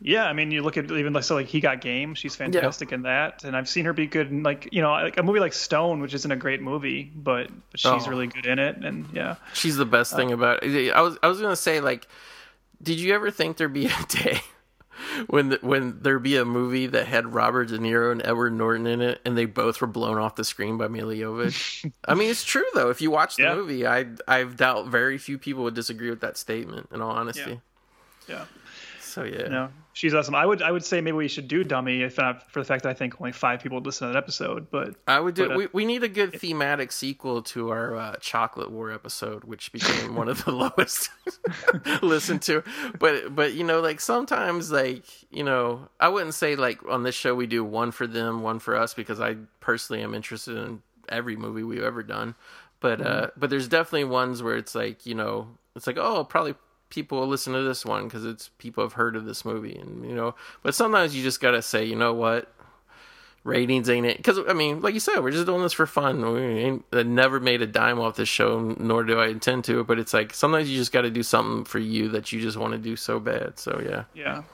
Yeah, I mean, you look at even like He Got Game. She's fantastic in that, and I've seen her be good in, like, you know, like a movie like Stone, which isn't a great movie, but she's really good in it, and she's the best thing about it. I was gonna say, like, did you ever think there'd be a day when there'd be a movie that had Robert De Niro and Edward Norton in it, and they both were blown off the screen by Miljovic? I mean, it's true though. If you watch the movie, I doubt very few people would disagree with that statement. In all honesty, yeah. So no, she's awesome. I would say maybe we should do Dummy, if not for the fact that I think only 5 people would listen to that episode. But I would do. We need a good thematic sequel to our Chocolate War episode, which became one of the lowest listened to. But you know, like, sometimes, like, you know, I wouldn't say, like, on this show we do one for them, one for us, because I personally am interested in every movie we've ever done. But but there's definitely ones where it's like, you know, it's like, oh, probably people will listen to this one because it's people have heard of this movie, and, you know, but sometimes you just gotta say, you know what, ratings ain't it, because I mean, like you said, we're just doing this for fun. I never made a dime off this show, nor do I intend to, but it's like sometimes you just gotta do something for you that you just want to do so bad. So yeah.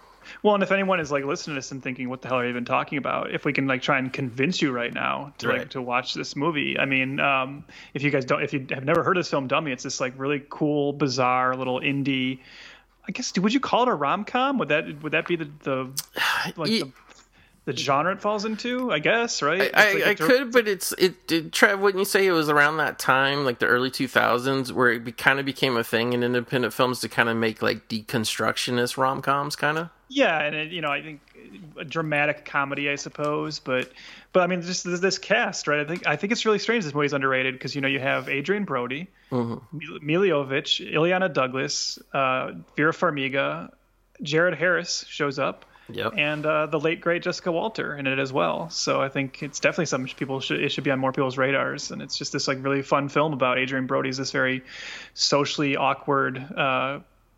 Well, and if anyone is, like, listening to this and thinking, what the hell are you even talking about? If we can, like, try and convince you right now to like to watch this movie. I mean, if you have never heard of this film Dummy, it's this, like, really cool, bizarre little indie, I guess, would you call it a rom-com? Would that be the genre it falls into, I guess, right? But it Trev, wouldn't you say it was around that time, like the early 2000s, where it kind of became a thing in independent films to kind of make, like, deconstructionist rom-coms, kind of? Yeah, and it, you know, I think a dramatic comedy, I suppose, but I mean, just this cast, right? I think it's really strange this movie's underrated, because, you know, you have Adrian Brody, Miljovic, Ileana Douglas, Vera Farmiga, Jared Harris shows up. Yep. And the late great Jessica Walter in it as well. So I think it's definitely something it should be on more people's radars. And it's just this, like, really fun film about Adrian Brody's this very socially awkward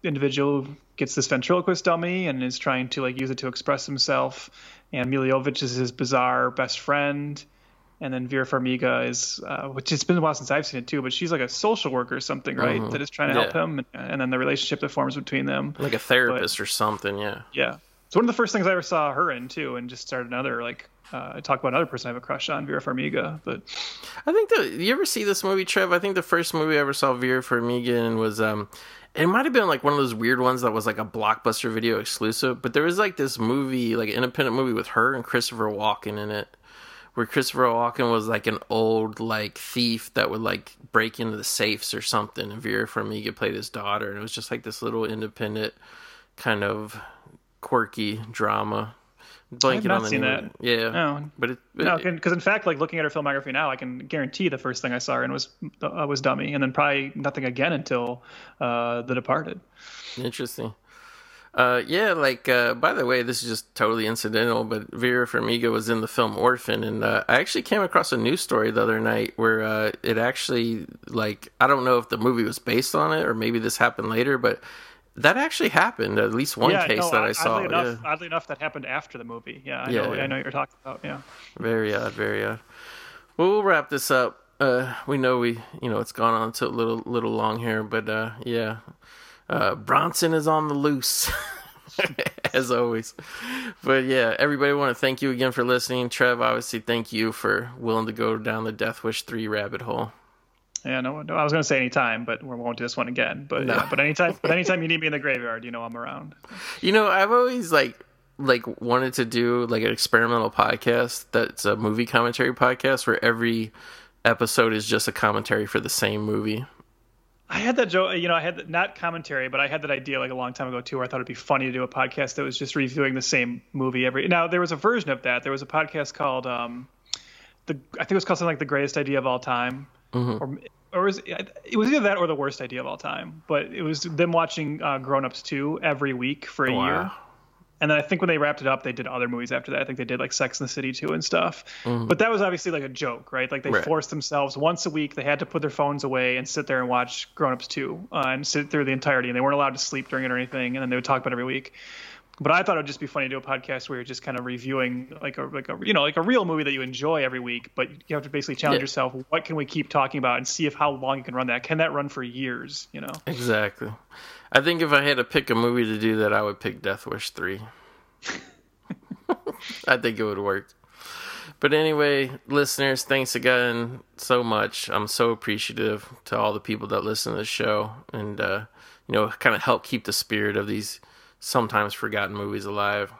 individual who gets this ventriloquist dummy and is trying to, like, use it to express himself. And Miljovic is his bizarre best friend. And then Vera Farmiga is, which it's been a while since I've seen it too, but she's like a social worker or something, right? That is trying to help him. And then the relationship that forms between them. Like a therapist or something. Yeah. Yeah. It's one of the first things I ever saw her in too, and just started another, like, talk about another person I have a crush on, Vera Farmiga. But I think you ever see this movie, Trev? I think the first movie I ever saw Vera Farmiga in was, it might have been, like, one of those weird ones that was, like, a Blockbuster Video exclusive, but there was, like, this movie, like, an independent movie with her and Christopher Walken in it, where Christopher Walken was, like, an old, like, thief that would, like, break into the safes or something, and Vera Farmiga played his daughter, and it was just, like, this little independent kind of quirky drama. Blanket on the name. That. Yeah. No. But no, because in fact, like, looking at her filmography now, I can guarantee the first thing I saw her in was Dummy, and then probably nothing again until The Departed. Interesting. By the way, this is just totally incidental, but Vera Farmiga was in the film Orphan, and I actually came across a news story the other night where it actually, like, I don't know if the movie was based on it or maybe this happened later, but that actually happened, at least one case that I saw. Oddly enough, that happened after the movie. I know what you're talking about, yeah. Very odd, very odd. Well, we'll wrap this up. We know it's gone on to a little long here, but Bronson is on the loose, as always. But everybody, want to thank you again for listening. Trev, obviously, thank you for willing to go down the Death Wish 3 rabbit hole. Yeah, no, I was going to say anytime, but we won't do this one again. But anytime you need me in the graveyard, you know I'm around. You know, I've always like wanted to do, like, an experimental podcast that's a movie commentary podcast where every episode is just a commentary for the same movie. I had that joke, you know, I had that, not commentary, but I had that idea like a long time ago too, where I thought it'd be funny to do a podcast that was just reviewing the same movie every. Now there was a version of that. There was a podcast called, I think it was called something like The Greatest Idea of All Time, or it was either that or The Worst Idea of All Time. But it was them watching Grown Ups 2 every week for a year. And then I think when they wrapped it up, they did other movies after that. I think they did like Sex and the City 2 and stuff. Mm-hmm. But that was obviously like a joke, right? Like they forced themselves once a week. They had to put their phones away and sit there and watch Grown Ups 2 and sit through the entirety. And they weren't allowed to sleep during it or anything. And then they would talk about it every week. But I thought it would just be funny to do a podcast where you're just kind of reviewing like a real movie that you enjoy every week, but you have to basically challenge yourself. What can we keep talking about and see if how long you can run that? Can that run for years? You know? Exactly. I think if I had to pick a movie to do that, I would pick Death Wish 3. I think it would work. But anyway, listeners, thanks again so much. I'm so appreciative to all the people that listen to the show and, you know, kind of help keep the spirit of these sometimes forgotten movies alive.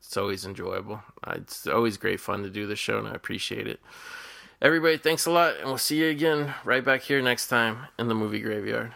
It's always enjoyable. It's always great fun to do the show, and I appreciate it. Everybody, thanks a lot, and we'll see you again right back here next time in the Movie Graveyard.